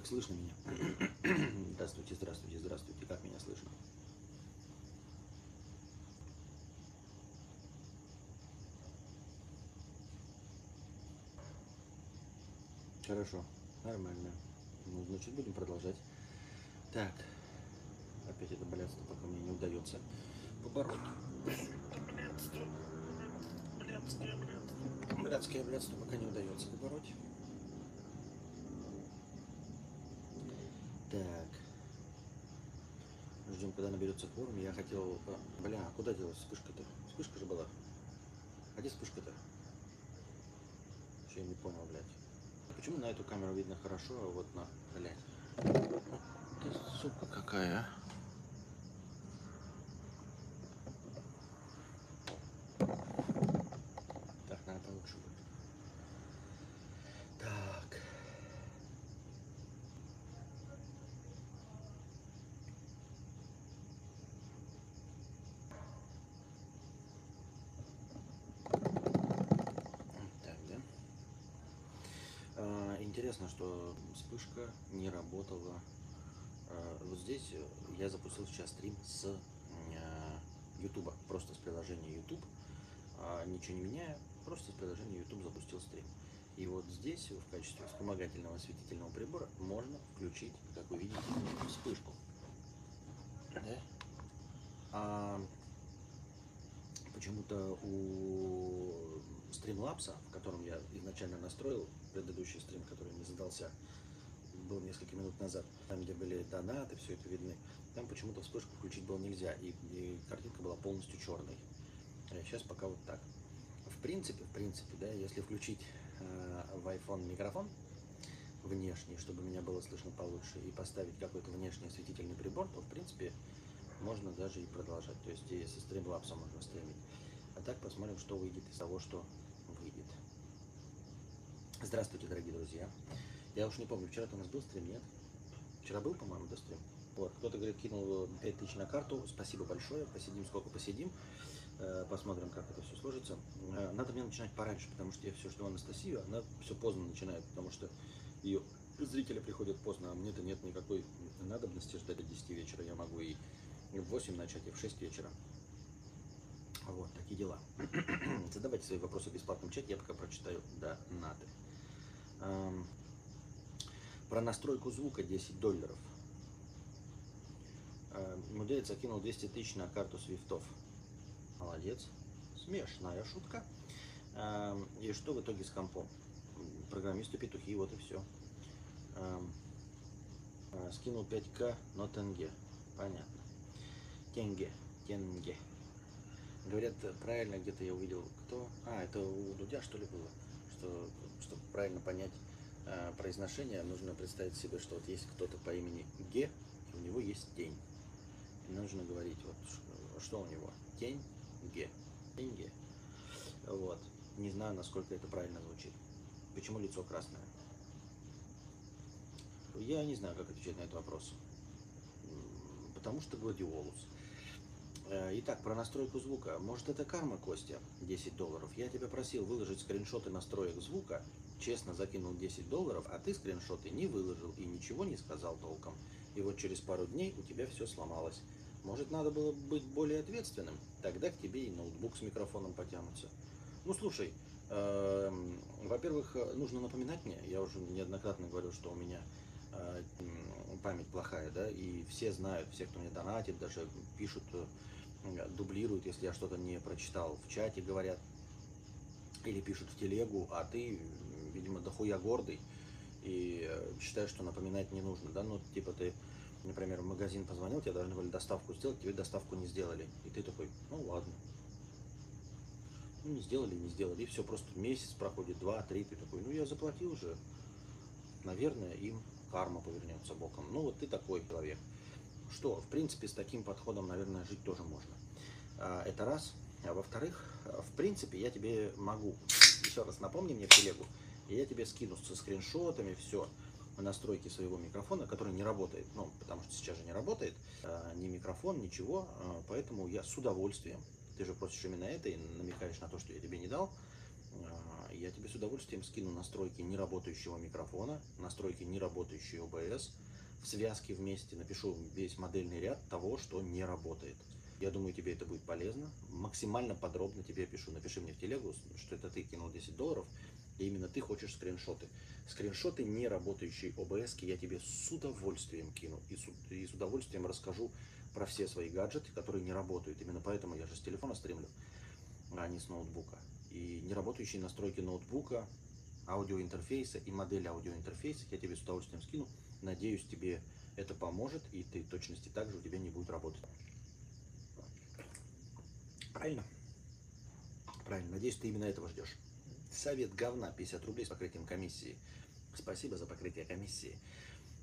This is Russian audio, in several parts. Как слышно меня? Здравствуйте, здравствуйте, здравствуйте. Как меня слышно? Хорошо, нормально. Ну, значит, будем продолжать. Так, опять это блядство, пока мне не удается побороть. Блядское блядство пока не удается побороть. Так, ждем, когда наберется кворум. Я хотел... Бля, куда делась вспышка-то? Вспышка же была. А где вспышка-то? Еще я не понял, блядь. Почему на эту камеру видно хорошо, а вот на... Блядь. Ты сука какая, а? Так, надо получше будет. Так. Интересно, что вспышка не работала. Вот здесь я запустил сейчас стрим с YouTube, просто с приложения YouTube, ничего не меняя, просто с приложения YouTube запустил стрим. И вот здесь в качестве вспомогательного осветительного прибора можно включить, как вы видите, вспышку. Да? Почему-то у Streamlabs, в котором я изначально настроил предыдущий стрим, который не задался, был несколько минут назад, там, где были донаты, все это видно, там почему-то вспышку включить было нельзя, и картинка была полностью черной. А сейчас пока вот так. В принципе, да, если включить в iPhone микрофон внешний, чтобы меня было слышно получше, и поставить какой-то внешний осветительный прибор, то, в принципе, можно даже и продолжать. То есть и со Streamlabs можно стримить. А так посмотрим, что выйдет из того, что выйдет. Здравствуйте, дорогие друзья. Я уж не помню, вчера-то у нас был стрим, нет? Вчера был, по-моему, до стрим. Вот, кто-то, говорит, кинул 5000 на карту. Спасибо большое. Посидим, сколько посидим. Посмотрим, как это все сложится. Надо мне начинать пораньше, потому что я все жду Анастасию. Она все поздно начинает, потому что ее зрители приходят поздно, а мне-то нет никакой надобности ждать до 10 вечера. Я могу и в 8 начать, и в 6 вечера. Вот, такие дела. Задавайте свои вопросы в бесплатном чате, я пока прочитаю донаты. Про настройку звука $10. Мудрец закинул 200 тысяч на карту свифтов. Молодец. Смешная шутка. И что в итоге с компом? Программисты петухи, вот и все. Скинул 5К, но тенге. Понятно. Тенге. Говорят, правильно где-то я увидел, кто... А, это у Дудя, что ли, было? Что, чтобы правильно понять произношение, нужно представить себе, что вот есть кто-то по имени Ге, и у него есть тень. И нужно говорить, вот, что у него. Тень, Ге. Тень, Ге. Вот. Не знаю, насколько это правильно звучит. Почему лицо красное? Я не знаю, как отвечать на этот вопрос. Потому что гладиолус. Итак, про настройку звука. Может, это карма, Костя? $10. Я тебя просил выложить скриншоты настроек звука. Честно, закинул $10, а ты скриншоты не выложил и ничего не сказал толком. И вот через пару дней у тебя все сломалось. Может, надо было быть более ответственным? Тогда к тебе и ноутбук с микрофоном потянутся. Ну, слушай, во-первых, нужно напоминать мне. Я уже неоднократно говорю, что у меня... память плохая, да, и все знают, все, кто мне донатит, даже пишут, дублируют, если я что-то не прочитал в чате, говорят, или пишут в телегу, а ты, видимо, дохуя гордый, и считаешь, что напоминать не нужно, да, ну, типа ты, например, в магазин позвонил, тебе должны были доставку сделать, тебе доставку не сделали, и ты такой, ну, ладно, ну, не сделали, и все, просто месяц проходит, 2-3, ты такой, ну, я заплатил же, наверное, им карма повернется боком. Ну, вот ты такой человек. Что, в принципе, с таким подходом, наверное, жить тоже можно. Это раз. А во-вторых, в принципе, я тебе могу... Еще раз напомни мне в телегу. И я тебе скину со скриншотами все настройки своего микрофона, который не работает. Ну, потому что сейчас же не работает. Ни микрофон, ничего. Поэтому я с удовольствием. Ты же просишь именно это и намекаешь на то, что я тебе не дал. я тебе с удовольствием скину настройки неработающего микрофона, настройки неработающей OBS, в связке вместе напишу весь модельный ряд того, что не работает. Я думаю, тебе это будет полезно. Максимально подробно тебе пишу. Напиши мне в телегу, что это ты кинул $10, и именно ты хочешь скриншоты. Скриншоты не работающей OBS-ки я тебе с удовольствием кину. И с удовольствием расскажу про все свои гаджеты, которые не работают. Именно поэтому я же с телефона стримлю, а не с ноутбука. И неработающие настройки ноутбука, аудиоинтерфейса и модель аудиоинтерфейса я тебе с удовольствием скину. Надеюсь, тебе это поможет, и ты точности также у тебя не будет работать. Правильно? Правильно. Надеюсь, ты именно этого ждешь. Совет говна. 50 рублей с покрытием комиссии. Спасибо за покрытие комиссии.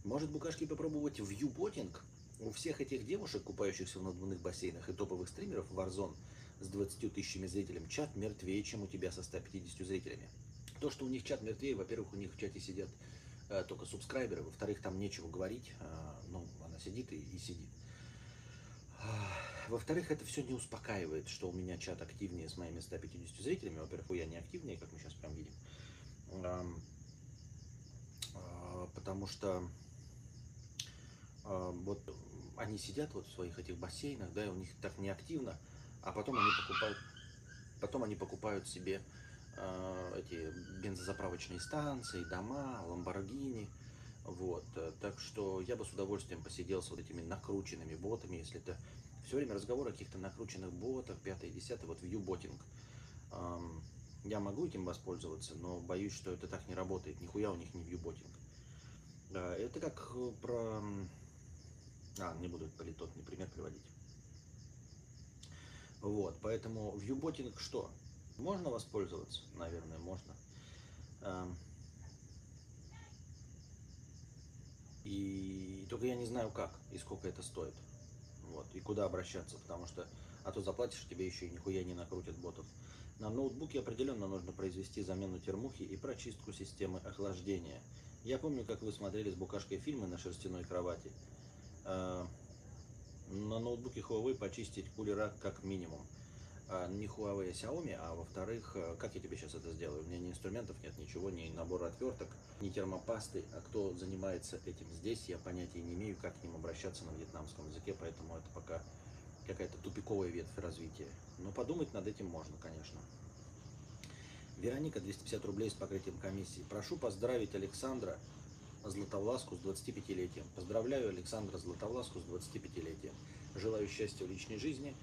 Может, букашки, попробовать вьюботинг? У всех этих девушек, купающихся в надувных бассейнах, и топовых стримеров Warzone с 20 тысячами зрителям чат мертвее, чем у тебя со 150 зрителями. То, что у них чат мертвее, во-первых, у них в чате сидят только субскрайберы, во-вторых, там нечего говорить. Ну, она сидит и сидит. Во-вторых, это все не успокаивает, что у меня чат активнее с моими 150 зрителями. Во-первых, я не активнее, как мы сейчас прям видим. Потому что вот они сидят вот в своих этих бассейнах, да, и у них так неактивно, а потом они покупают себе эти бензозаправочные станции, дома, ламборгини. Вот, так что я бы с удовольствием посидел с вот этими накрученными ботами, если это все время разговор о каких-то накрученных ботах, 5-е, 10-е, вот вьюботинг. Я могу этим воспользоваться, но боюсь, что это так не работает, нихуя у них не вьюботинг. Это как про... не буду политотный пример приводить. Вот, поэтому вьюботинг что? Можно воспользоваться? Наверное, можно. И только я не знаю как и сколько это стоит, вот, и куда обращаться, потому что, а то заплатишь, тебе еще и нихуя не накрутят ботов. На ноутбуке определенно нужно произвести замену термухи и прочистку системы охлаждения. Я помню, как вы смотрели с букашкой фильмы на шерстяной кровати. На ноутбуке Huawei почистить кулера как минимум. Не Huawei, а Xiaomi, а во-вторых, как я тебе сейчас это сделаю? У меня ни инструментов нет, ничего, ни набора отверток, ни термопасты, а кто занимается этим здесь, я понятия не имею, как к ним обращаться на вьетнамском языке, поэтому это пока какая-то тупиковая ветвь развития. Но подумать над этим можно, конечно. Вероника, 250 рублей с покрытием комиссии. Прошу поздравить Александра Златовласку с 25-летием. Поздравляю Александра Златовласку с 25-летием. Желаю счастья в личной жизни.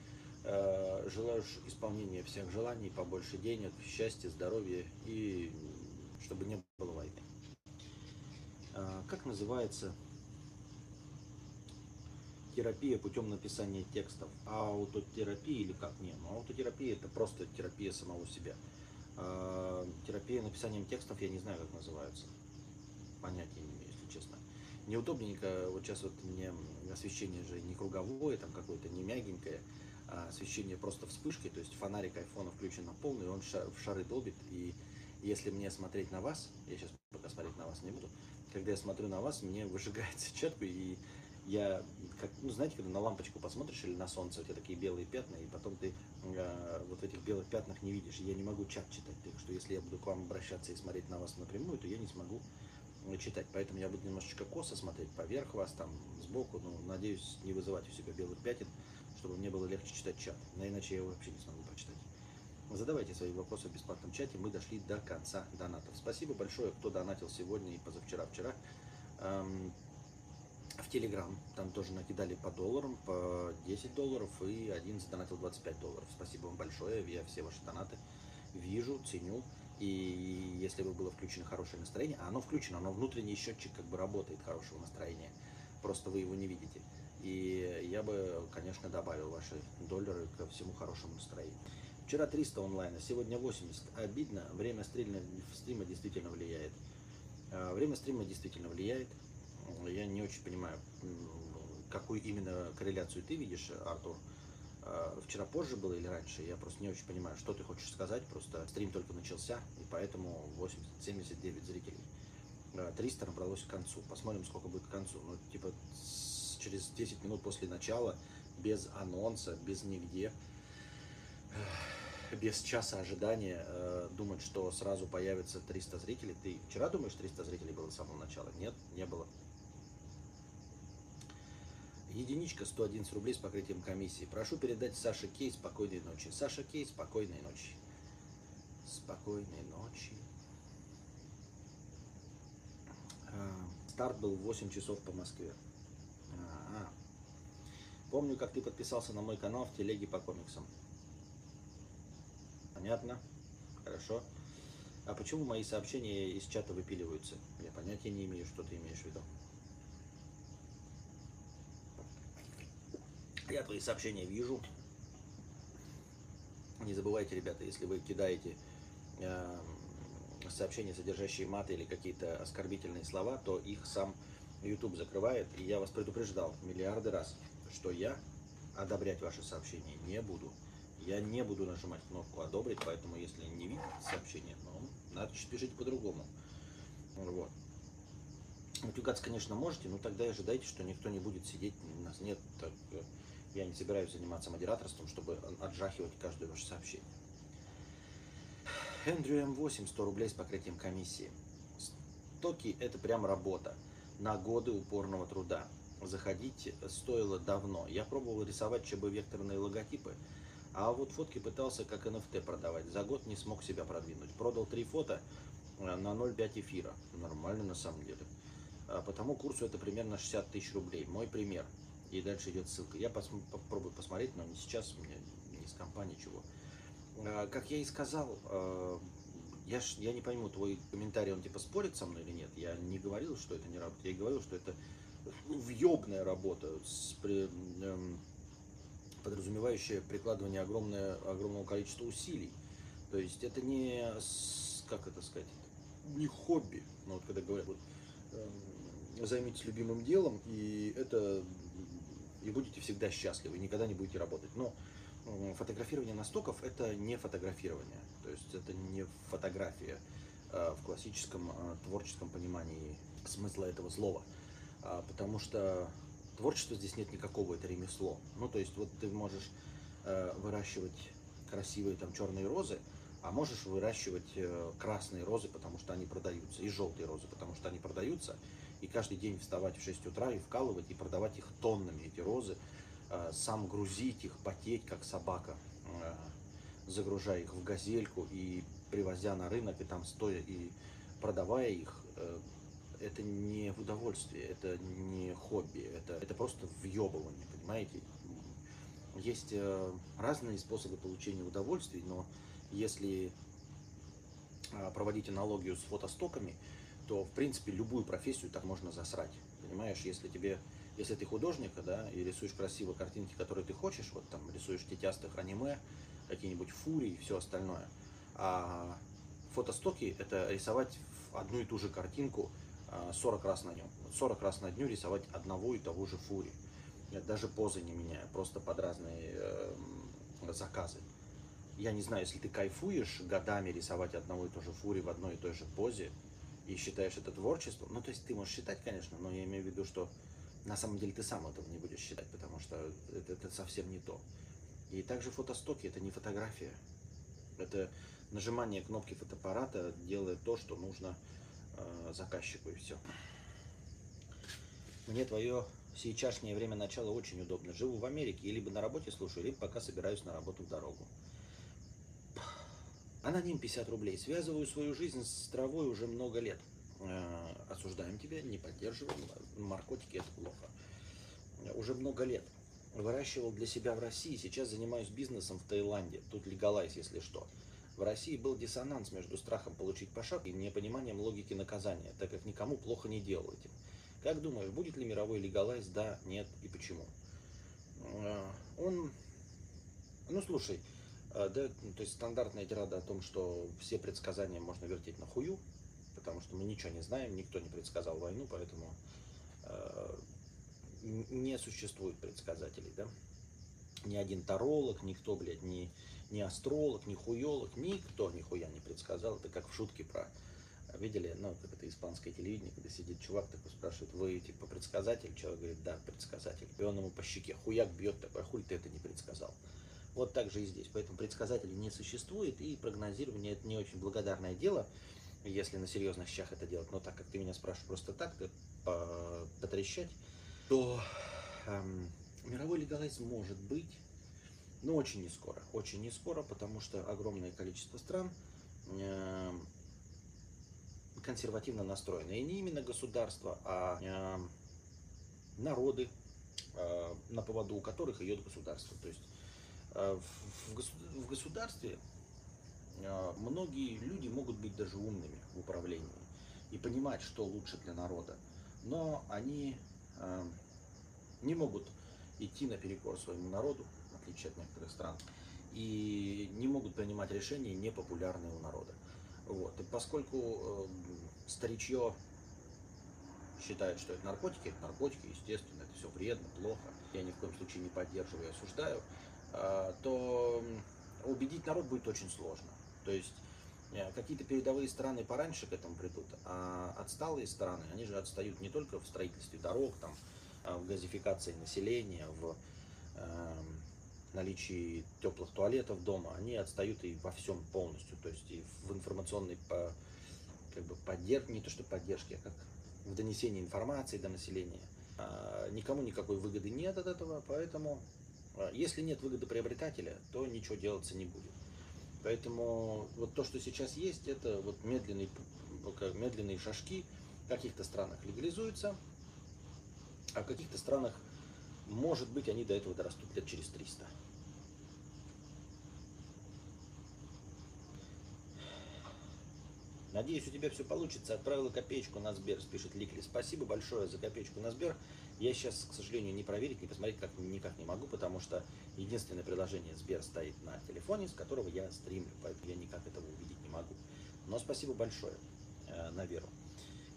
Желаю исполнения всех желаний, побольше денег, счастья, здоровья и чтобы не было войны. Как называется терапия путем написания текстов? Аутотерапия или как? Не, ну аутотерапия — это просто терапия самого себя. Терапия написанием текстов я не знаю, как называется. Понятия не имею, если честно. Неудобненько, вот сейчас вот мне освещение же не круговое, там какое-то не мягенькое. Освещение просто вспышки, то есть фонарик айфона включен на полную, и он в шары долбит. И если мне смотреть на вас, я сейчас пока смотреть на вас не буду, когда я смотрю на вас, мне выжигается четко, и я, как, ну знаете, когда на лампочку посмотришь или на солнце, у тебя такие белые пятна, и потом ты вот в этих белых пятнах не видишь, я не могу чат читать, так что если я буду к вам обращаться и смотреть на вас напрямую, то я не смогу читать, поэтому я буду немножечко косо смотреть поверх вас, там, сбоку, ну, надеюсь, не вызывать у себя белых пятен, чтобы мне было легче читать чат, но иначе я его вообще не смогу прочитать. Задавайте свои вопросы в бесплатном чате, мы дошли до конца донатов. Спасибо большое, кто донатил сегодня и позавчера, вчера. В Telegram там тоже накидали по долларам, по $10, и один задонатил $25. Спасибо вам большое, я все ваши донаты вижу, ценю. И если бы было включено хорошее настроение, а оно включено, но внутренний счетчик как бы работает хорошего настроения, просто вы его не видите. И я бы, конечно, добавил ваши доллары ко всему хорошему настроению. Вчера 300 онлайн, а сегодня 80. Обидно, время стрима действительно влияет. Время стрима действительно влияет. Я не очень понимаю, какую именно корреляцию ты видишь, Артур. Вчера позже было или раньше, я просто не очень понимаю, что ты хочешь сказать. Просто стрим только начался, и поэтому 80-79 зрителей. 300 набралось к концу. Посмотрим, сколько будет к концу. Ну, типа... через 10 минут после начала, без анонса, без нигде. без часа ожидания думать, что сразу появится 300 зрителей. Ты вчера думаешь, 300 зрителей было с самого начала? Нет, не было. Единичка, 111 рублей с покрытием комиссии. Прошу передать Саше Кей спокойной ночи. Саша Кей, спокойной ночи. Спокойной ночи. Старт был в 8 часов по Москве. Помню, как ты подписался на мой канал в телеге по комиксам. Понятно? Хорошо. А почему мои сообщения из чата выпиливаются? Я понятия не имею, что ты имеешь в виду. Я твои сообщения вижу. Не забывайте, ребята, если вы кидаете сообщения, содержащие маты или какие-то оскорбительные слова, то их сам YouTube закрывает. И я вас предупреждал миллиарды раз, что я одобрять ваши сообщения не буду. Я не буду нажимать кнопку «Одобрить», поэтому если не видите сообщение, ну, надо пишите по-другому. Вот. Утюгаться, конечно, можете, но тогда ожидайте, что никто не будет сидеть. У нас нет... Так, я не собираюсь заниматься модераторством, чтобы отжахивать каждое ваше сообщение. Эндрю М8, 100 рублей с покрытием комиссии. Стоки – это прям работа. На годы упорного труда. Заходить стоило давно. Я пробовал рисовать ЧБ-векторные логотипы, а вот фотки пытался как NFT продавать. За год не смог себя продвинуть. Продал 3 фото на 0,5 эфира. Нормально на самом деле. По тому курсу это примерно 60 тысяч рублей. Мой пример. И дальше идет ссылка. Я попробую посмотреть, но не сейчас, у меня не с компанией ничего. Как я и сказал, я не пойму, твой комментарий, он типа спорит со мной или нет? Я не говорил, что это не работа. Я говорил, что это въебная работа, подразумевающая прикладывание огромного количества усилий. То есть это не, как это сказать, не хобби. Но вот когда говорят, вот, займитесь любимым делом, и это... И будете всегда счастливы, никогда не будете работать. Но фотографирование настоков – это не фотографирование. То есть это не фотография в классическом творческом понимании смысла этого слова. Потому что творчества здесь нет никакого, это ремесло. Ну, то есть вот ты можешь выращивать красивые там черные розы, а можешь выращивать красные розы, потому что они продаются, и желтые розы, потому что они продаются. И каждый день вставать в 6 утра и вкалывать, и продавать их тоннами, эти розы. Сам грузить их, потеть, как собака, загружая их в газельку и привозя на рынок, и там стоя, и продавая их. Это не в удовольствие, это не хобби, это просто въебывание, понимаете? Есть разные способы получения удовольствия, но если проводить аналогию с фотостоками, то, в принципе, любую профессию так можно засрать. Понимаешь, если ты художник, да, и рисуешь красиво картинки, которые ты хочешь, вот там рисуешь тетястых аниме, какие-нибудь фурии и все остальное. А фотостоки – это рисовать одну и ту же картинку 40 раз на дню. 40 раз на дню рисовать одного и того же фури. Даже позы не меняя, просто под разные заказы. Я не знаю, если ты кайфуешь годами рисовать одного и того же фури в одной и той же позе, и считаешь это творчеством, ну, то есть ты можешь считать, конечно, но я имею в виду, что на самом деле ты сам этого не будешь считать, потому что это совсем не то. И также фотостоки – это не фотография. Это нажимание кнопки фотоаппарата, делая то, что нужно заказчику, и все. Мне твое сейчасшнее время начала очень удобно. Живу в Америке, и либо на работе слушаю, либо пока собираюсь на работу в дорогу. Аноним 50 рублей. Связываю свою жизнь с травой уже много лет. Осуждаем тебя, не поддерживаем. Наркотики – это плохо. Уже много лет. Выращивал для себя в России. Сейчас занимаюсь бизнесом в Таиланде. Тут легалайз, если что. В России был диссонанс между страхом получить по шапке и непониманием логики наказания, так как никому плохо не делал этим. Как думаешь, будет ли мировой легалайз? Да, нет и почему? Ну, слушай. Да, то есть стандартная тирада о том, что все предсказания можно вертеть на хую, потому что мы ничего не знаем, никто не предсказал войну, поэтому не существует предсказателей, да? Ни один таролог, никто, блядь, ни астролог, ни хуёлог, никто нихуя не предсказал. Это как в шутке про... Видели, ну, как это испанское телевидение, когда сидит чувак такой, спрашивает, вы, типа, предсказатель? Человек говорит, да, предсказатель. И он ему по щеке хуяк бьет, такой, хуй ты это не предсказал. Вот так же и здесь. Поэтому предсказателей не существует, и прогнозирование – это не очень благодарное дело, если на серьезных щах это делать. Но так как ты меня спрашиваешь просто так, ты потрещать, то мировой легалайз может быть, но очень не скоро. Очень не скоро, потому что огромное количество стран консервативно настроены. И не именно государства, а народы, на поводу у которых идет государство. То есть в государстве многие люди могут быть даже умными в управлении и понимать, что лучше для народа, но они не могут идти наперекор своему народу, в отличие от некоторых стран, и не могут принимать решения, непопулярные у народа. Вот. И поскольку старичье считает, что это наркотики, естественно, это все вредно, плохо, я ни в коем случае не поддерживаю и осуждаю, то убедить народ будет очень сложно. То есть какие-то передовые страны пораньше к этому придут, а отсталые страны, они же отстают не только в строительстве дорог, там, в газификации населения, в наличии теплых туалетов дома, они отстают и во всем полностью. То есть и в информационной поддержке, не то что поддержке, а как в донесении информации до населения. Никому никакой выгоды нет от этого, поэтому если нет выгодоприобретателя, то ничего делаться не будет. Поэтому вот то, что сейчас есть, это вот медленные шажки. В каких-то странах легализуются, а в каких-то странах, может быть, они до этого дорастут лет через 300. Надеюсь, у тебя все получится. Отправила копеечку на Сбер, пишет Ликли. Спасибо большое за копеечку на Сбер. Я сейчас, к сожалению, не проверить, не посмотреть никак не могу, потому что единственное приложение Сбер стоит на телефоне, с которого я стримлю, поэтому я никак этого увидеть не могу. Но спасибо большое на веру.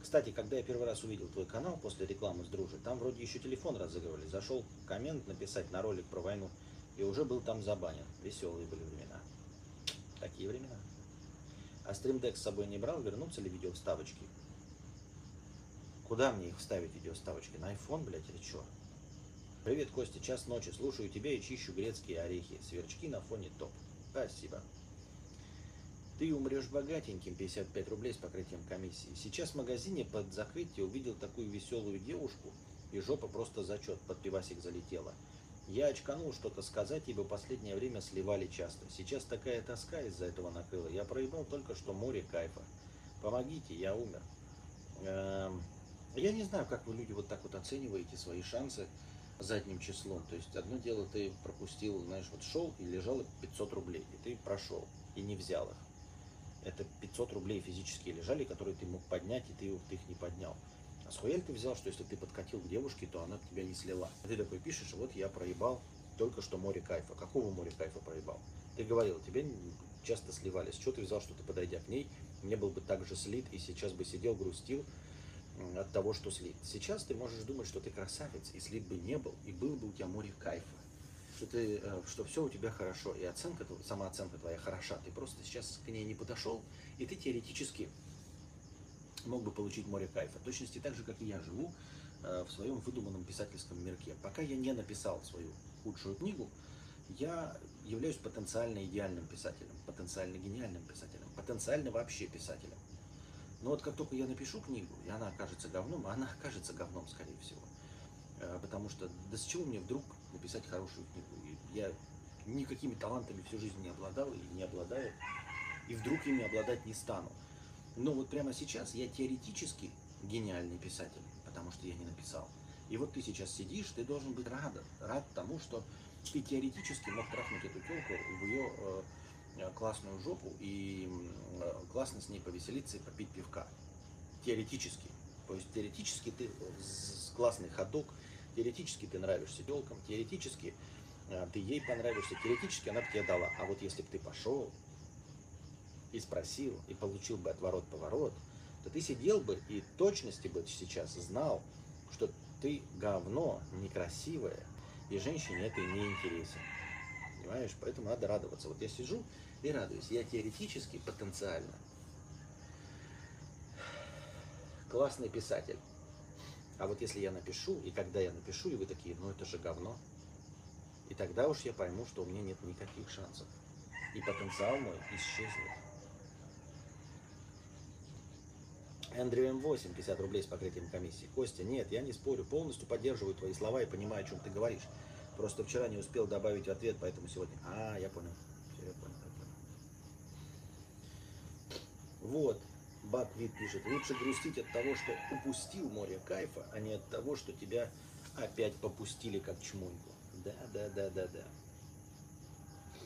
Кстати, когда я первый раз увидел твой канал после рекламы с Дружи, там вроде еще телефон разыгрывали. Зашел коммент написать на ролик про войну, и уже был там забанен. Веселые были времена. Такие времена. А стримдек с собой не брал, вернутся ли видеоставочки? Куда мне их вставить, видеоставочки? На iPhone, блядь, или что? Привет, Костя, час ночи, слушаю тебя и чищу грецкие орехи. Сверчки на фоне топ. Спасибо. Ты умрешь богатеньким, 55 рублей с покрытием комиссии. Сейчас в магазине под закрытие увидел такую веселую девушку, и жопа просто зачет, под пивасик залетела. Я очканул что-то сказать, ибо последнее время сливали часто. Сейчас такая тоска из-за этого накрыла. Я проебал только что море кайфа. Помогите, я умер. Я не знаю, как вы, люди, вот так вот оцениваете свои шансы задним числом. То есть одно дело, ты пропустил, знаешь, вот шел и лежало 500 рублей, и ты прошел, и не взял их. Это 500 рублей физически лежали, которые ты мог поднять, и ты их не поднял. А с хуя ты взял, что если ты подкатил к девушке, то она тебя не слила? Ты такой пишешь: вот я проебал только что море кайфа. Какого море кайфа проебал? Ты говорил, тебя часто сливались. С чего ты взял, что ты, подойдя к ней, не был бы так же слит, и сейчас бы сидел, грустил от того, что слит? Сейчас ты можешь думать, что ты красавец, и слит бы не был, и был бы у тебя море кайфа. Что все у тебя хорошо, и оценка, самооценка твоя хороша. Ты просто сейчас к ней не подошел, и ты теоретически мог бы получить море кайфа. В точности так же, как и я живу в своем выдуманном писательском мирке. Пока я не написал свою худшую книгу, я являюсь потенциально идеальным писателем, потенциально гениальным писателем, потенциально вообще писателем. Но вот как только я напишу книгу, и она окажется говном, скорее всего. Потому что да с чего мне вдруг написать хорошую книгу? Я никакими талантами всю жизнь не обладал или не обладаю, и вдруг ими обладать не стану. Но вот прямо сейчас я теоретически гениальный писатель, потому что я не написал. И вот ты сейчас сидишь, ты должен быть рад тому, что ты теоретически мог трахнуть эту телку в ее классную жопу и классно с ней повеселиться и попить пивка. Теоретически. То есть теоретически ты классный ходок, теоретически ты нравишься телкам, теоретически ты ей понравишься, теоретически она бы тебе дала. А вот если бы ты пошел и спросил, и получил бы отворот-поворот, то ты сидел бы и точности бы сейчас знал, что ты говно, некрасивое, и женщине это не интересен. Понимаешь? Поэтому надо радоваться. Вот я сижу и радуюсь. Я теоретически, потенциально классный писатель. А вот если я напишу, и когда я напишу, и вы такие: ну это же говно, И тогда уж я пойму, что у меня нет никаких шансов. И потенциал мой исчезнет. Эндрю М8, 50 рублей с покрытием комиссии. Костя, нет, я не спорю, полностью поддерживаю твои слова и понимаю, о чем ты говоришь. Просто вчера не успел добавить ответ, поэтому сегодня... А, я понял. Я понял. Вот, Баквит пишет, лучше грустить от того, что упустил море кайфа, а не от того, что тебя опять попустили как чмуньку. Да.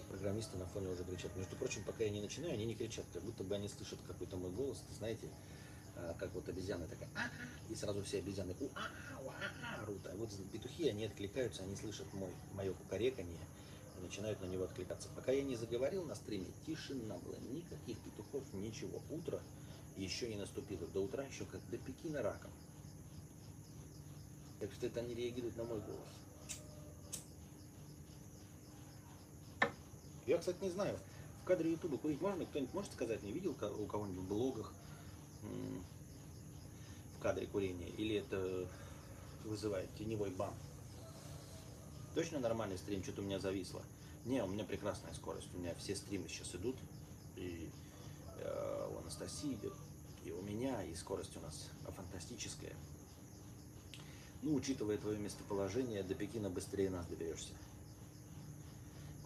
Программисты на фоне уже кричат. Между прочим, пока я не начинаю, они не кричат, как будто бы они слышат какой-то мой голос, ты знаете, как вот обезьяна такая, и сразу все обезьяны орут. А вот петухи, они откликаются, они слышат мое кукареканье и начинают на него откликаться. Пока я не заговорил на стриме, тишина была, никаких петухов, ничего. Утро еще не наступило, до утра еще как до Пекина раком. Так что это они реагируют на мой голос. Я, кстати, не знаю, в кадре Ютуба курить можно? Кто-нибудь может сказать, не видел у кого-нибудь в блогах в кадре курения? Или это вызывает теневой бан? Точно нормальный стрим? Что-то у меня зависло. Не, у меня прекрасная скорость. У меня все стримы сейчас идут. И у Анастасии идет, и у меня, и скорость у нас фантастическая. Ну, учитывая твое местоположение, до Пекина быстрее нас доберешься.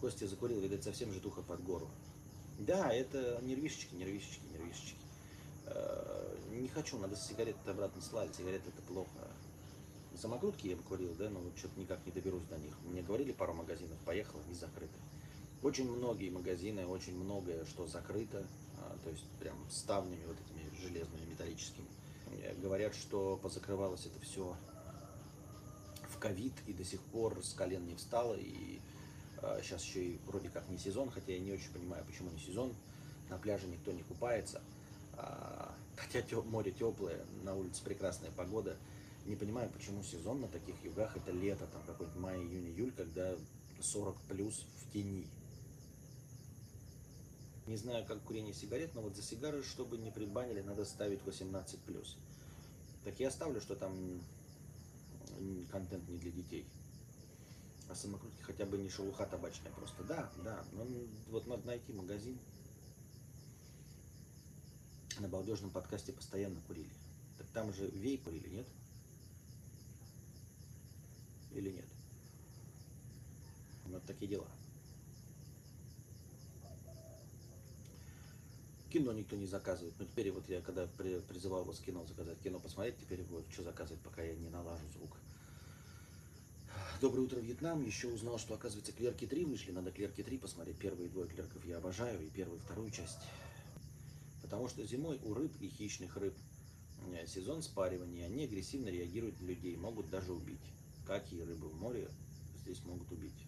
Костя закурил, видать, совсем житуха под гору. Да, это нервишечки. Не хочу, надо с сигареты обратно слать, сигареты это плохо. Самокрутки я бы курил, да, но вот что-то никак не доберусь до них. Мне говорили пару магазинов, поехал, не закрыто. Очень многие магазины, очень многое, что закрыто, то есть прям ставнями вот этими железными, металлическими. Говорят, что позакрывалось это все в ковид и до сих пор с колен не встало, и сейчас еще и вроде как не сезон, хотя я не очень понимаю, почему не сезон. На пляже никто не купается, хотя море теплое, на улице прекрасная погода. Не понимаю, почему сезон на таких югах, это лето, там какой-то май, июнь, июль, когда 40 плюс в тени. Не знаю, как курение сигарет, но вот за сигары, чтобы не прибанили, надо ставить 18 плюс. Так я ставлю, что там контент не для детей. А самокрутки хотя бы не шелуха табачная просто. Да. Ну, вот надо найти магазин. На балдежном подкасте постоянно курили. Так там же вей курили, нет? Или нет? Вот такие дела. Кино никто не заказывает. Но теперь вот я, когда призывал вас кино заказать, кино посмотреть, теперь вот что заказывать, пока я не налажу звук. Доброе утро, Вьетнам. Еще узнал, что, оказывается, Клерки 3 вышли. Надо Клерки 3 посмотреть. Первые двое Клерков я обожаю. И первую, вторую часть. Потому что зимой у рыб и хищных рыб сезон спаривания. Они агрессивно реагируют на людей. Могут даже убить. Как и рыбы в море здесь могут убить.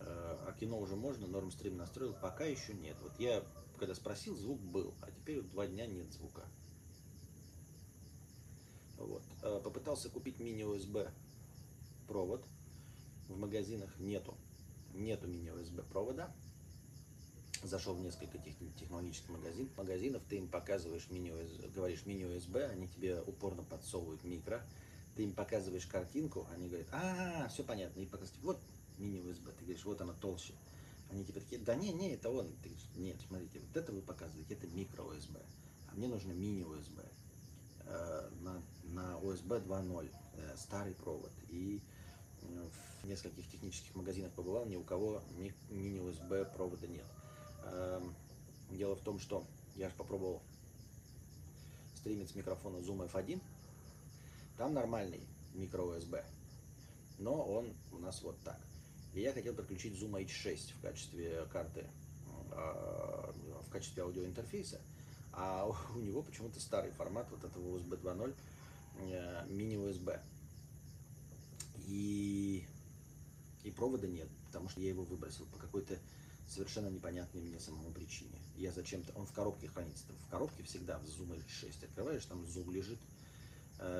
А кино уже можно? Норм стрим настроил? Пока еще нет. Вот я, когда спросил, звук был. А теперь вот 2 дня нет звука. Вот. Попытался купить мини-USB провод, в магазинах нету мини-USB провода. Зашел в несколько технологических магазинов, ты им показываешь говоришь мини-USB, они тебе упорно подсовывают микро, ты им показываешь картинку, они говорят, все понятно, и показывают, вот мини-USB, ты говоришь, вот она толще, они тебе такие, да не, это он, ты говоришь, нет, смотрите, вот это вы показываете, это микро-USB, а мне нужно мини-USB, на USB 2.0, старый провод, и в нескольких технических магазинах побывал, ни у кого мини-USB провода нет. Дело в том, что я же попробовал стримить с микрофона Zoom F1, там нормальный микро-USB, но он у нас вот так. И я хотел подключить Zoom H6 в качестве карты, в качестве аудиоинтерфейса, а у него почему-то старый формат вот этого USB 2.0 мини-USB. И провода нет, потому что я его выбросил по какой-то совершенно непонятной мне самому причине. Я зачем-то... Он в коробке хранится. В коробке всегда в Zoom H6 открываешь, там Zoom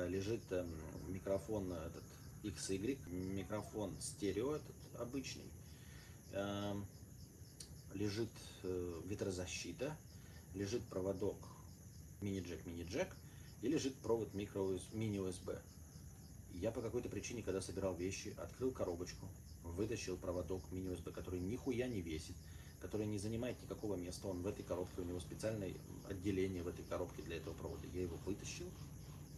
лежит микрофон этот XY, микрофон стерео этот обычный, лежит ветрозащита, лежит проводок мини-джек, и лежит провод мини-USB. Я по какой-то причине, когда собирал вещи, открыл коробочку, вытащил проводок mini-USB, который нихуя не весит, который не занимает никакого места, он в этой коробке, у него специальное отделение в этой коробке для этого провода. Я его вытащил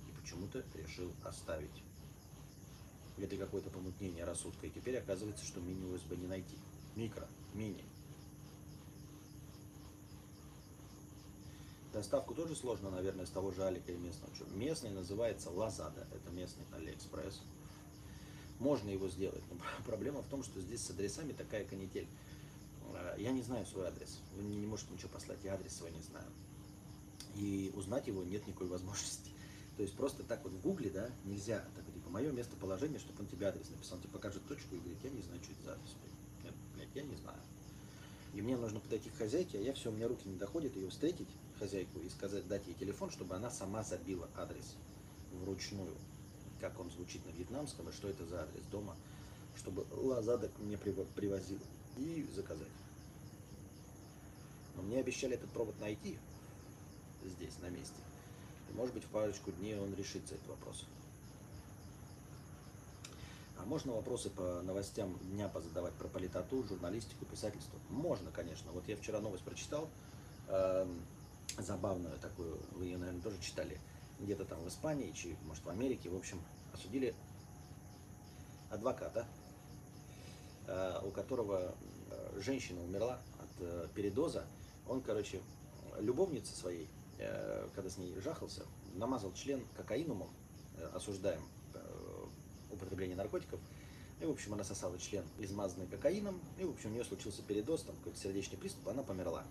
и почему-то решил оставить. Это какое-то помутнение рассудка. И теперь оказывается, что мини-USB не найти. Микро, мини. Доставку тоже сложно, наверное, с того же Алика и местного. Местный называется Lazada, это местный Алиэкспресс. Можно его сделать, но проблема в том, что здесь с адресами такая канитель. Я не знаю свой адрес, вы мне не можете ничего послать, я адрес свой не знаю. И узнать его нет никакой возможности. То есть просто так вот в гугле, да, нельзя, так вот, типа, мое местоположение, чтобы он тебе адрес написал. Он тебе покажет точку и говорит, я не знаю, что это за адрес. Блядь, я не знаю. И мне нужно подойти к хозяйке, а я все, у меня руки не доходят, ее встретить, хозяйку, и сказать, дать ей телефон, чтобы она сама забила адрес вручную. Как он звучит на вьетнамском, и что это за адрес дома, чтобы Lazada мне привозил и заказать. Но мне обещали этот провод найти здесь, на месте. И, может быть, в парочку дней он решится, этот вопрос. А можно вопросы по новостям дня позадавать про политоту, журналистику, писательство? Можно, конечно. Вот я вчера новость прочитал, забавную такую, вы ее, наверное, тоже читали, где-то там в Испании, может, в Америке, в общем, осудили адвоката, у которого женщина умерла от передоза. Он, короче, любовнице своей, когда с ней жахался, намазал член кокаинумом, осуждаем употребление наркотиков. И, в общем, она сосала член, измазанный кокаином, и, в общем, у нее случился передоз, там какой-то сердечный приступ, она померла.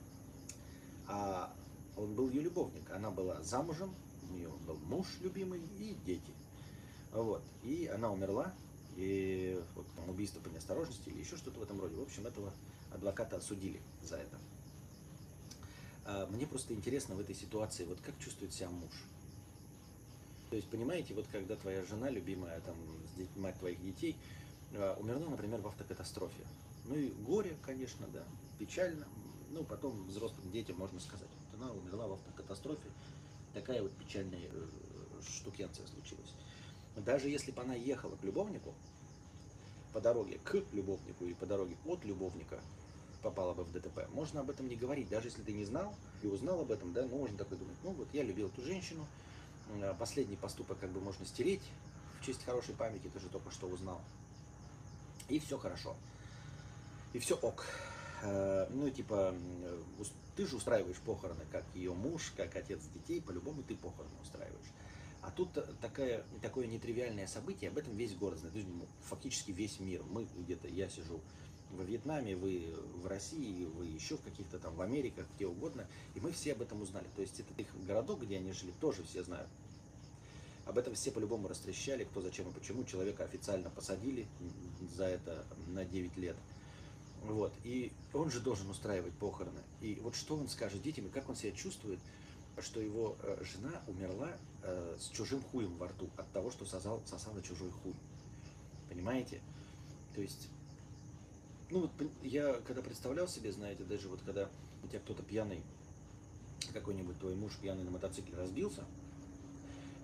А он был ее любовник, она была замужем, у нее был муж любимый и дети. Вот. И она умерла, и вот, убийство по неосторожности или еще что-то в этом роде. В общем, этого адвоката осудили за это. Мне просто интересно в этой ситуации, вот как чувствует себя муж. То есть, понимаете, вот когда твоя жена, любимая, там, мать твоих детей, умерла, например, в автокатастрофе. Ну и горе, конечно, да, печально. Ну, потом взрослым детям можно сказать, вот она умерла в автокатастрофе, такая вот печальная штукенция случилась. Даже если бы она ехала к любовнику, по дороге к любовнику или по дороге от любовника, попала бы в ДТП. Можно об этом не говорить, даже если ты не знал и узнал об этом, да, ну, можно такой думать, ну, вот я любил эту женщину, последний поступок как бы можно стереть в честь хорошей памяти, ты же только что узнал. И все хорошо. И все ок. Ну, типа, ты же устраиваешь похороны, как ее муж, как отец детей, по-любому ты похороны устраиваешь. А тут такое нетривиальное событие, об этом весь город знает, фактически весь мир. Мы где-то, я сижу во Вьетнаме, вы в России, вы еще в каких-то там в Америках, где угодно, и мы все об этом узнали. То есть этот их городок, где они жили, тоже все знают. Об этом все по-любому растрещали, кто зачем и почему. Человека официально посадили за это на 9 лет. Вот. И он же должен устраивать похороны. И вот что он скажет детям, и как он себя чувствует, что его жена умерла с чужим хуем во рту от того, что сосала чужой хуй. Понимаете? То есть... Ну, вот я когда представлял себе, знаете, даже вот когда у тебя кто-то пьяный, какой-нибудь твой муж пьяный на мотоцикле разбился,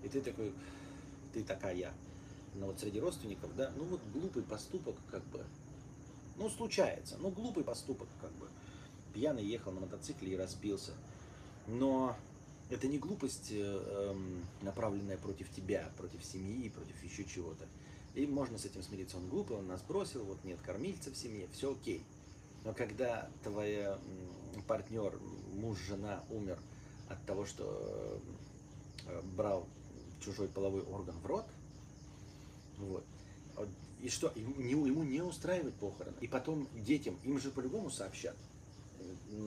и ты такой, ты такая, но вот среди родственников, да, ну вот глупый поступок, как бы, ну случается, ну глупый поступок, как бы, пьяный ехал на мотоцикле и разбился, но это не глупость, направленная против тебя, против семьи, против еще чего-то. И можно с этим смириться, он глупый, он нас бросил, вот нет кормильца в семье, все окей. Но когда твой партнер, муж, жена умер от того, что брал чужой половой орган в рот, вот, и что, ему не устраивает похороны. И потом детям, им же по-любому сообщат,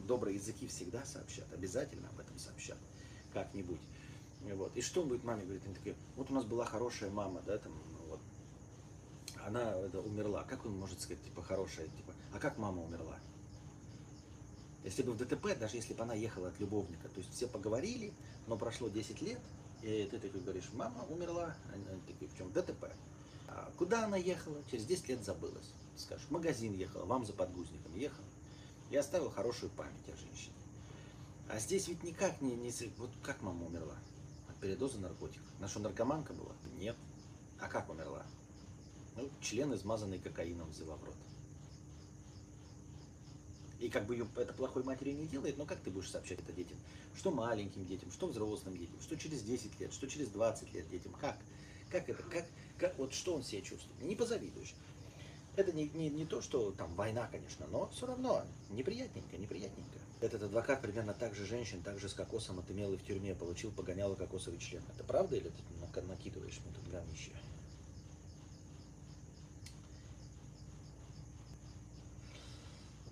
добрые языки всегда сообщат, обязательно об этом сообщат как-нибудь. Вот. И что он будет маме говорит, они такие, вот у нас была хорошая мама, да, там, она умерла. Как он может сказать, типа, хорошая, типа, а как мама умерла? Если бы в ДТП, даже если бы она ехала от любовника, то есть все поговорили, но прошло 10 лет, и ты такой говоришь, мама умерла, они такие, в чем ДТП? А куда она ехала? Через 10 лет забылась. Ты скажешь, в магазин ехала, вам за подгузником ехала. Я оставил хорошую память о женщине. А здесь ведь никак не... Вот как мама умерла? От передоза наркотиков. Она что, наркоманка была? Нет. А как умерла? Ну, член, измазанный кокаином, взяла в рот. И как бы ее это плохой матери не делает, но как ты будешь сообщать это детям? Что маленьким детям, что взрослым детям, что через 10 лет, что через 20 лет детям? Как это? Как вот что он себя чувствует? Не позавидуешь. Это не то, что там война, конечно, но все равно неприятненько, неприятненько. Этот адвокат примерно так же женщин, так же с кокосом отымел и в тюрьме получил, погоняло кокосовый член. Это правда или ты накидываешь мне тут говнище?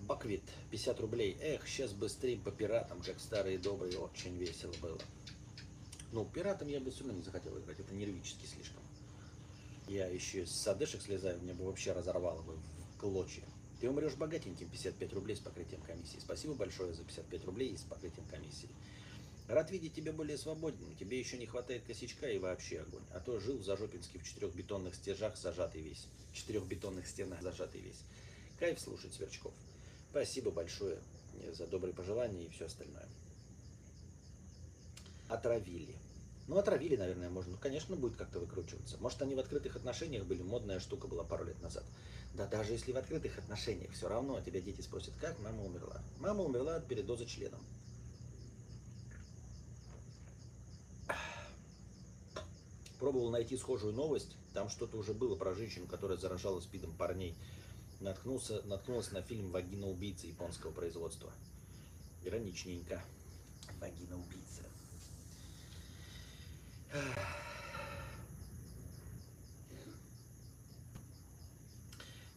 Баквит, 50 рублей. Эх, сейчас бы стрим по пиратам, как старые добрые, очень весело было. Ну, пиратам я бы все равно не захотел играть, это нервически слишком. Я еще из садышек слезаю, меня бы вообще разорвало бы в клочья. Ты умрешь богатеньким, 55 рублей с покрытием комиссии. Спасибо большое за 55 рублей и с покрытием комиссии. Рад видеть тебя более свободным, тебе еще не хватает косячка и вообще огонь. А то жил в Зажопинске в 4 бетонных стенах зажатый весь. 4 бетонных стенах зажатый весь. Кайф слушать Сверчков. Спасибо большое за добрые пожелания и все остальное. Отравили. Ну, отравили, наверное, можно. Ну, конечно, будет как-то выкручиваться. Может, они в открытых отношениях были, модная штука была пару лет назад. Да даже если в открытых отношениях, все равно тебя дети спросят, как мама умерла. Мама умерла от передоза членом. Пробовал найти схожую новость. Там что-то уже было про женщину, которая заражала спидом парней. Наткнулась на фильм «Вагина-убийца» японского производства. Ироничненько. «Вагина-убийца».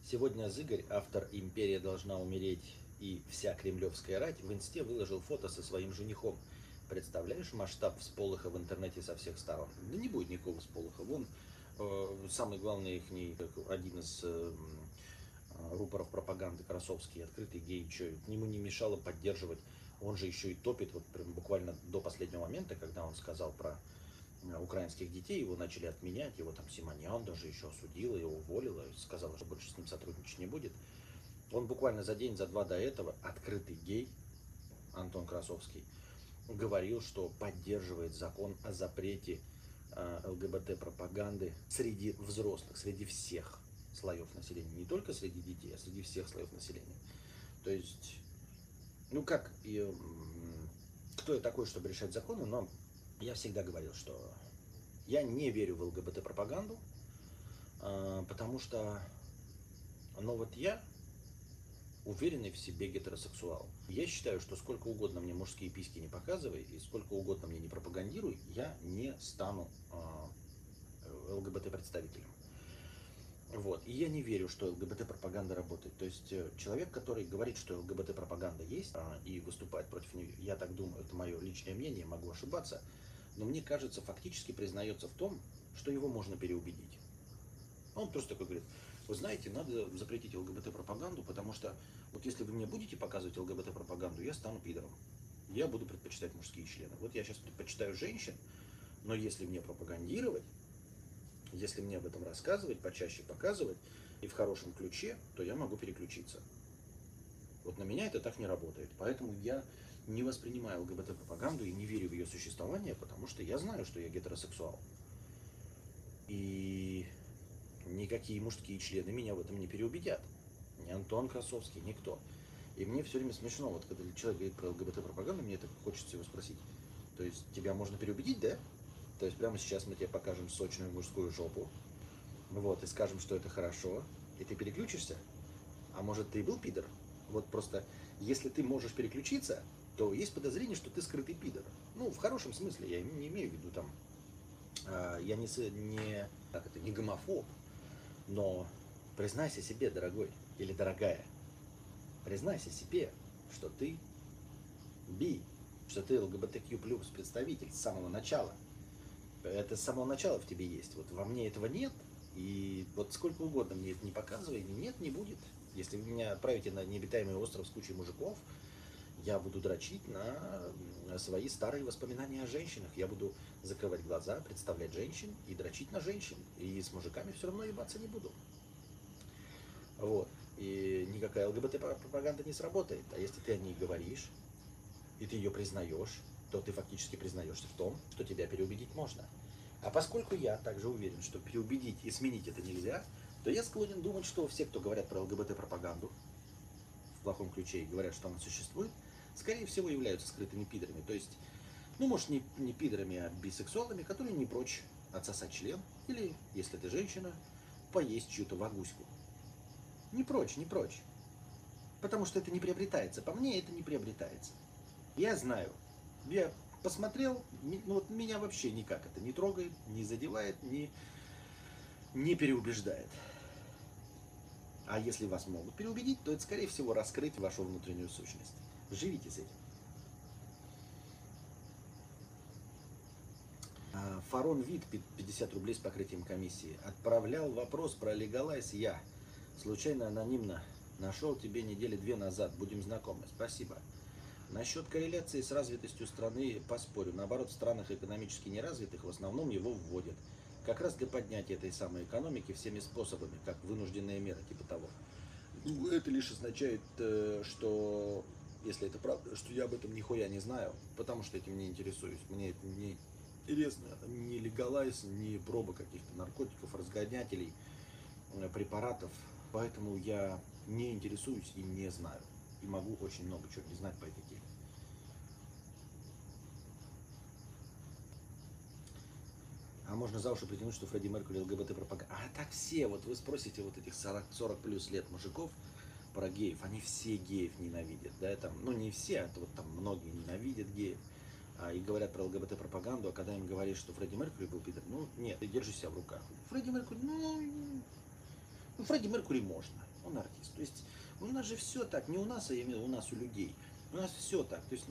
Сегодня Зыгорь, автор «Империя должна умереть» и «Вся кремлевская рать», в инсте выложил фото со своим женихом. Представляешь масштаб всполоха в интернете со всех сторон? Да не будет никакого всполоха. Вон, самый главный их, один из... рупоров пропаганды Красовский, открытый гей, что ему не мешало поддерживать. Он же еще и топит, вот прям буквально до последнего момента, когда он сказал про украинских детей, его начали отменять, его там Симоньян даже еще осудила, его уволила, сказала, что больше с ним сотрудничать не будет. Он буквально за день, за два до этого, открытый гей, Антон Красовский, говорил, что поддерживает закон о запрете ЛГБТ-пропаганды среди взрослых, среди всех слоев населения, не только среди детей, а среди всех слоев населения. То есть, ну как, кто я такой, чтобы решать законы, но я всегда говорил, что я не верю в ЛГБТ-пропаганду, потому что, ну вот я уверенный в себе гетеросексуал. Я считаю, что сколько угодно мне мужские письки не показывай и сколько угодно мне не пропагандируй, я не стану ЛГБТ-представителем. Вот. И я не верю, что ЛГБТ-пропаганда работает. То есть человек, который говорит, что ЛГБТ-пропаганда есть и выступает против нее, я так думаю, это мое личное мнение, могу ошибаться, но мне кажется, фактически признается в том, что его можно переубедить. Он просто такой говорит, вы знаете, надо запретить ЛГБТ-пропаганду, потому что вот если вы мне будете показывать ЛГБТ-пропаганду, я стану пидором. Я буду предпочитать мужские члены. Вот я сейчас предпочитаю женщин, но если мне пропагандировать, если мне об этом рассказывать, почаще показывать, и в хорошем ключе, то я могу переключиться. Вот на меня это так не работает. Поэтому я не воспринимаю ЛГБТ-пропаганду и не верю в ее существование, потому что я знаю, что я гетеросексуал. И никакие мужские члены меня в этом не переубедят. Ни Антон Красовский, никто. И мне все время смешно, вот когда человек говорит про ЛГБТ-пропаганду, мне так хочется его спросить. То есть тебя можно переубедить, да? То есть прямо сейчас мы тебе покажем сочную мужскую жопу, вот, и скажем, что это хорошо, и ты переключишься. А может, ты и был пидор? Вот просто, если ты можешь переключиться, то есть подозрение, что ты скрытый пидор. Ну, в хорошем смысле, я не имею в виду там, я не гомофоб, но признайся себе, дорогой или дорогая, признайся себе, что ты би, что ты ЛГБТК+ представитель с самого начала. Это с самого начала в тебе есть. Вот во мне этого нет, и вот сколько угодно мне это не показывай, нет, не будет. Если вы меня отправите на необитаемый остров с кучей мужиков, я буду дрочить на свои старые воспоминания о женщинах. Я буду закрывать глаза, представлять женщин и дрочить на женщин. И с мужиками все равно ебаться не буду. Вот. И никакая ЛГБТ-пропаганда не сработает. А если ты о ней говоришь, и ты ее признаешь, то ты фактически признаешься в том, что тебя переубедить можно. А поскольку я также уверен, что переубедить и сменить это нельзя, то я склонен думать, что все, кто говорят про ЛГБТ-пропаганду, в плохом ключе и говорят, что она существует, скорее всего являются скрытыми пидорами. То есть, ну, может, не пидорами, а бисексуалами, которые не прочь отсосать член, или, если ты женщина, поесть чью-то вагуську. Не прочь, не прочь. Потому что это не приобретается. По мне, это не приобретается. Я знаю. Я посмотрел, ну вот меня вообще никак это не трогает, не задевает, не переубеждает. А если вас могут переубедить, то это, скорее всего, раскрыть вашу внутреннюю сущность. Живите с этим. Фарон Вид, 50 рублей с покрытием комиссии. Отправлял вопрос про легалайз я. Случайно, анонимно. Нашел тебе недели две назад. Будем знакомы. Спасибо. Насчет корреляции с развитостью страны поспорю. Наоборот, в странах экономически неразвитых в основном его вводят. Как раз для поднятия этой самой экономики всеми способами, как вынужденные меры, типа того. Это лишь означает, что, если это правда, что я об этом нихуя не знаю, потому что этим не интересуюсь. Мне это не интересно. Ни легалайз, ни проба каких-то наркотиков, разгонятелей, препаратов. Поэтому я не интересуюсь и не знаю. И могу очень много чего не знать по этой теме. А можно за уши притянуть, что Фредди Меркьюри ЛГБТ-пропаганда. А так все, вот вы спросите вот этих 40 плюс лет мужиков про геев. Они все геев ненавидят. Да? Там, ну не все, а вот там многие ненавидят геев. И говорят про ЛГБТ-пропаганду, а когда им говоришь, что Фредди Меркьюри был пидор, ну нет, ты держи себя в руках. Фредди Меркьюри, ну Фредди Меркьюри можно, он артист. То есть у нас же все так, не у нас, а я имею в виду, у нас у людей. У нас все так. То есть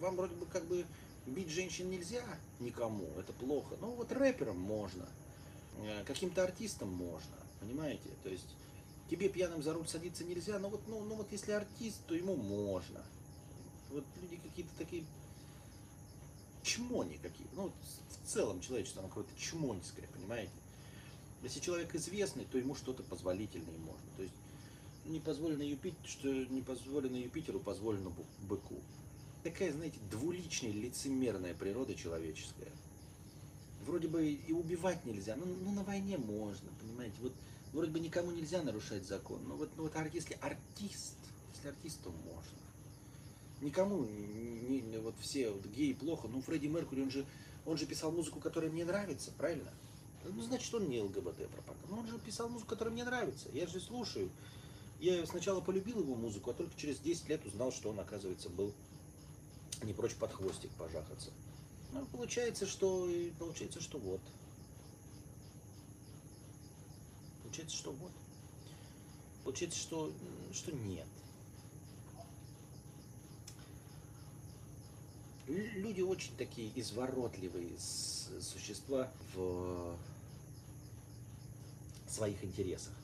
вам вроде бы как бы бить женщин нельзя никому, это плохо. Ну вот рэперам можно, каким-то артистам можно, понимаете? То есть тебе пьяным за руль садиться нельзя, но вот, ну вот если артист, то ему можно. Вот люди какие-то такие чмони какие-то. Ну в целом человечество оно какое-то чмоньское, понимаете? Если человек известный, то ему что-то позволительное можно. То есть не позволено Юпитеру, что не позволено Юпитеру, позволено быку. Такая, знаете, двуличная, лицемерная природа человеческая. Вроде бы и убивать нельзя, но на войне можно, понимаете. Вот вроде бы никому нельзя нарушать закон, но вот, если артист, то можно. Никому, вот все вот, геи плохо, но Фредди Меркьюри, он же писал музыку, которая мне нравится, правильно? Ну, значит, он не ЛГБТ-пропаганда. Но он же писал музыку, которая мне нравится, я же слушаю. Я сначала полюбил его музыку, а только через 10 лет узнал, что он, оказывается, был не прочь под хвостик пожахаться. Ну, Получается, что нет. Люди очень такие изворотливые существа в своих интересах.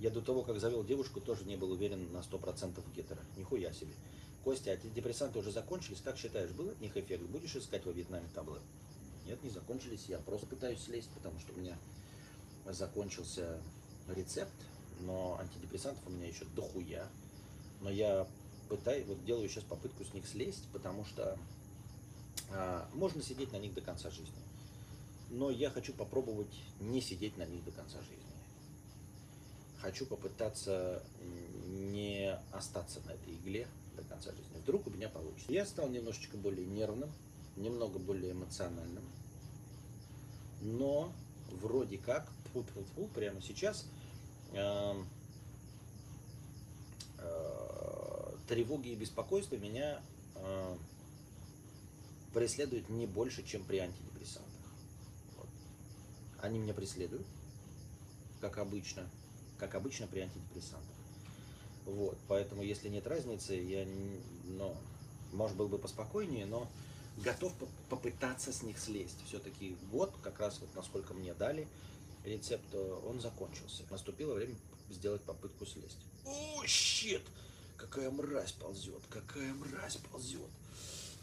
Я до того, как завел девушку, тоже не был уверен на 100% в гетеро. Нихуя себе. Костя, антидепрессанты уже закончились? Как считаешь, был от них эффект? Будешь искать во Вьетнаме таблы? Нет, не закончились. Я просто пытаюсь слезть, потому что у меня закончился рецепт. Но антидепрессантов у меня еще дохуя. Но я пытаюсь, вот делаю сейчас попытку с них слезть, потому что можно сидеть на них до конца жизни. Но я хочу попробовать не сидеть на них до конца жизни. Хочу попытаться не остаться на этой игле до конца жизни. Вдруг у меня получится. Я стал немножечко более нервным, немного более эмоциональным. Но вроде как, прямо сейчас тревоги и беспокойство меня преследуют не больше, чем при антидепрессантах. Вот. Они меня преследуют, как обычно. Как обычно при антидепрессантах. Вот, поэтому если нет разницы, я, может, был бы поспокойнее, но готов попытаться с них слезть. Все-таки год, как раз вот насколько мне дали рецепт, он закончился. Наступило время сделать попытку слезть. О, щит! Какая мразь ползет, какая мразь ползет.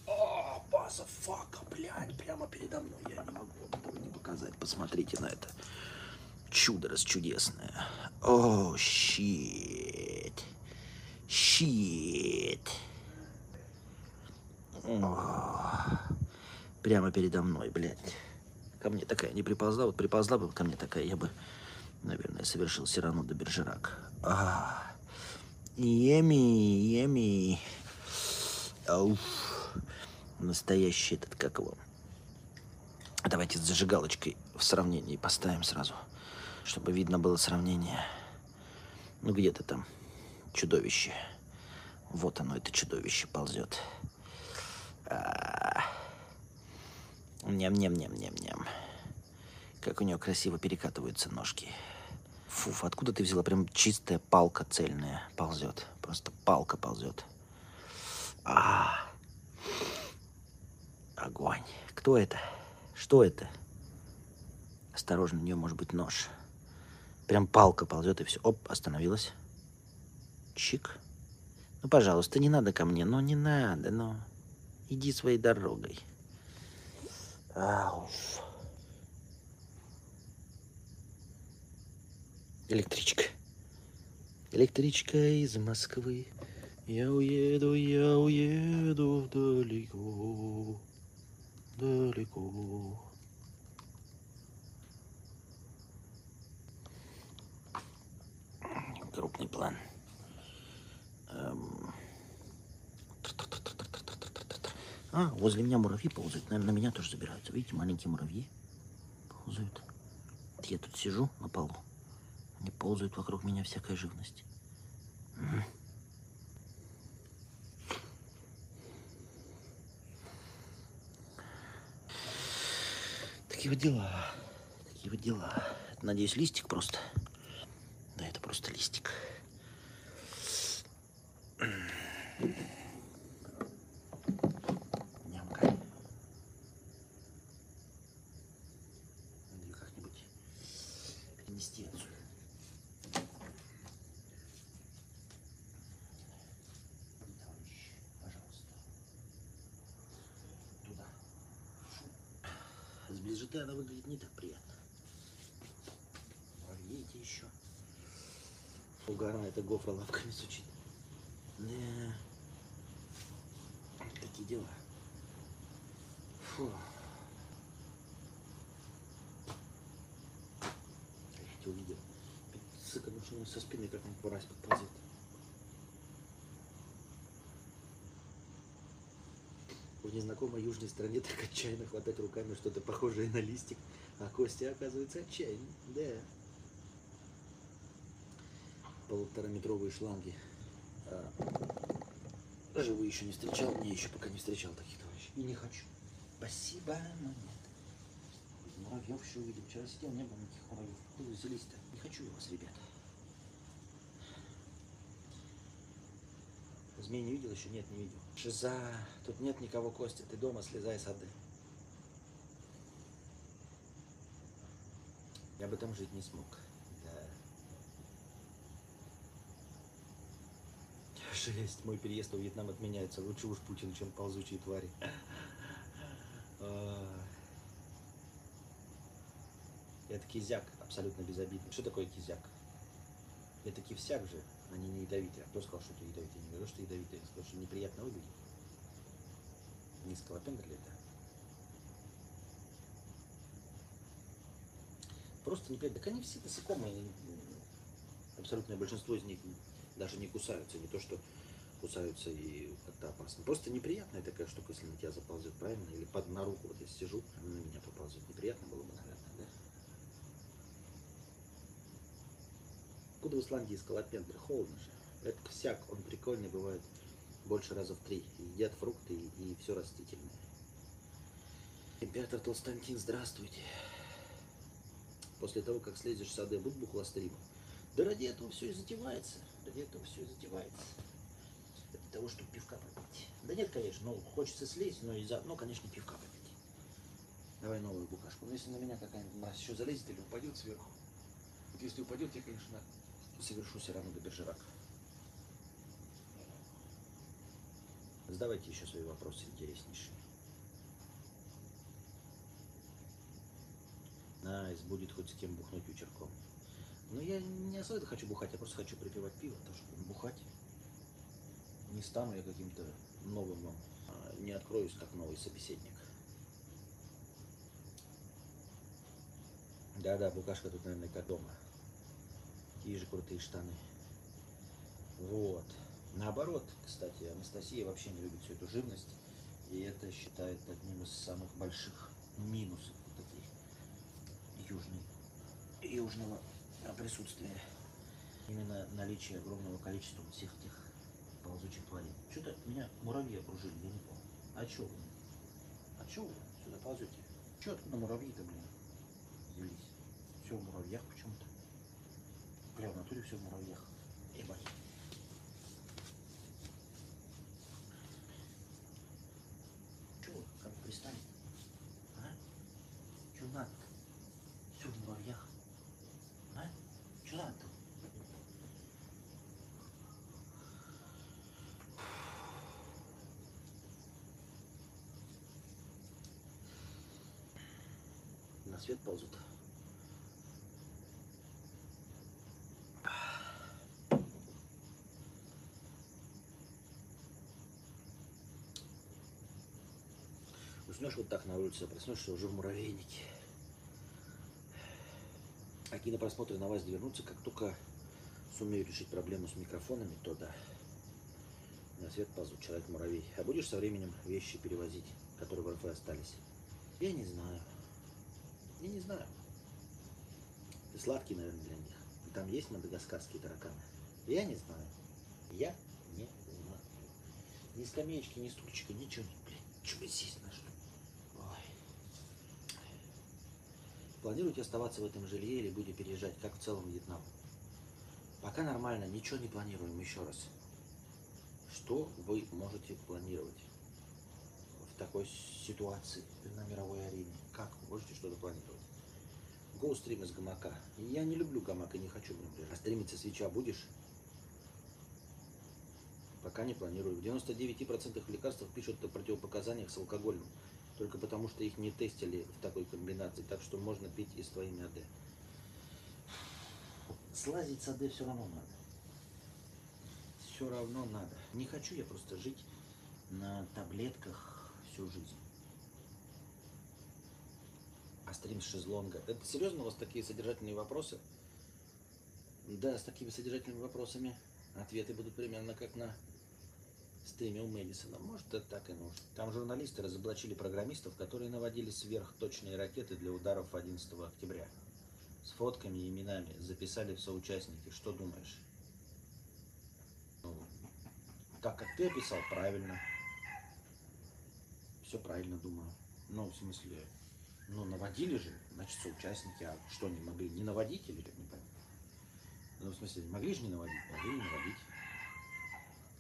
О, база фака, блядь, прямо передо мной. Я не могу этого не показать, посмотрите на это. Чудо расчудесное. О, щит. Щит. Прямо передо мной, блядь. Ко мне такая не приползла. Вот приползла бы ко мне такая, я бы, наверное, совершил сирану до Бержерак. Еми. Ауф. Настоящий этот, как его. Давайте с зажигалочкой в сравнении поставим сразу, чтобы видно было сравнение. Ну, где-то там чудовище. Вот оно, это чудовище ползет. Ням-ням-ням-ням-ням. Как у нее красиво перекатываются ножки. Фуф, откуда ты взяла? Прям чистая палка цельная ползет. Просто палка ползет. Огонь. Кто это? Что это? Осторожно, у нее может быть нож. Прям палка ползет и все. Оп, остановилась. Чик. Ну, пожалуйста, не надо ко мне. Ну, не надо, ну. Иди своей дорогой. Ауф. Электричка. Электричка из Москвы. Я уеду далеко. Далеко. Крупный план. Возле меня муравьи ползают. Наверное, на меня тоже забираются. Видите, маленькие муравьи ползают. Я тут сижу на полу. Они ползают вокруг меня, всякая живность. Такие вот дела. Такие вот дела. Это, надеюсь, листик просто. Да, это просто листик. Она выглядит не так приятно. Видите еще. Угарно это гофра лапками сучит. Да. Такие дела. Фу. Я тебя увидел. Сука, ну что у нас со спины как-нибудь порась подползет. В незнакомой южной стране так отчаянно хватать руками что-то похожее на листик, а Костя оказывается отчаянный. Да. Полутораметровые шланги. Живые еще не встречал, я еще пока не встречал таких товарищей. И не хочу. Спасибо, но нет. Муравьев еще увидел. Вчера сидел, не было никаких муравьев. Куда взялись-то? Не хочу я вас, ребята. Змей не видел еще? Нет, не видел. Шиза. Тут нет никого, Костя. Ты дома, слезай с ады. Я бы там жить не смог. Да. Жесть. Мой переезд во Вьетнам отменяется. Лучше уж Путин, чем ползучие твари. Это кизяк. Абсолютно безобидный. Что такое кизяк? Это кивсяк же. Они не ядовитые. А кто сказал, что это ядовитые? Я не говорю, что ядовитые. Я сказал, что неприятно выглядит. Не скалопендр ли это? Просто неприятно. Так они все насекомые. Абсолютное большинство из них даже не кусаются. Не то, что кусаются и это опасно. Просто неприятная такая штука, если на тебя заползет, правильно? Или под на руку. Вот я сижу, она на меня поползет. Неприятно было бы, наверное, да? Откуда в Исландии скалопендры? Холодно же. Это косяк, он прикольный, бывает больше раза в 3. Едят фрукты и все растительное. Император Толстантин, здравствуйте. После того, как слезешь с АД, будь бухла стрима. Да ради этого все и затевается. Ради этого все и затевается. Ради того, чтобы пивка попить. Да нет, конечно, ну хочется слезть, но и заодно, конечно, пивка попить. Давай новую букашку. Ну если на меня какая-нибудь мразь еще залезет или упадет сверху. Вот если упадет, я, конечно, совершу сирану до Бержерак. Задавайте еще свои вопросы интереснейшие. Найс, будет хоть с кем бухнуть вечерком. Но я не особенно хочу бухать, я просто хочу припивать пиво, потому что бухать Не стану я каким-то новым, не откроюсь как новый собеседник. Да-да, букашка тут, наверное, как дома. Такие же крутые штаны. Вот. Наоборот, кстати, Анастасия вообще не любит всю эту живность. И это считает одним из самых больших минусов вот таких южного присутствия. Именно наличие огромного количества всех этих ползучих тварей. Что-то меня муравьи окружили, я не помню. А чё вы? А чё вы сюда ползёте? Чё откуда муравьи-то, блин, взялись? Всё в муравьях почему-то. Бля, в натуре всё в муравьях. Ебать. Чё вы, как пристали? А? Чё надо? Всё в муравьях. А? Чё надо? На свет ползут. Уснешь вот так на улице, а проснешься уже в муравейнике. А кинопросмотры на вас вернутся, как только сумею решить проблему с микрофонами, то да. На свет ползут человек-муравей. А будешь со временем вещи перевозить, которые в РФ остались? Я не знаю. Я не знаю. Ты сладкий, наверное, для них. И там есть мадагаскарские тараканы. Я не знаю. Я не знаю. Ни скамеечки, ни стульчика, ничего нет. Блин, что бы здесь нашли? Ой. Планируете оставаться в этом жилье или будете переезжать, как в целом Вьетнам? Пока нормально, ничего не планируем, еще раз. Что вы можете планировать в такой ситуации на мировой арене? Как вы можете что-то планировать? Гоустрим из гамака. Я не люблю гамак и не хочу, например. А стримиться свеча будешь? Пока не планирую. В 99% лекарств пишут о противопоказаниях с алкоголем. Только потому, что их не тестили в такой комбинации. Так что можно пить и с твоими АД. Слазить с АД все равно надо. Все равно надо. Не хочу я просто жить на таблетках всю жизнь. А стрим с шезлонга. Это серьезно у вас такие содержательные вопросы? Да, с такими содержательными вопросами ответы будут примерно как на стриме у Мэдисона. Может, это так и нужно. Там журналисты разоблачили программистов, которые наводили сверхточные ракеты для ударов 11 октября. С фотками и именами записали в соучастники. Что думаешь? Ну, так как ты описал, правильно. Все правильно думаю. Ну, в смысле... Ну, наводили же, значит, соучастники, а что, не могли не наводить или как, не понятно? Ну, в смысле, могли же не наводить, могли не наводить.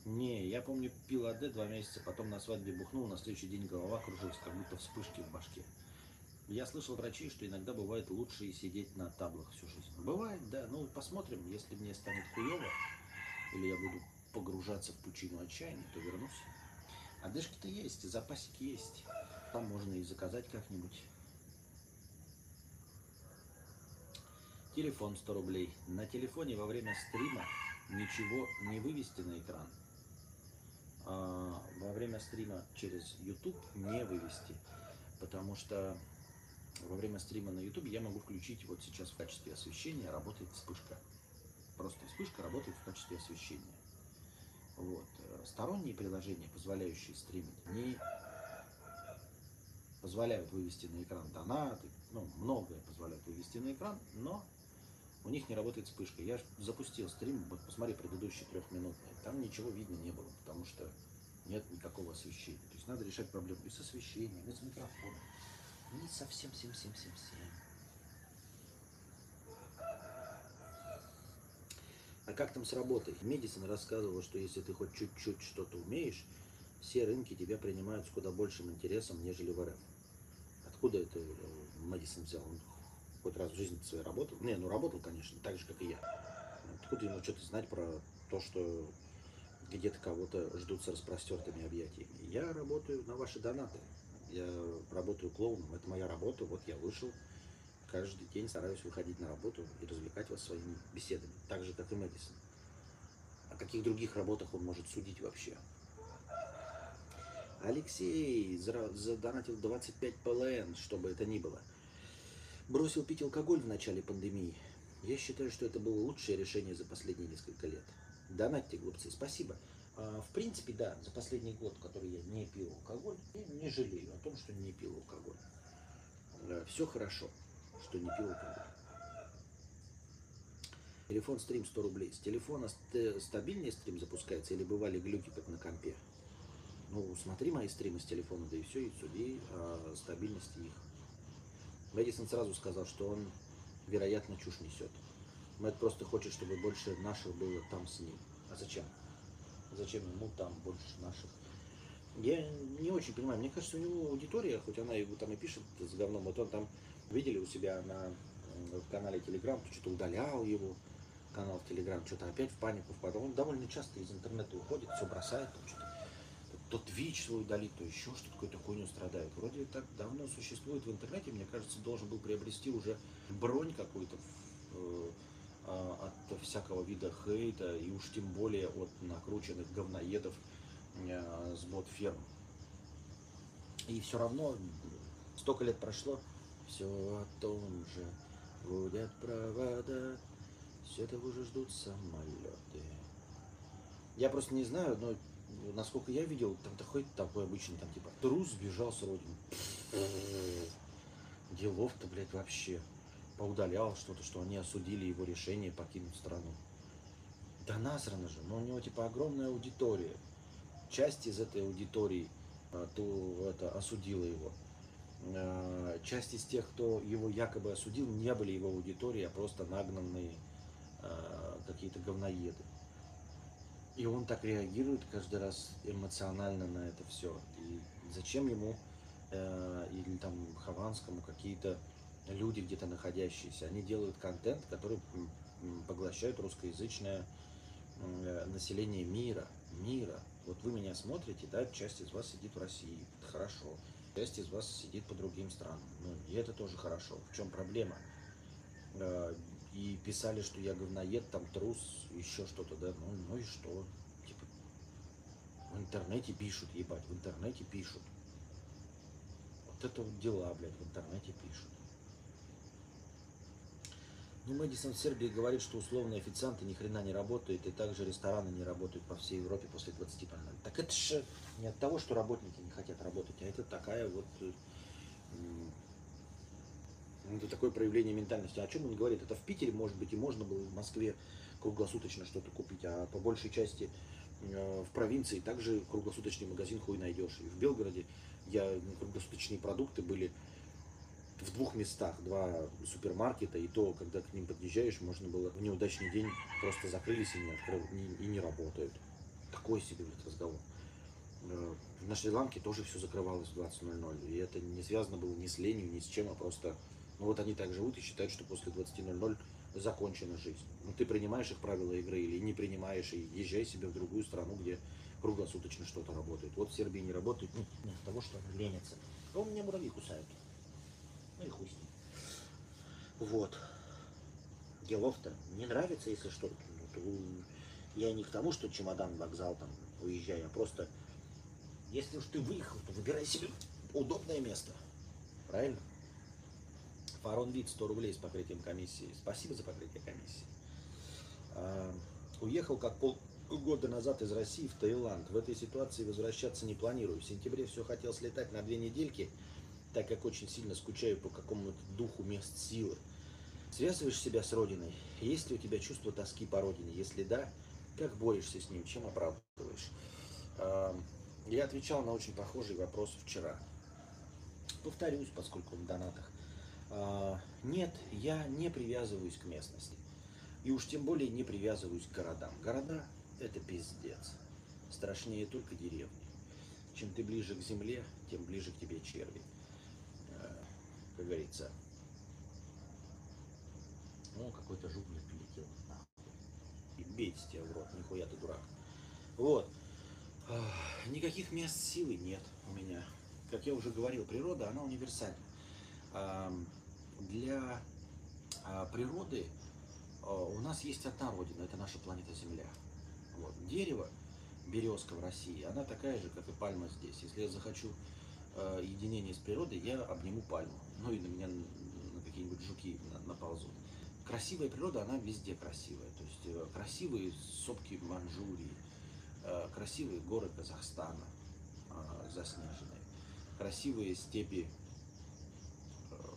Не, я помню, пил АД 2 месяца, потом на свадьбе бухнул, на следующий день голова кружилась, как будто вспышки в башке. Я слышал врачей, что иногда бывает лучше сидеть на таблах всю жизнь. Бывает, да, ну, посмотрим, если мне станет хуево, или я буду погружаться в пучину отчаяния, то вернусь. АДшки-то есть, запасики есть, там можно и заказать как-нибудь. Телефон 100 рублей. На телефоне во время стрима ничего не вывести на экран. А во время стрима через YouTube не вывести. Потому что во время стрима на YouTube я могу включить вот сейчас в качестве освещения работает вспышка. Просто вспышка работает в качестве освещения. Вот. Сторонние приложения, позволяющие стримить, не позволяют вывести на экран донаты. Ну, многое позволяют вывести на экран, но у них не работает вспышка. Я запустил стрим, вот посмотри предыдущие 3-минутные, там ничего видно не было, потому что нет никакого освещения. То есть надо решать проблему и с освещением, и с микрофоном, и со всем. А как там с работой? Мэдисон рассказывала, что если ты хоть чуть-чуть что-то умеешь, все рынки тебя принимают с куда большим интересом, нежели в РФ. Откуда это Мэдисон взял? Он хоть раз в жизни своей работал? Не, ну работал, конечно, так же, как и я. Откуда ему что-то знать про то, что где-то кого-то ждут с распростертыми объятиями? Я работаю на ваши донаты. Я работаю клоуном, это моя работа, вот я вышел. Каждый день стараюсь выходить на работу и развлекать вас своими беседами, так же, как и Мэдисон. О каких других работах он может судить вообще? Алексей задонатил 25 ПЛН, что бы это ни было. Бросил пить алкоголь в начале пандемии. Я считаю, что это было лучшее решение за последние несколько лет. Донатьте, глупцы, спасибо. В принципе, да, за последний год, который я не пил алкоголь, не жалею о том, что не пил алкоголь. Все хорошо, что не пил алкоголь. Телефон стрим 100 рублей. С телефона стабильнее стрим запускается или бывали глюки, как на компе? Ну, смотри мои стримы с телефона, да и все, и суди о стабильности их. Мэдисон сразу сказал, что он, вероятно, чушь несет. Мэтт просто хочет, чтобы больше наших было там с ним. А зачем? Зачем ему там больше наших? Я не очень понимаю. Мне кажется, у него аудитория, хоть она его там и пишет с говном, вот он там, видели у себя на канале Telegram, что-то удалял его, канал Telegram, что-то опять в панику впадал. Он довольно часто из интернета уходит, все бросает, там что-то. То Twitch свой удалит, то еще что-то, какой-то хуйню страдает. Вроде так давно существует в интернете, мне кажется, должен был приобрести уже бронь какую-то от всякого вида хейта, и уж тем более от накрученных говноедов с бот-ферм. И все равно, столько лет прошло, все о том же гудят провода, все того же ждут самолеты. Я просто не знаю, но насколько я видел, там такой обычный, там типа трус сбежал с родины. Делов-то, блядь, вообще. Поудалял что-то, что они осудили его решение покинуть страну. Да насрано же, но у него типа огромная аудитория. Часть из этой аудитории осудила его. Часть из тех, кто его якобы осудил, не были его аудиторией, а просто нагнанные какие-то говноеды. И он так реагирует каждый раз эмоционально на это все. И зачем ему или там Хованскому какие-то люди где-то находящиеся? Они делают контент, который поглощает русскоязычное население мира. Мира. Вот вы меня смотрите, да, часть из вас сидит в России, это хорошо. Часть из вас сидит по другим странам, ну и это тоже хорошо. В чем проблема? И писали, что я говноед, там трус, еще что-то, да, ну и что? Типа, в интернете пишут, ебать, в интернете пишут. Вот это вот дела, блядь, в интернете пишут. Ну, Мэдисон в Сербии говорит, что условные официанты ни хрена не работают, и также рестораны не работают по всей Европе после 20:00. Так это же не от того, что работники не хотят работать, а это такая вот... Это такое проявление ментальности. О чем он говорит? Это в Питере, может быть, и можно было в Москве круглосуточно что-то купить, а по большей части в провинции также круглосуточный магазин хуй найдешь. И в Белгороде круглосуточные продукты были в двух местах, два супермаркета, и то, когда к ним подъезжаешь, можно было в неудачный день просто закрылись и не работают. Такой себе разговор. На Шри-Ланке тоже все закрывалось в 20:00, и это не связано было ни с ленью, ни с чем, а просто... Ну вот они так живут и считают, что после 20:00 закончена жизнь. Ну ты принимаешь их правила игры или не принимаешь, и езжай себе в другую страну, где круглосуточно что-то работает. Вот в Сербии не работает, не от того, что они ленятся. Но у меня муравьи кусают. Ну и хуй с ним. Вот. Делов-то не нравится, если что. Я не к тому, что чемодан, вокзал, там, уезжай, а просто... Если уж ты выехал, то выбирай себе удобное место. Правильно? Фарон Вит, 100 рублей с покрытием комиссии. Спасибо за покрытие комиссии. Уехал как полгода назад из России в Таиланд. В этой ситуации возвращаться не планирую. В сентябре все хотел слетать на 2 недельки, так как очень сильно скучаю по какому-то духу мест силы. Связываешь себя с родиной? Есть ли у тебя чувство тоски по родине? Если да, как борешься с ним? Чем оправдываешь? Я отвечал на очень похожий вопрос вчера. Повторюсь, поскольку он в донатах. Нет, я не привязываюсь к местности. И уж тем более не привязываюсь к городам. Города – это пиздец. Страшнее только деревни. Чем ты ближе к земле, тем ближе к тебе черви. Как говорится. Ну, какой-то жук мне прилетел. И бейте тебя в рот, нихуя ты дурак. Вот. Никаких мест силы нет у меня. Как я уже говорил, природа, она универсальна. Для природы у нас есть одна родина, это наша планета Земля. Вот. Дерево, березка в России, она такая же, как и пальма здесь. Если я захочу единение с природой, я обниму пальму. Ну и на меня на какие-нибудь жуки наползут. Красивая природа, она везде красивая. То есть красивые сопки Манчжурии, красивые горы Казахстана заснеженные, красивые степи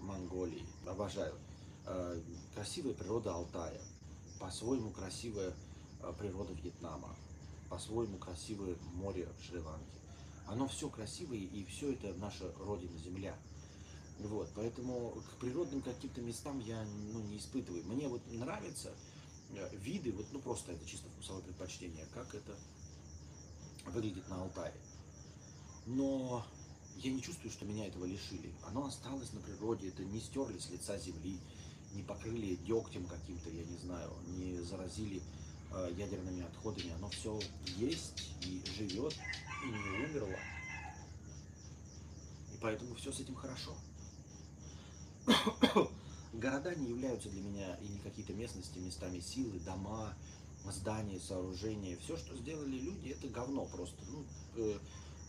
Монголии, обожаю. Красивая природа Алтая, по-своему красивая природа Вьетнама, по-своему красивое море Шри-Ланки. Оно все красивое, и все это наша родина, земля. Вот, поэтому к природным каким-то местам я не испытываю. Мне вот нравятся виды, вот, ну просто это чисто вкусовое предпочтение, как это выглядит на Алтае. Но я не чувствую, что меня этого лишили. Оно осталось на природе, это не стерли с лица земли, не покрыли дегтем каким-то, я не знаю, не заразили ядерными отходами. Оно все есть и живет, и не умерло. И поэтому все с этим хорошо. Города не являются для меня, и не какие-то местности, местами силы, дома, здания, сооружения. Все, что сделали люди, это говно просто. Ну,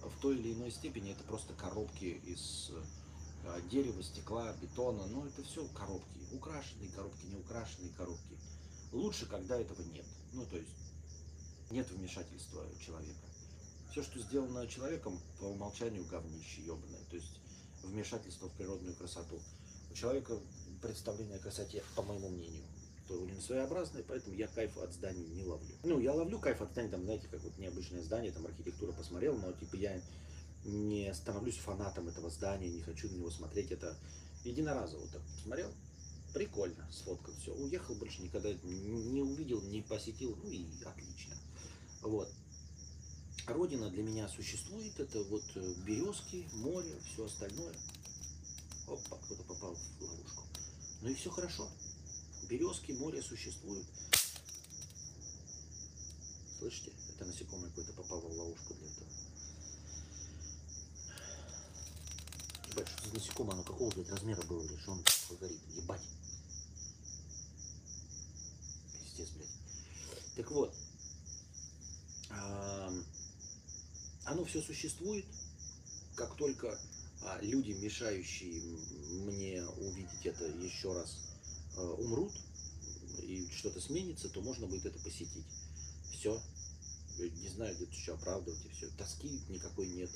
в той или иной степени это просто коробки из дерева, стекла, бетона. Ну, это все коробки. Украшенные коробки, не украшенные коробки. Лучше, когда этого нет. Ну, то есть, нет вмешательства человека. Все, что сделано человеком, по умолчанию говнище ебаное. То есть, вмешательство в природную красоту. У человека представление о красоте, по моему мнению, то у него своеобразное, поэтому я кайф от зданий не ловлю. Ну, я ловлю кайф от зданий, там, знаете, как вот необычное здание, там, архитектура посмотрел, но, типа, я не становлюсь фанатом этого здания, не хочу на него смотреть, это единоразово так посмотрел, прикольно, сфоткал, все, уехал, больше никогда не увидел, не посетил, ну и отлично. Вот. Родина для меня существует, это вот березки, море, все остальное. Опа, кто-то попал в ловушку. Ну и все хорошо. Березки, море существуют. Слышите? Это насекомое какое-то попало в ловушку для этого. Ебать, что за насекомое? Оно какого, блядь, размера было, блядь, что он горит? Ебать. Пиздец, блядь. Так вот. Оно все существует, как только... А люди, мешающие мне увидеть это еще раз, умрут, и что-то сменится, то можно будет это посетить. Все. Не знаю, где-то еще оправдывать, и все. Тоски никакой нет.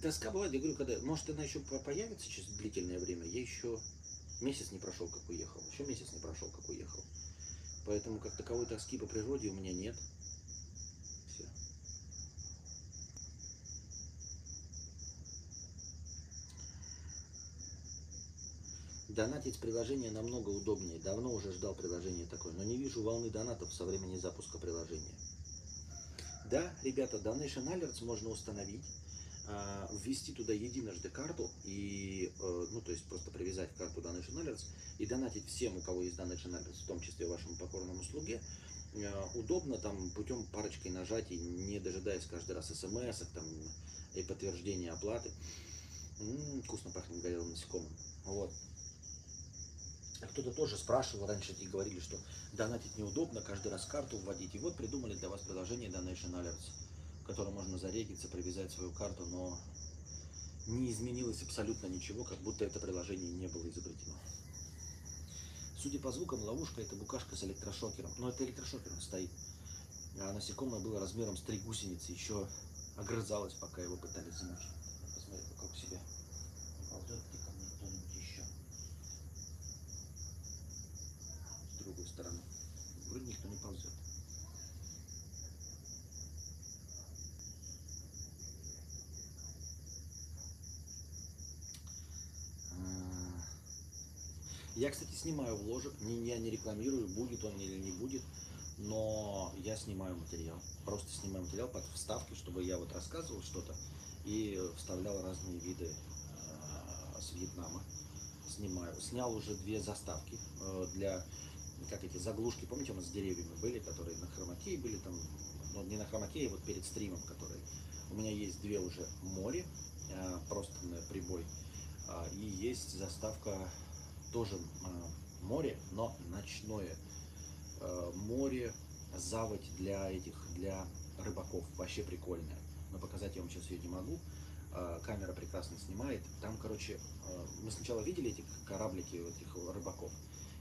Тоска бывает, я говорю, когда... Может, она еще появится через длительное время. Я еще месяц не прошел, как уехал. Еще месяц не прошел, как уехал. Поэтому, как таковой тоски по природе у меня нет. Донатить приложение намного удобнее. Давно уже ждал приложение такое, но не вижу волны донатов со времени запуска приложения. Да, ребята, Donation Alerts можно установить, ввести туда единожды карту, и, ну, то есть просто привязать карту Donation Alerts и донатить всем, у кого есть Donation Alerts, в том числе вашему покорному слуге. Удобно там путем парочкой нажатий, не дожидаясь каждый раз смс-ок там, и подтверждения оплаты. Вкусно пахнет горелым насекомым. Вот. Кто-то тоже спрашивал, раньше и говорили, что донатить неудобно, каждый раз карту вводить. И вот придумали для вас приложение Donation Alerts, в котором можно зарегиться, привязать свою карту, но не изменилось абсолютно ничего, как будто это приложение не было изобретено. Судя по звукам, ловушка – это букашка с электрошокером. Но это электрошокер стоит. А насекомое было размером с 3 гусеницы, еще огрызалось, пока его пытались замочить. Посмотри, вокруг себя. Сторону. Вроде никто не ползет. Я, кстати, снимаю вложек. Я не рекламирую, будет он или не будет, но я снимаю материал. Просто снимаю материал под вставки, чтобы я вот рассказывал что-то и вставлял разные виды с Вьетнама. Снимаю. Снял уже 2 заставки для... Как эти заглушки, помните, у нас с деревьями были, которые на хромакее были там, ну не на хромакее, вот перед стримом, которые у меня есть 2 уже, море, просто на прибой, и есть заставка тоже море, но ночное море, заводь для рыбаков, вообще прикольная. Но показать я вам сейчас ее не могу. Камера прекрасно снимает. Там, короче, мы сначала видели эти кораблики этих рыбаков.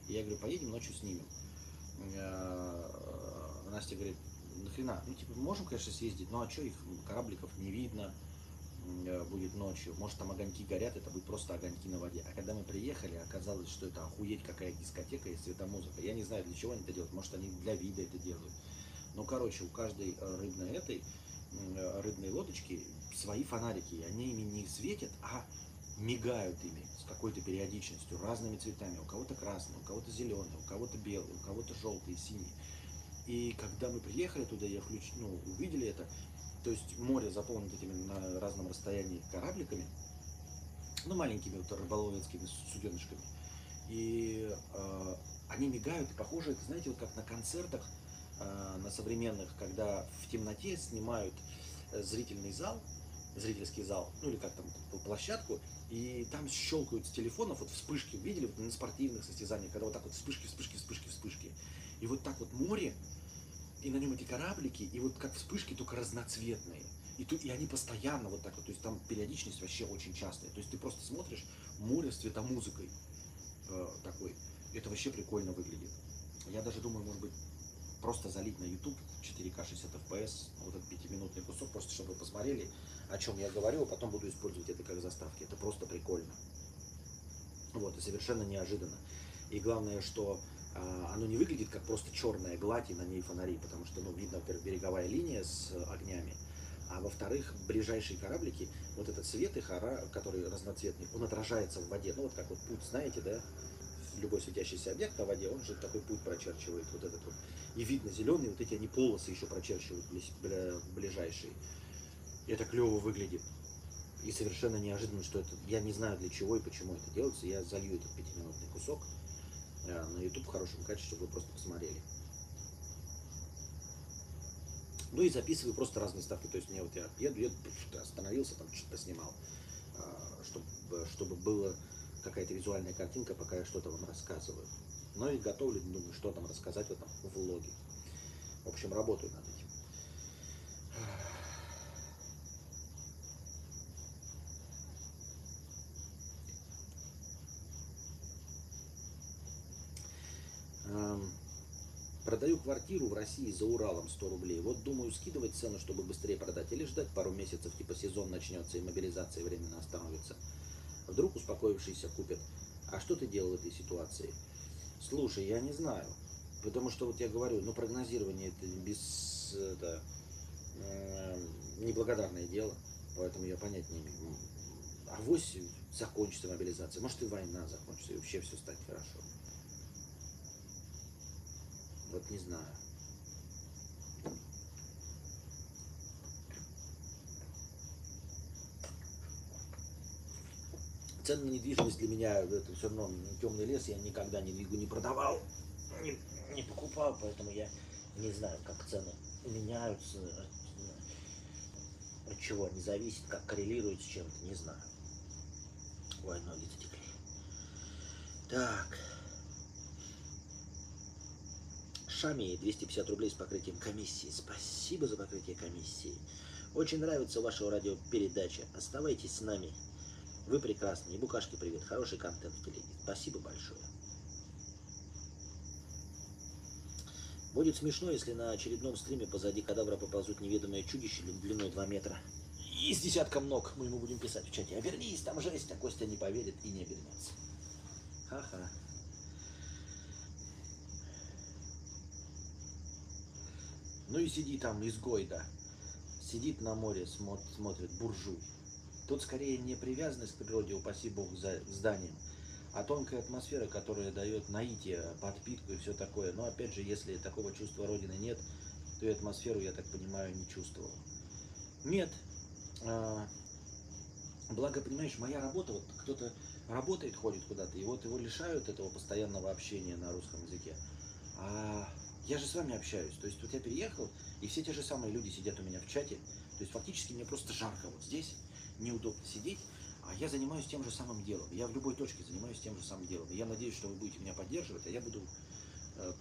И я говорю, поедем ночью снимем. Настя говорит, нахрена? Ну, типа, можем, конечно, съездить, но а что их корабликов не видно будет ночью? Может, там огоньки горят, это будет просто огоньки на воде. А когда мы приехали, оказалось, что это охуеть какая дискотека и светомузыка. Я не знаю, для чего они это делают. Может, они для вида это делают. Ну, короче, у каждой рыбной рыбной лодочки свои фонарики, и они ими не светят, а мигают ими с какой-то периодичностью, разными цветами. У кого-то красный, у кого-то зеленый, у кого-то белый, у кого-то желтый, синий. И когда мы приехали туда, увидели это, то есть море заполнено этими на разном расстоянии корабликами, ну, маленькими вот рыболовецкими суденышками. И они мигают, и похоже, это, знаете, вот как на концертах, на современных, когда в темноте снимают зрительский зал, ну или как там, площадку, и там щелкают с телефонов, вот вспышки, видели вот на спортивных состязаниях, когда вот так вот вспышки, вспышки, вспышки, вспышки. И вот так вот море, и на нем эти кораблики, и вот как вспышки, только разноцветные. И они постоянно вот так вот, то есть там периодичность вообще очень частая. То есть ты просто смотришь море с цветомузыкой такой. Это вообще прикольно выглядит. Я даже думаю, может быть, просто залить на YouTube 4К 60 FPS, вот этот 5-минутный кусок, просто чтобы вы посмотрели, о чем я говорил, а потом буду использовать это как заставки. Это просто прикольно. Вот, и совершенно неожиданно. И главное, что оно не выглядит как просто черная гладь и на ней фонари, потому что, ну, видно, во-первых, береговая линия с огнями, а во-вторых, ближайшие кораблики, вот этот свет их, который разноцветный, он отражается в воде. Ну, вот как вот путь, знаете, да? Любой светящийся объект на воде, он же такой путь прочерчивает, вот этот вот. И видно зеленые, вот эти они полосы еще прочерчивают ближайшие. И это клево выглядит. И совершенно неожиданно, что это, я не знаю для чего и почему это делается, я залью этот 5-минутный кусок на YouTube в хорошем качестве, чтобы вы просто посмотрели. Ну и записываю просто разные ставки, то есть мне вот я еду, остановился, там что-то поснимал, чтобы было какая-то визуальная картинка, пока я что-то вам рассказываю. Ну и готовлю, думаю, что там рассказать в этом влоге. В общем, работаю над этим. Продаю квартиру в России за Уралом 100 рублей. Вот думаю, скидывать цену, чтобы быстрее продать, или ждать пару месяцев, типа сезон начнется и мобилизация временно остановится. Вдруг успокоившиеся купят. А что ты делал в этой ситуации? Слушай, я не знаю. Потому что вот я говорю, ну прогнозирование это неблагодарное дело. Поэтому я понять не имею. Авось закончится мобилизация. Может и война закончится, и вообще все станет хорошо. Вот не знаю. Цены на недвижимость для меня, это все равно темный лес, я никогда не двигал, не продавал, не покупал, поэтому я не знаю, как цены меняются, от чего они зависят, как коррелируют с чем-то, не знаю. Ой, ноги затекли. Так. Xiaomi 250 рублей с покрытием комиссии. Спасибо за покрытие комиссии. Очень нравится ваша радиопередача. Оставайтесь с нами. Вы прекрасные. Букашки, привет. Хороший контент в телевизоре. Спасибо большое. Будет смешно, если на очередном стриме позади кадавра поползут неведомое чудище длиной 2 метра. И с десятком ног мы ему будем писать в чате. Обернись, там жесть, а Костя не поверит и не обернется. Ха-ха. Ну и сиди там изгой, да. Сидит на море, смотрит буржуй. Тут скорее не привязанность к природе, упаси бог, за зданием, а тонкая атмосфера, которая дает наитие, подпитку и все такое. Но опять же, если такого чувства Родины нет, то и атмосферу, я так понимаю, не чувствовал. Нет. Благо, понимаешь, моя работа, вот кто-то работает, ходит куда-то, и вот его лишают этого постоянного общения на русском языке. А я же с вами общаюсь. То есть вот я переехал, и все те же самые люди сидят у меня в чате. То есть фактически мне просто жарко вот здесь. Неудобно сидеть, а я занимаюсь тем же самым делом. Я в любой точке занимаюсь тем же самым делом. И я надеюсь, что вы будете меня поддерживать, а я буду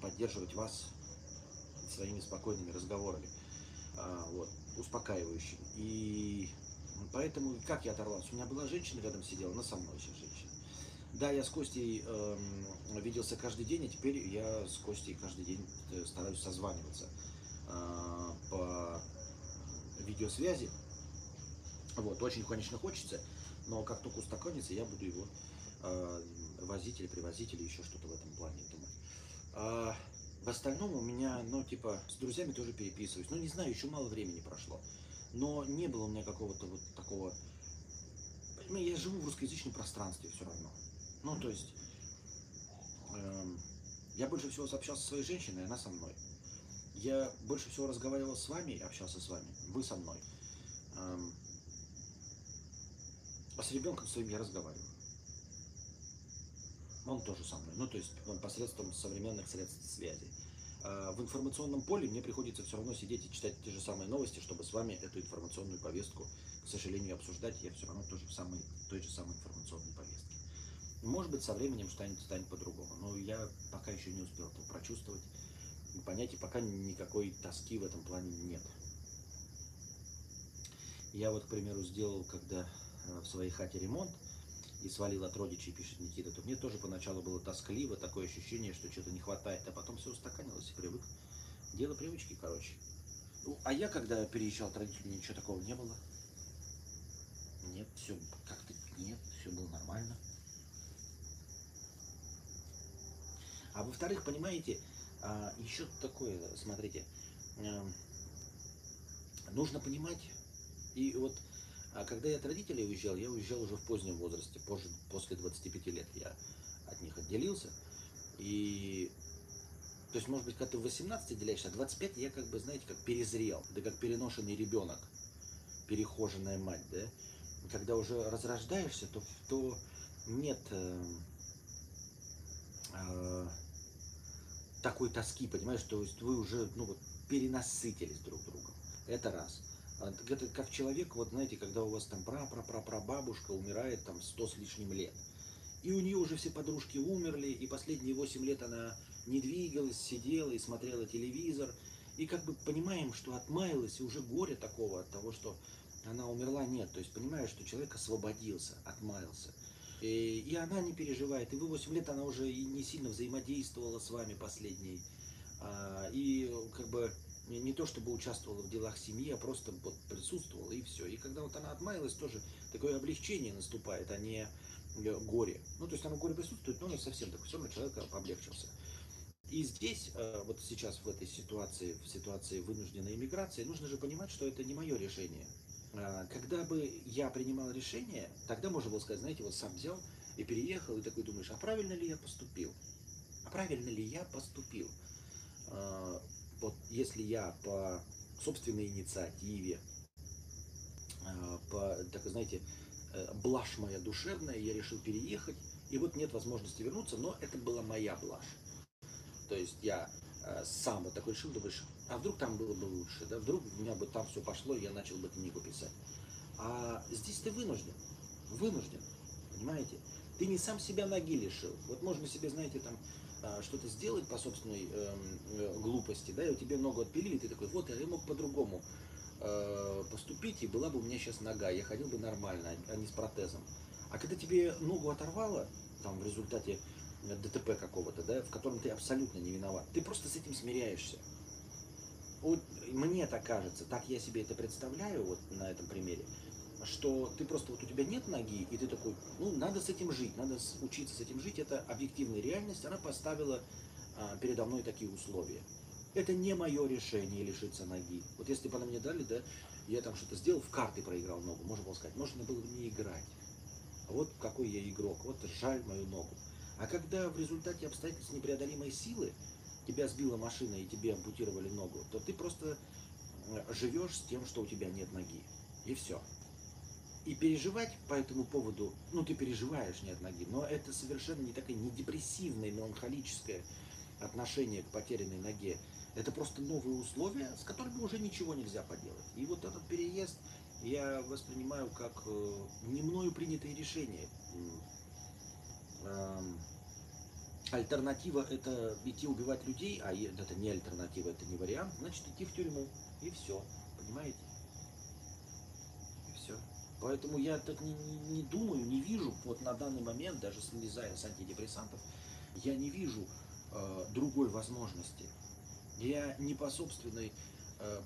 поддерживать вас своими спокойными разговорами, вот, успокаивающими. И поэтому, как я оторвался? У меня была женщина рядом сидела, она со мной сейчас женщина. Да, я с Костей виделся каждый день, а теперь я с Костей каждый день стараюсь созваниваться по видеосвязи. Вот, очень, конечно, хочется, но как только устаканится, я буду его возить или привозить, или еще что-то в этом плане думать. А в остальном у меня, ну, типа, с друзьями тоже переписываюсь. Ну, не знаю, еще мало времени прошло. Но не было у меня какого-то вот такого... Я живу в русскоязычном пространстве все равно. Ну, то есть, я больше всего общался со своей женщиной, она со мной. Я больше всего разговаривал с вами, общался с вами, вы со мной. А с ребенком своим я разговариваю. Он тоже со мной. Ну, то есть, он посредством современных средств связи. А в информационном поле мне приходится все равно сидеть и читать те же самые новости, чтобы с вами эту информационную повестку, к сожалению, обсуждать. Я все равно тоже в той же самой информационной повестке. Может быть, со временем что-нибудь станет по-другому. Но я пока еще не успел этого прочувствовать. И понять, и пока никакой тоски в этом плане нет. Я вот, к примеру, сделал, когда в своей хате ремонт, и свалил от родичей, пишет Никита, то мне тоже поначалу было тоскливо, такое ощущение, что что-то не хватает, а потом все устаканилось и привык. Дело привычки, короче. Ну, а я, когда переезжал от родителей, ничего такого не было. Нет, все как-то нет, все было нормально. А во-вторых, понимаете, еще такое, смотрите, нужно понимать, и вот... А когда я от родителей уезжал, я уезжал уже в позднем возрасте, позже, после 25 лет я от них отделился. И, то есть, может быть, когда ты в 18 отделяешься, а 25 я как бы, знаете, как перезрел, да как переношенный ребенок, перехоженная мать, да. Когда уже разрождаешься, то нет такой тоски, понимаешь, то есть вы уже, ну, вот, перенасытились друг другом. Это раз. Это как человек, вот знаете, когда у вас там прапрапрапрабабушка умирает там 100 с лишним лет. И у нее уже все подружки умерли, и последние 8 лет она не двигалась, сидела и смотрела телевизор. И как бы понимаем, что отмаялась, и уже горе такого от того, что она умерла, нет. То есть понимаешь, что человек освободился, отмаялся. И она не переживает. И вы 8 лет она уже и не сильно взаимодействовала с вами последней. И как бы... не то чтобы участвовала в делах семьи, а просто вот присутствовала, и все. И когда вот она отмаялась, тоже такое облегчение наступает, а не горе. Ну, то есть оно горе присутствует, но не совсем так. Все равно человек облегчился. И здесь, вот сейчас в этой ситуации, в ситуации вынужденной эмиграции, нужно же понимать, что это не мое решение. Когда бы я принимал решение, тогда можно было сказать, знаете, вот сам взял и переехал, и такой думаешь, а правильно ли я поступил? А правильно ли я поступил? Вот если я по собственной инициативе, по, так знаете, блажь моя душевная, я решил переехать, и вот нет возможности вернуться, но это была моя блажь. То есть я сам вот такой решил, думаешь, а вдруг там было бы лучше, да, вдруг у меня бы там все пошло, и я начал бы книгу писать. А здесь ты вынужден, понимаете? Ты не сам себя ноги лишил. Вот можно себе, знаете, там... что-то сделать по собственной глупости, да, и у тебя ногу отпилили, ты такой, вот, я мог по-другому поступить, и была бы у меня сейчас нога, я ходил бы нормально, а не с протезом. А когда тебе ногу оторвало, там, в результате ДТП какого-то, да, в котором ты абсолютно не виноват, ты просто с этим смиряешься. Вот мне так кажется, так я себе это представляю, вот на этом примере, что ты просто, вот у тебя нет ноги, и ты такой, ну, надо с этим жить, надо учиться с этим жить, это объективная реальность, она поставила передо мной такие условия. Это не мое решение лишиться ноги. Вот если бы она мне дали, да, я там что-то сделал, в карты проиграл ногу, можно было сказать, можно было бы не играть. Вот какой я игрок, вот жаль мою ногу. А когда в результате обстоятельств непреодолимой силы тебя сбила машина и тебе ампутировали ногу, то ты просто живешь с тем, что у тебя нет ноги. И все. И переживать по этому поводу, ну, ты переживаешь не от ноги, но это совершенно не такое не депрессивное, меланхолическое отношение к потерянной ноге. Это просто новые условия, с которыми уже ничего нельзя поделать. И вот этот переезд я воспринимаю как не мною принятое решение. альтернатива это идти убивать людей, а это не альтернатива, это не вариант, значит идти в тюрьму. И все, понимаете? И все. Поэтому я так не думаю, не вижу, вот на данный момент, даже слезая с антидепрессантов, я не вижу другой возможности. Я не по собственной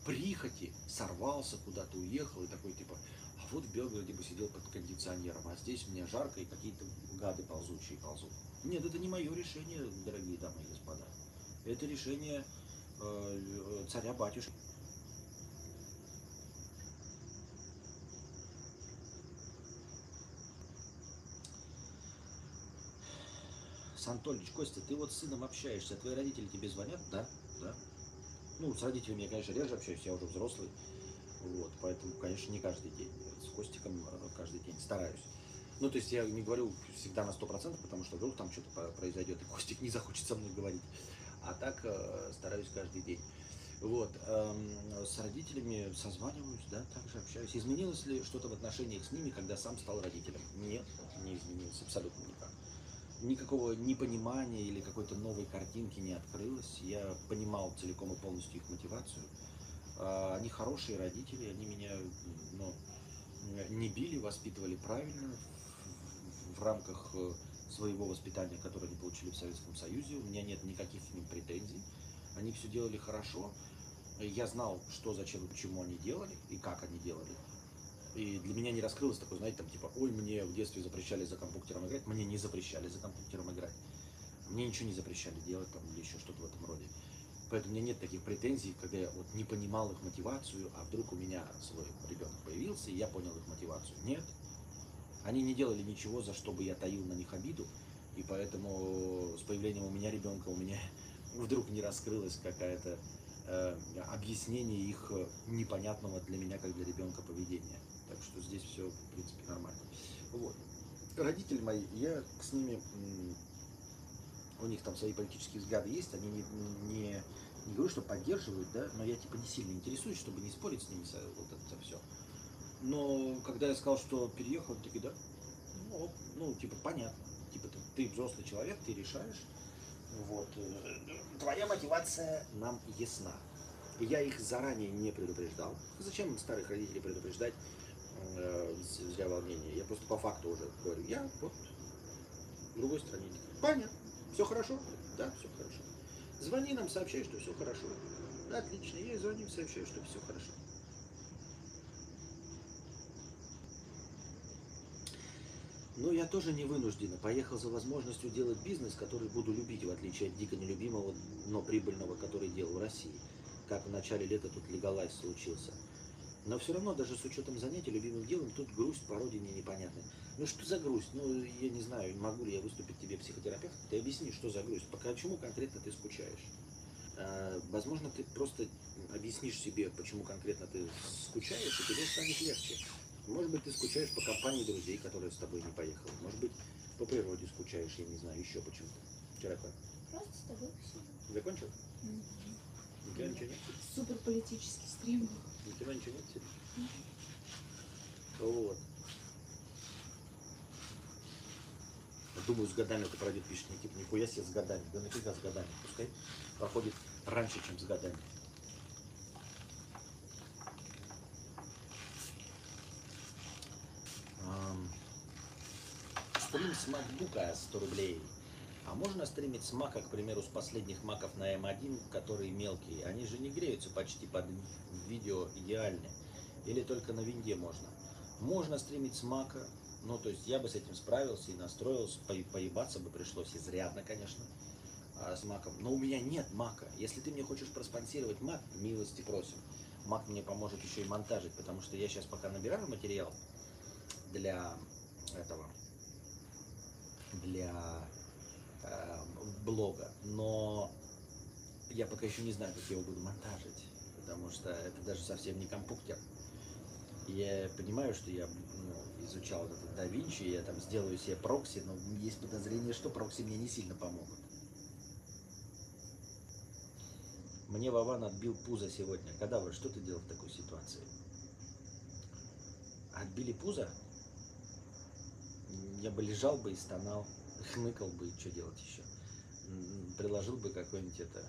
прихоти сорвался куда-то, уехал и такой типа, а вот в Белгороде бы сидел под кондиционером, а здесь мне жарко и какие-то гады ползучие ползут. Нет, это не мое решение, дорогие дамы и господа. Это решение царя-батюшки. Антонович, Костя, ты вот с сыном общаешься, твои родители тебе звонят? Да, да. Ну, с родителями я, конечно, реже общаюсь, я уже взрослый. Вот, поэтому, конечно, не каждый день. С Костиком каждый день стараюсь. Ну, то есть я не говорю всегда на 100%, потому что вдруг там что-то произойдет, и Костик не захочет со мной говорить. А так стараюсь каждый день. Вот, с родителями созваниваюсь, да, также общаюсь. Изменилось ли что-то в отношениях с ними, когда сам стал родителем? Нет, не изменилось абсолютно никак. Никакого непонимания или какой-то новой картинки не открылось. Я понимал целиком и полностью их мотивацию. Они хорошие родители, они меня не били, воспитывали правильно в рамках своего воспитания, которое они получили в Советском Союзе. У меня нет никаких к ним претензий. Они все делали хорошо. Я знал, что, зачем, почему они делали и как они делали. И для меня не раскрылось такое, знаете, там типа, ой, мне в детстве запрещали за компьютером играть. Мне не запрещали за компьютером играть. Мне ничего не запрещали делать там или еще что-то в этом роде. Поэтому у меня нет таких претензий, когда я вот не понимал их мотивацию, а вдруг у меня свой ребенок появился, и я понял их мотивацию. Нет. Они не делали ничего, за что бы я таил на них обиду. И поэтому с появлением у меня ребенка у меня вдруг не раскрылась какая-то объяснение их непонятного для меня, как для ребенка, поведения. Так что здесь все, в принципе, нормально. Вот. Родители мои, я с ними, у них там свои политические взгляды есть, они не говорю, что поддерживают, да, но я типа не сильно интересуюсь, чтобы не спорить с ними, вот это все. Но когда я сказал, что переехал, они такие, да, ну, типа, понятно, типа, ты взрослый человек, ты решаешь, вот, твоя мотивация нам ясна. Я их заранее не предупреждал. Зачем старых родителей предупреждать? Зря волнение. Я просто по факту уже говорю. Я вот в другой стране. Понятно. Все хорошо? Да, все хорошо. Звони нам, сообщай, что все хорошо. Да, отлично. Я звоню, сообщаю, что все хорошо. Но я тоже не вынужден. Поехал за возможностью делать бизнес, который буду любить, в отличие от дико нелюбимого, но прибыльного, который делал в России. Как в начале лета тут легалайз случился. Но все равно, даже с учетом занятий любимым делом, тут грусть по родине непонятная. Ну что за грусть? Ну я не знаю, могу ли я выступить тебе психотерапевтом? Ты объясни, что за грусть. Почему конкретно ты скучаешь? Возможно, ты просто объяснишь себе, почему конкретно ты скучаешь, и тебе станет легче. Может быть, ты скучаешь по компании друзей, которые с тобой не поехали. Может быть, по природе скучаешь, я не знаю, еще почему-то. Вчера как? Просто с тобой посидел. Закончил? У тебя ничего нет? Супер политический стрим. У тебя ничего нет? Вот. Думаю, с годами это пройдет, пишет Никита. Нихуя себе с годами. Да нафига с годами. Пускай проходит раньше, чем с годами. Стрим с MacBook 100 рублей. А можно стримить с мака, к примеру, с последних маков на М1, которые мелкие? Они же не греются почти под видео идеально. Или только на винде можно? Можно стримить с мака. Ну, то есть я бы с этим справился и настроился. Поебаться бы пришлось изрядно, конечно, с маком. Но у меня нет мака. Если ты мне хочешь проспонсировать мак, милости просим. Мак мне поможет еще и монтажить, потому что я сейчас пока набираю материал для этого, для блога, но я пока еще не знаю, как я его буду монтажить, потому что это даже совсем не компьютер. Я понимаю, что я изучал этот DaVinci, я там сделаю себе прокси, но есть подозрение, что прокси мне не сильно помогут. Мне Вован отбил пузо сегодня. Кадавр, что ты делал в такой ситуации? Отбили пузо? Я бы лежал бы и стонал, хныкал бы, и что делать еще. приложил бы какую-нибудь это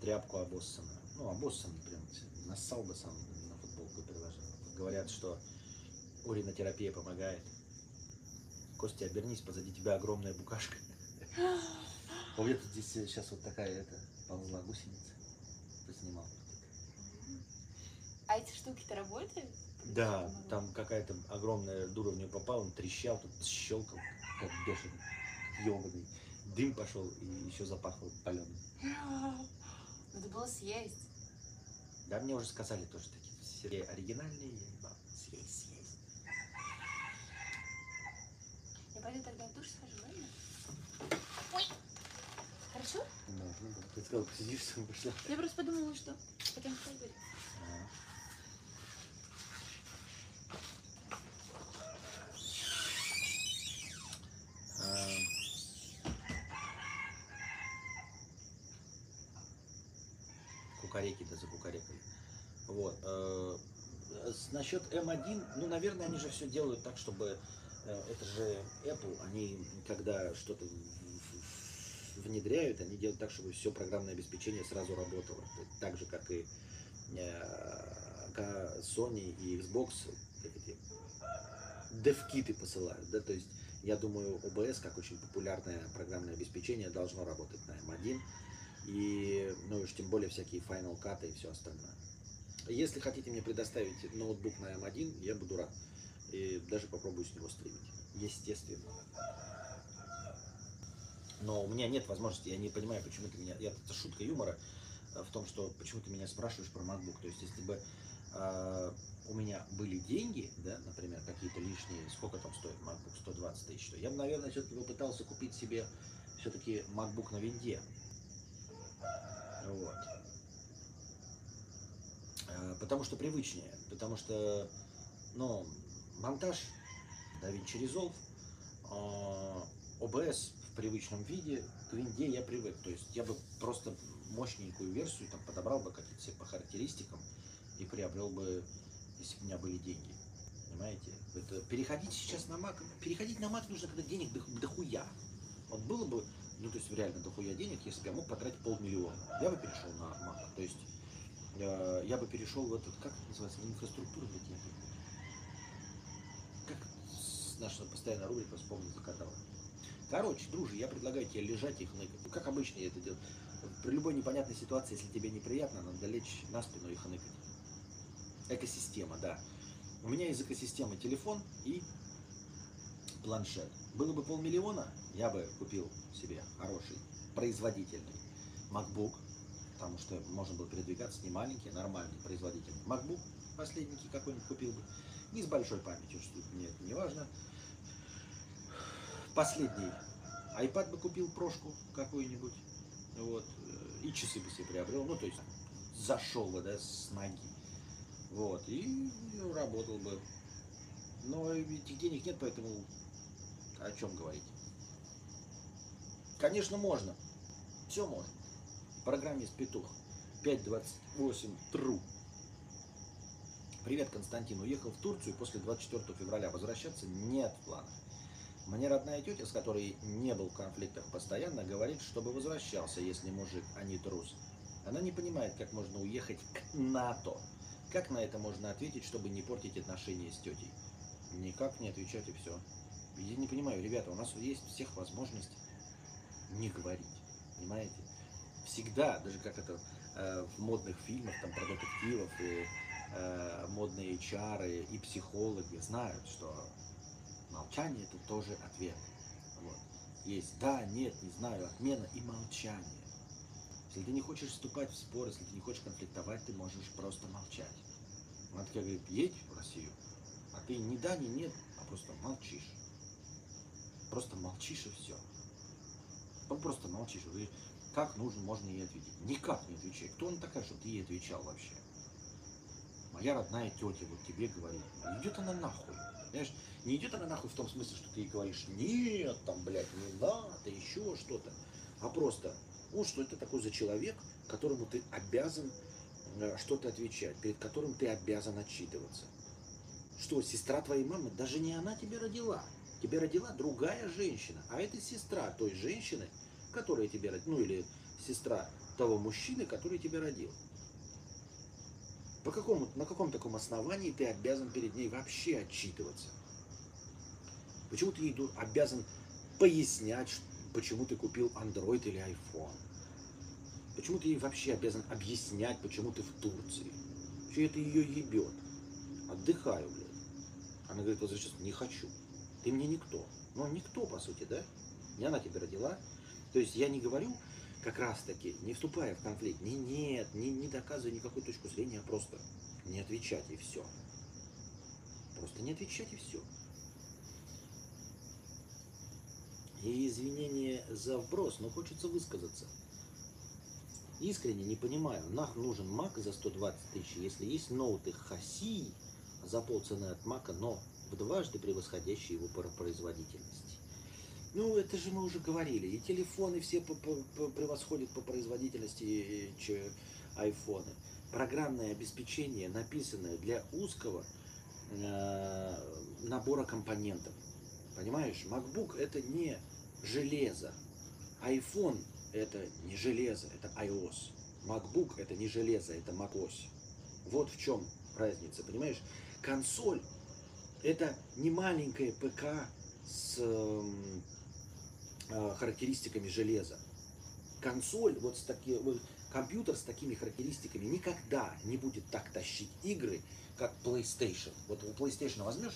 тряпку обоссанную. Ну, обоссанную прям нассал бы сам на футболку и приложил. Говорят, что уринотерапия помогает. Костя, обернись, позади тебя огромная букашка. У меня тут здесь сейчас вот такая это ползла гусеница. Поснимал. А эти штуки-то работают? Да, там какая-то огромная дура в нее попала, он трещал, тут щелкал, как бешеный, ёбаный. Дым пошел и еще запахло паленым. Надо было съесть. Да, мне уже сказали тоже такие все оригинальные, съесть. Я пойду тогда в душ схожу, ладно? Ой! Хорошо? Да, ну да. Ты сказал, посидишь, сам пошла. Я просто подумала, что потом пойдет. Кукареки да закукарекали. Вот. Насчет М1, ну, наверное, они же все делают так, чтобы... Это же Apple, они, когда что-то внедряют, они делают так, чтобы все программное обеспечение сразу работало. Так же, как и Sony и Xbox, девкиты посылают, да, то есть я думаю, OBS, как очень популярное программное обеспечение, должно работать на M1, и, ну, уж тем более всякие Final Cut и все остальное. Если хотите мне предоставить ноутбук на M1, я буду рад, и даже попробую с него стримить, естественно. Но у меня нет возможности, я не понимаю, почему ты меня... Это шутка юмора в том, что почему ты меня спрашиваешь про MacBook, то есть если бы... у меня были деньги, да, например, какие-то лишние, сколько там стоит MacBook, 120 тысяч, я бы, наверное, все-таки попытался купить себе все-таки MacBook на винде. Вот. Потому что привычнее, потому что, ну, монтаж, DaVinci Resolve, OBS в привычном виде, к винде я привык, то есть я бы просто мощненькую версию там подобрал бы какие-то себе по характеристикам и приобрел бы, если бы у меня были деньги, понимаете? Это переходить сейчас на Mac, переходить на Mac нужно, когда денег дохуя. Вот было бы, ну то есть реально дохуя денег, если бы я мог потратить 500 000, я бы перешел на Mac. То есть я бы перешел в этот, как это называется, инфраструктуру, как наша постоянная рубрика «Вспомнить за Кадавра». Короче, дружи, я предлагаю тебе лежать и хныкать. Ну, как обычно я это делаю. При любой непонятной ситуации, если тебе неприятно, надо лечь на спину и хныкать. Экосистема, да. У меня из экосистемы телефон и планшет. Было бы 500 000, я бы купил себе хороший, производительный MacBook, потому что можно было передвигаться, не маленький, нормальный, производительный MacBook, последненький какой-нибудь купил бы, не с большой памятью, что мне это не важно. Последний iPad бы купил, прошку какую-нибудь, вот, и часы бы себе приобрел, ну, то есть зашел бы, да, с ноги. Вот, и работал бы. Но этих денег нет, поэтому о чем говорить? Конечно, можно. Все можно. Программист Петух. 5.28 true. Привет, Константин. Уехал в Турцию после 24 февраля. Возвращаться нет в планах. Мне родная тетя, с которой не был в конфликтах постоянно, говорит, чтобы возвращался, если мужик, а не трус. Она не понимает, как можно уехать к НАТО. Как на это можно ответить, чтобы не портить отношения с тетей? Никак не отвечать и все. Я не понимаю, ребята, у нас есть всех возможность не говорить, понимаете? Всегда, даже как это в модных фильмах, там про детективов, и модные HR и психологи знают, что молчание это тоже ответ. Вот. Есть да, нет, не знаю, отмена и молчание. Если ты не хочешь вступать в спор, если ты не хочешь конфликтовать, ты можешь просто молчать. Она такая говорит, едь в Россию, а ты ни да, ни нет, а просто молчишь. Просто молчишь и все. Ну, просто молчишь. Говоришь, как нужно, можно ей ответить. Никак не отвечай. Кто она такая, чтобы ты ей отвечал вообще? Моя родная тетя вот тебе говорит. Идет она нахуй. Понимаешь, не идет она нахуй в том смысле, что ты ей говоришь, нет, там, блядь, не надо, еще что-то. А просто... Вот что это такой за человек, которому ты обязан что-то отвечать, перед которым ты обязан отчитываться. Что, сестра твоей мамы, даже не она тебя родила. Тебя родила другая женщина, а это сестра той женщины, которая тебе родила, ну или сестра того мужчины, который тебя родил. По какому, на каком таком основании ты обязан перед ней вообще отчитываться? Почему ты ей обязан пояснять, почему ты купил Android или iPhone? Почему ты ей вообще обязан объяснять, почему ты в Турции? Вообще это ее ебет. Отдыхаю, блядь. Она говорит, вот сейчас не хочу. Ты мне никто. Ну, никто, по сути, да? Не она тебя родила. То есть я не говорю, как раз таки, не вступая в конфликт, не доказывая никакую точку зрения, а просто не отвечать и все. Просто не отвечать и все. И извинения за вброс, но хочется высказаться. Искренне не понимаю, нах нужен Mac за 120 тысяч, если есть ноуты Хаси за полцены от Мака, но в дважды превосходящие его производительность. Ну, это же мы уже говорили. И телефоны все превосходят по производительности айфоны. Программное обеспечение, написанное для узкого набора компонентов. Понимаешь, MacBook это не железо. iPhone это не железо, это iOS. MacBook это не железо, это macOS. Вот в чем разница, понимаешь? Консоль это не маленькая ПК с характеристиками железа. Консоль, вот с таким, вот, компьютер с такими характеристиками никогда не будет так тащить игры, как PlayStation. Вот у PlayStation возьмешь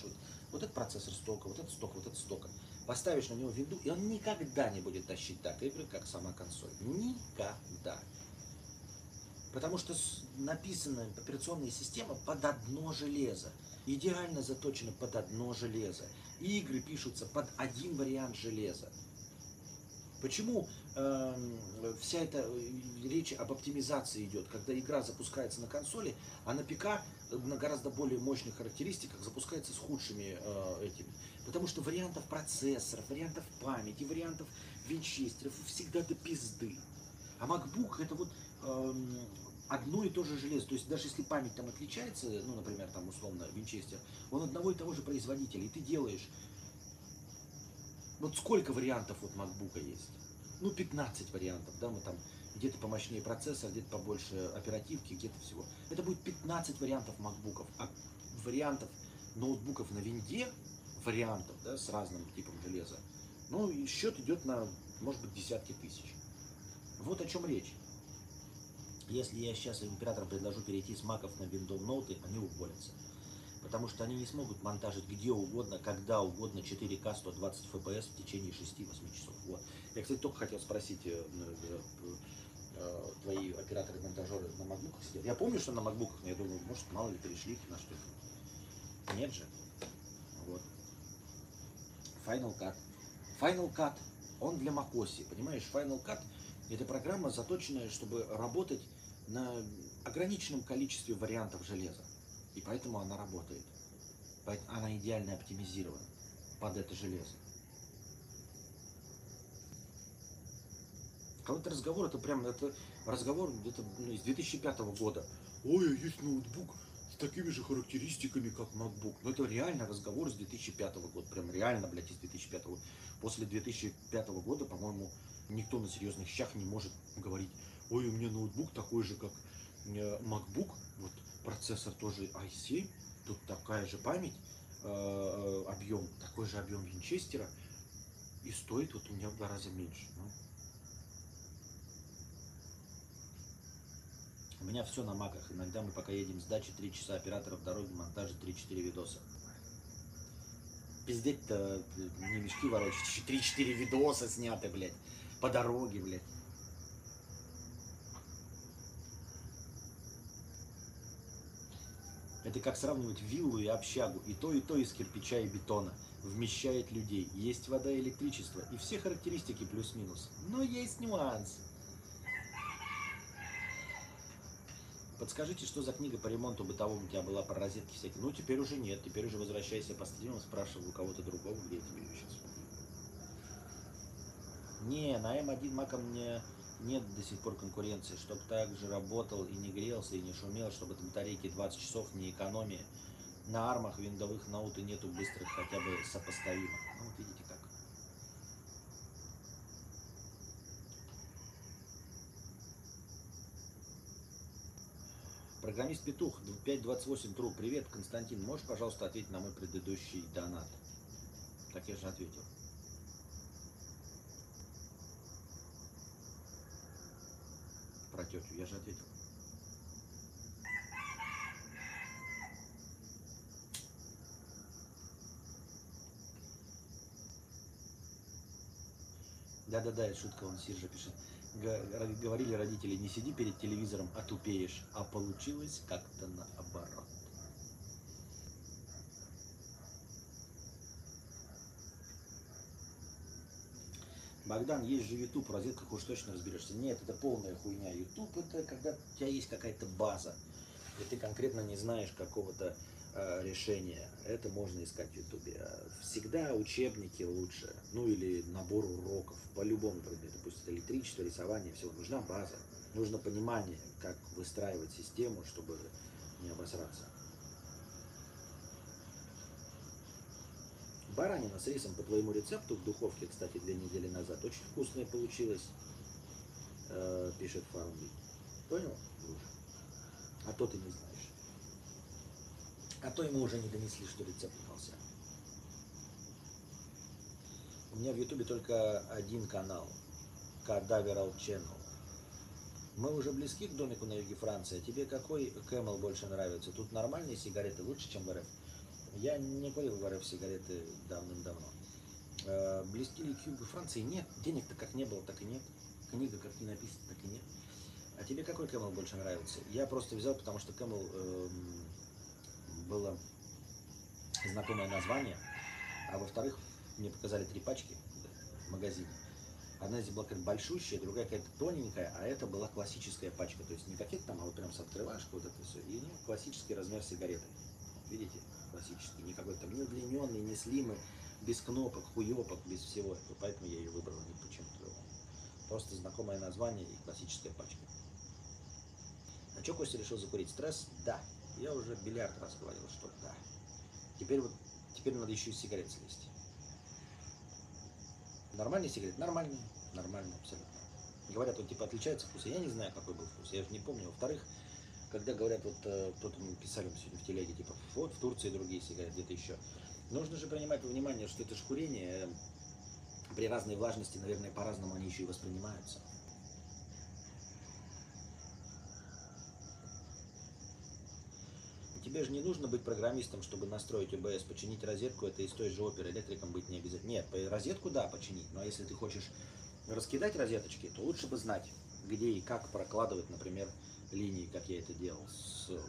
вот этот процессор столько, вот этот столько, вот этот столько. Поставишь на него винду, и он никогда не будет тащить так игры, как сама консоль. Никогда. Потому что написана операционная система под одно железо. Идеально заточена под одно железо. И игры пишутся под один вариант железа. Почему вся эта речь об оптимизации идет, когда игра запускается на консоли, а на ПК на гораздо более мощных характеристиках запускается с худшими этими? Потому что вариантов процессоров, вариантов памяти, вариантов винчестеров всегда до пизды. А MacBook это вот одно и то же железо. То есть даже если память там отличается, ну, например, там условно винчестер, он одного и того же производителя, и ты делаешь... Вот сколько вариантов вот MacBook'а есть? Ну, 15 вариантов, да, мы там где-то помощнее процессор, где-то побольше оперативки, где-то всего. Это будет 15 вариантов MacBook'ов, а вариантов ноутбуков на винде, вариантов, да, с разным типом железа, ну, и счет идет на, может быть, десятки тысяч. Вот о чем речь. Если я сейчас императорам предложу перейти с маков на Windows ноуты, они уволятся. Потому что они не смогут монтажить где угодно, когда угодно 4К 120 FPS в течение 6-8 часов. Вот. Я, кстати, только хотел спросить, твои операторы-монтажеры на макбуках сидят. Я помню, что на макбуках, но я думаю, может, мало ли перешли на что-то. Нет же. Вот. Final Cut. Final Cut, он для macOS, понимаешь? Final Cut это программа, заточенная, чтобы работать на ограниченном количестве вариантов железа. И поэтому она работает. Она идеально оптимизирована под это железо. Какой-то разговор, это прям это разговор где-то из 2005 года. Ой, есть ноутбук с такими же характеристиками, как MacBook. Но это реально разговор с 2005 года. Прям реально, блядь, из 2005 года. После 2005 года, по-моему, никто на серьезных щах не может говорить, ой, у меня ноутбук такой же, как MacBook. Вот. Процессор тоже i7, тут такая же память, объем, такой же объем винчестера, и стоит вот у меня в 2 раза меньше. Ну. У меня все на маках, иногда мы пока едем с дачи, 3 часа оператора в дороге, монтажа 3-4 видоса. Пиздеть-то не мешки ворочать, еще 3-4 видоса сняты, блядь, по дороге, блядь. Это как сравнивать виллу и общагу, и то из кирпича и бетона. Вмещает людей, есть вода и электричество, и все характеристики плюс-минус. Но есть нюанс. Подскажите, что за книга по ремонту бытовому у тебя была про розетки всякие? Ну, теперь уже нет, теперь уже возвращайся по стримам, спрашивай у кого-то другого, где я тебе ее сейчас. Не, на М1 Мака мне... Нет до сих пор конкуренции, чтобы так же работал и не грелся, и не шумел, чтобы от батарейки 20 часов не экономия. На армах виндовых науты нету быстрых, хотя бы сопоставимых. Ну, вот видите как. Программист Петух, 528.ru. Привет, Константин, можешь, пожалуйста, ответить на мой предыдущий донат? Так я же ответил. Про тетю, я же ответил. Да-да-да, это шутка, он Сержа пишет. Говорили родители, не сиди перед телевизором, а тупеешь. А получилось как-то наоборот. Богдан, есть же YouTube, в розетках уж точно разберешься. Нет, это полная хуйня. YouTube это когда у тебя есть какая-то база, и ты конкретно не знаешь какого-то решения. Это можно искать в YouTube. Всегда учебники лучше. Ну или набор уроков по любому предмету. Пусть это электричество, рисование, всего. Нужна база. Нужно понимание, как выстраивать систему, чтобы не обосраться. Баранина с рисом по твоему рецепту в духовке, кстати, 2 недели назад. Очень вкусная получилась, пишет Фармби. Понял? А то ты не знаешь. А то ему уже не донесли, что рецепт удался. У меня в Ютубе только один канал. Кадаверал Channel. Мы уже близки к домику на юге Франции. Тебе какой Camel больше нравится? Тут нормальные сигареты лучше, чем в РФ. Я не курил в РФ сигареты давным-давно. Близки ли к югу Франции? Нет. Денег-то как не было, так и нет. Книга как не написана, так и нет. А тебе какой Camel больше нравится? Я просто взял, потому что Camel было знакомое название. А во-вторых, мне показали 3 пачки в магазине. Одна здесь была какая-то большущая, другая какая-то тоненькая, а это была классическая пачка. То есть не пакет там, а вот прям с открывашкой вот это все. И ну, классический размер сигареты. Видите? Классический. Никакой там не удлиненный, не слимый, без кнопок, хуёпок, без всего этого. Поэтому я ее выбрал не почему-то. Просто знакомое название и классическая пачка. А чё Костя решил закурить? Стресс? Да. Я уже бильярд раз говорил, что да. Теперь надо еще и сигарет слезть. Нормальный сигарет? Нормальный. Нормальный, абсолютно. Говорят, он типа отличается вкус. Я не знаю, какой был вкус. Я же не помню. Во-вторых, когда говорят, вот кто-то мы писали сегодня в телеге, типа, вот в Турции другие сигареты, где-то еще. Нужно же принимать во внимание, что это же курение. При разной влажности, наверное, по-разному они еще и воспринимаются. Тебе же не нужно быть программистом, чтобы настроить OBS, починить розетку, это из той же оперы, электриком быть не обязательно. Нет, розетку да, починить, но если ты хочешь раскидать розеточки, то лучше бы знать, где и как прокладывать, например, линии, как я это делал,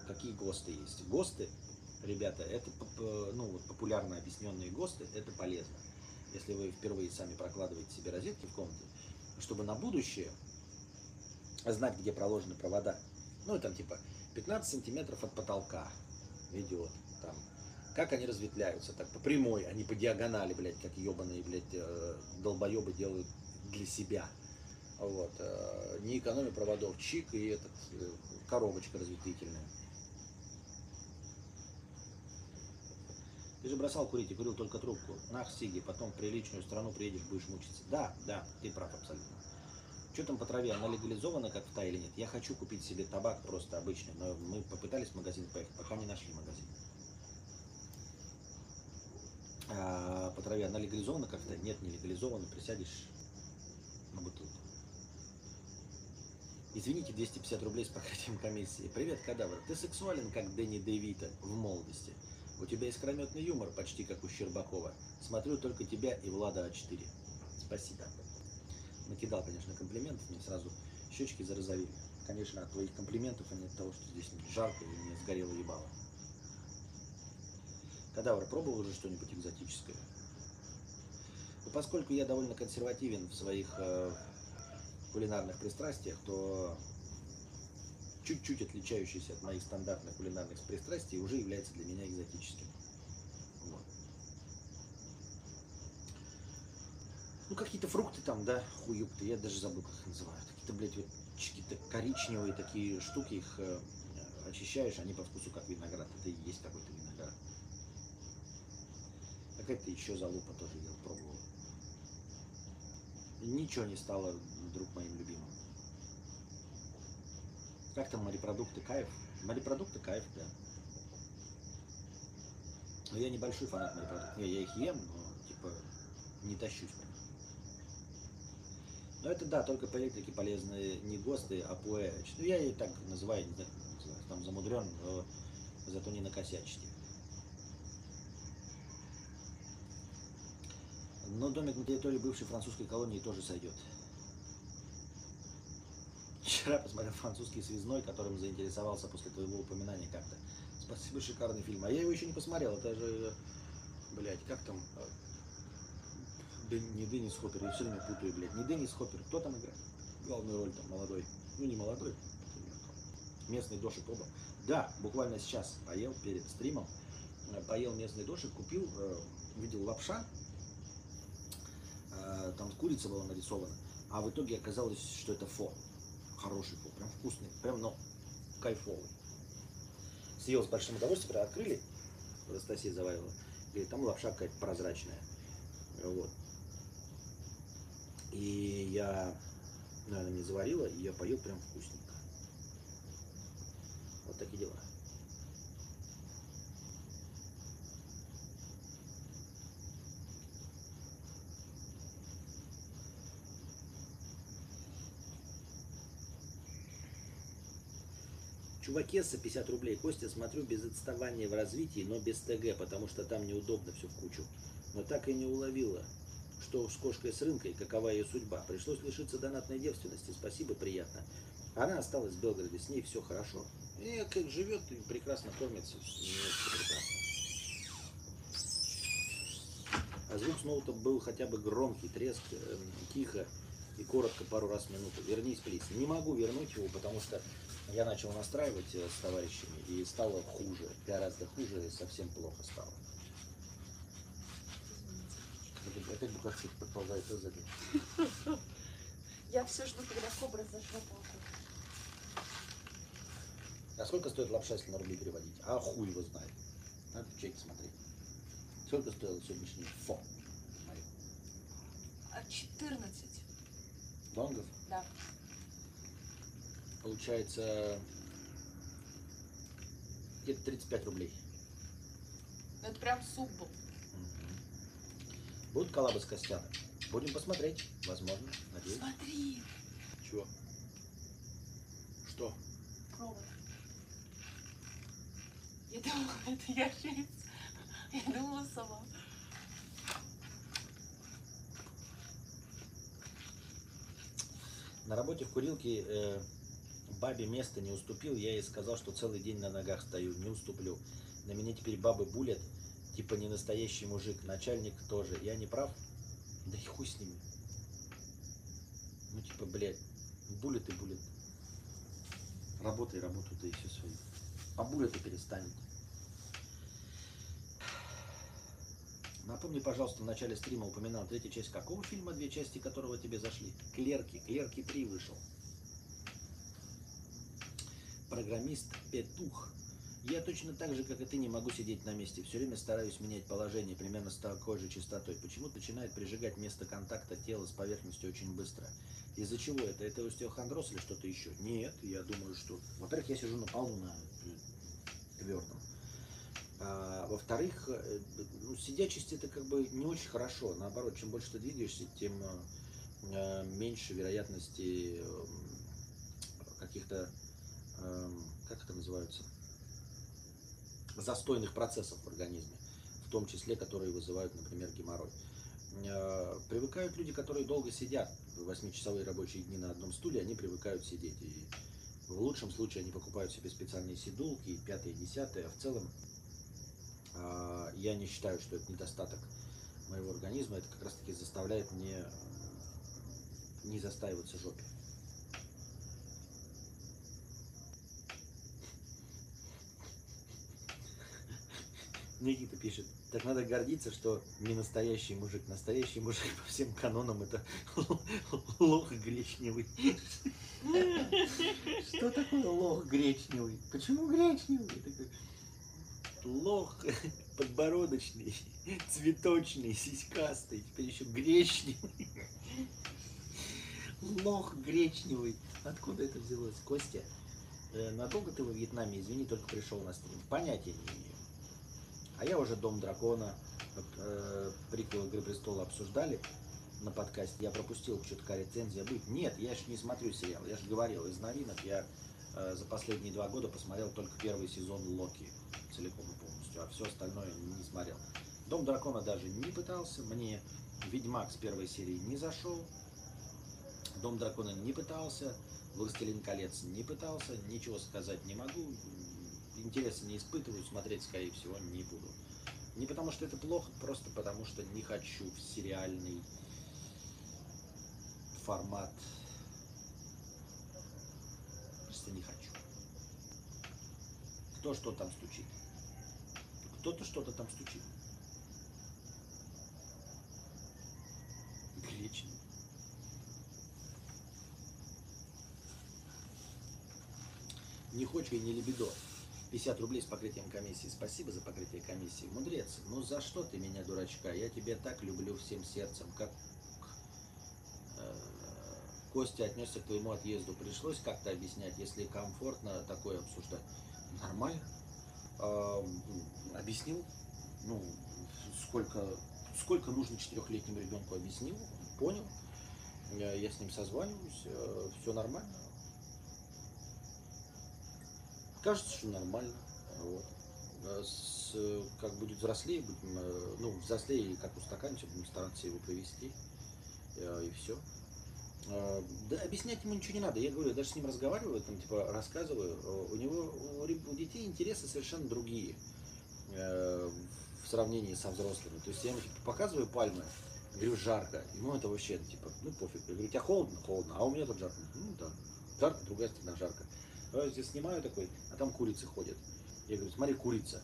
какие ГОСТы есть. ГОСТы, ребята, это ну, популярно объясненные ГОСТы, это полезно. Если вы впервые сами прокладываете себе розетки в комнате, чтобы на будущее знать, где проложены провода. Ну, и там типа 15 сантиметров от потолка идет там. Как они разветвляются? Так по прямой, а не по диагонали, блядь, как ебаные, блядь, долбоебы делают для себя. Вот. Не экономя проводов, чик и этот, коробочка разветвительная. Ты же бросал курить и курил только трубку. Нах, сиги, потом в приличную страну приедешь, будешь мучиться. Да, да, ты прав абсолютно. Что там по траве? Она легализована как в Тае или нет? Я хочу купить себе табак просто обычный, но мы попытались в магазин поехать, пока не нашли магазин. А по траве она легализована как в Тае? Нет, не легализована. Присядешь на бутылку. Извините, 250 рублей с покрытием комиссии. Привет, Кадавр. Ты сексуален, как Дэнни Девита в молодости. У тебя искрометный юмор, почти как у Щербакова. Смотрю только тебя и Влада А4. Спасибо. Накидал, конечно, комплиментов, мне сразу щечки зарозовели. Конечно, от твоих комплиментов, а не от того, что здесь жарко и мне сгорело ебало. Кадавр, пробовал уже что-нибудь экзотическое? Но поскольку я довольно консервативен в своих кулинарных пристрастиях, то чуть-чуть отличающийся от моих стандартных кулинарных пристрастий уже является для меня экзотическим. Ну, какие-то фрукты там, да, хуюпты, я даже забыл, как их называют. Какие-то, блядь, вот какие-то коричневые такие штуки, их очищаешь, они по вкусу как виноград. Это и есть какой-то виноград. Какая-то еще залупа тоже я пробовал. Ничего не стало вдруг моим любимым. Как там морепродукты, кайф? Морепродукты кайф, да. Но я небольшой фанат морепродуктов. Я их ем, но типа не тащусь. Но это да, только по электрике полезны не ГОСТы, а ПОЭЧ. Ну я и так называю, не знаю, как называю. Там замудрен, но зато не накосячьте. Но домик на территории бывшей французской колонии тоже сойдет. Вчера посмотрел французский связной, которым заинтересовался после твоего упоминания как-то. Спасибо, шикарный фильм. А я его еще не посмотрел. Это же, блядь, как там? Не Деннис Хоппер, я все время путаю, блядь. Не Деннис Хоппер, кто там играет? Главную роль там молодой. Ну, не молодой, например. Местный дошик оба. Да, буквально сейчас поел перед стримом. Поел местный дошик, купил, видел лапша. Там курица была нарисована. А в итоге оказалось, что это фо. Хороший фо, прям вкусный, прям, ну, кайфовый. Съел с большим удовольствием, когда открыли, Анастасия заваривала, говорит, там лапша какая-то прозрачная. Вот. И я, наверное, не заварила, и я поел прям вкусненько. Вот такие дела. Чувакесса 50 рублей. Костя, смотрю без отставания в развитии, но без ТГ, потому что там неудобно все в кучу. Но так и не уловила, что с кошкой с рынкой, какова ее судьба. Пришлось лишиться донатной девственности. Спасибо, приятно. Она осталась в Белгороде, с ней все хорошо. И как живет, и прекрасно кормится. А звук с ноута был хотя бы громкий, треск, тихо и коротко пару раз в минуту. Вернись, плиз. Не могу вернуть его, потому что я начал настраивать с товарищами, и стало хуже, гораздо хуже, и совсем плохо стало. Опять букашки подползают сзади. Я все жду, когда кобра зашла полку. А сколько стоит лапша, если на рубли переводить? А хуй его знает. Надо в чеке смотреть. Сколько стоило сегодняшний фо? А 14. Донгов? Да. Получается где-то 35 рублей. Это прям суп был. Угу. Будут коллабы с Костяном? Будем посмотреть. Возможно. Надеюсь. Смотри. Чего? Что? Провод. Я думала, это я шесть. Я думала сама. На работе в курилке... Бабе место не уступил, я ей сказал, что целый день на ногах стою, не уступлю. На меня теперь бабы булят, типа не настоящий мужик, начальник тоже. Я не прав? Да и хуй с ними. Ну типа, блядь, булят и булят. Работай, работу, да и все свои. А булят и перестанет. Напомни, пожалуйста, в начале стрима упоминал третью часть какого фильма, две части которого тебе зашли? Клерки, Клерки 3 вышел. Программист Петух. Я точно так же, как и ты, не могу сидеть на месте. Все время стараюсь менять положение примерно с такой же частотой. Почему-то начинает прижигать место контакта тела с поверхностью очень быстро. Из-за чего это? Это остеохондроз или что-то еще? Нет, я думаю, что... Во-первых, я сижу на полу, на твердом. А, во-вторых, ну, сидячесть это как бы не очень хорошо. Наоборот, чем больше ты двигаешься, тем меньше вероятности каких-то... как это называется, застойных процессов в организме, в том числе, которые вызывают, например, геморрой. Привыкают люди, которые долго сидят, 8-часовые рабочие дни на одном стуле, они привыкают сидеть. И в лучшем случае они покупают себе специальные сидулки, 5-е, 10-е. В целом, я не считаю, что это недостаток моего организма, это как раз-таки заставляет мне не застаиваться в жопе. Никита пишет, так надо гордиться, что не настоящий мужик. Настоящий мужик по всем канонам это лох гречневый. Что такое лох гречневый? Почему гречневый? Лох подбородочный, цветочный, сиськастый, теперь еще гречневый. Лох гречневый. Откуда это взялось? Костя, Надолго ты во Вьетнаме? Извини, только пришел на стрим. Понятия не имею. А я уже Дом Дракона, приквел Игры Престола обсуждали на подкасте. Я пропустил, что такая рецензия будет. Нет, я же не смотрю сериал. Я же говорил, из новинок я за последние 2 года посмотрел только первый сезон Локи целиком и полностью, а все остальное не смотрел. Дом Дракона даже не пытался. Мне Ведьмак с первой серии не зашел. Дом Дракона не пытался. Властелин колец не пытался. Ничего сказать не могу. Интереса не испытываю. Смотреть, скорее всего, не буду. Не потому что это плохо, просто потому что не хочу в сериальный формат. Просто не хочу. Кто что там стучит? Кто-то что-то там стучит. Гречневый. Не хочу и не лебедо. 50 рублей с покрытием комиссии. Спасибо за покрытие комиссии. Мудрец, ну за что ты меня, дурачка? Я тебя так люблю всем сердцем. Как Костя отнесся к твоему отъезду? Пришлось как-то объяснять, если комфортно такое обсуждать? Нормально. Объяснил. Ну, сколько нужно 4-летнему ребенку, объяснил. Понял. Я с ним созваниваюсь. Все нормально. Кажется, что нормально. Вот. Как будет взрослее, взрослее, как устаканчик, будем стараться его повести. И все. Да объяснять ему ничего не надо. Я говорю, я даже с ним разговариваю, там, типа, рассказываю. У детей интересы совершенно другие в сравнении со взрослыми. То есть я ему типа показываю пальмы, говорю, жарко. Ему это вообще типа, ну пофиг. Я говорю, у тебя холодно? Холодно. А у меня тут жарко. Ну да. Жарко, другая сторона жарко. Я здесь снимаю такой, а там курицы ходят. Я говорю, смотри, курица.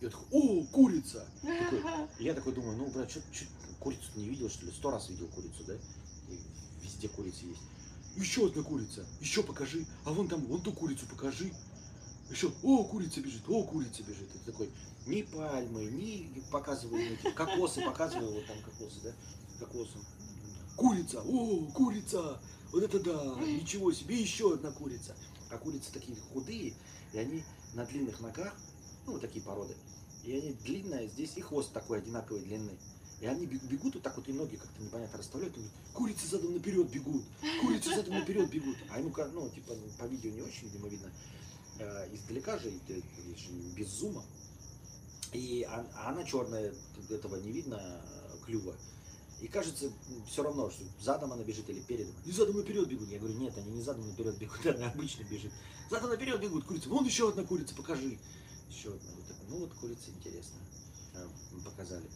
Я такой, о, курица! Такой, я такой думаю, ну, брат, что курицу не видел, что ли? 100 раз видел курицу, да? И везде курицы есть. Еще одна курица, еще покажи. А вон там, вон ту курицу покажи. Еще, о, курица бежит, о, курица бежит. Это такой, ни пальмы, ни показываю, ни кокосы, показываю, вот там кокосы, да? Кокосы. Курица, о, курица! Вот это да, ничего себе, еще одна курица. А курицы такие худые, и они на длинных ногах, ну, вот такие породы, и они длинные, здесь и хвост такой одинаковой длины. И они бегут вот так вот, и ноги как-то непонятно расставляют, и говорят, курицы задом наперед бегут, курицы задом наперед бегут. А ему, ну, типа, по видео не очень, видимо, видно, издалека же, без зума. И она черная, этого не видно, клюва. И кажется, все равно, что задом она бежит или передом. И задом наперед бегут. Я говорю, нет, они не задом наперед бегут, она обычно бежит. Задом наперед бегут курицы. Вон еще одна курица, покажи. Еще одна. Вот такая. Ну вот курица интересно. Показали.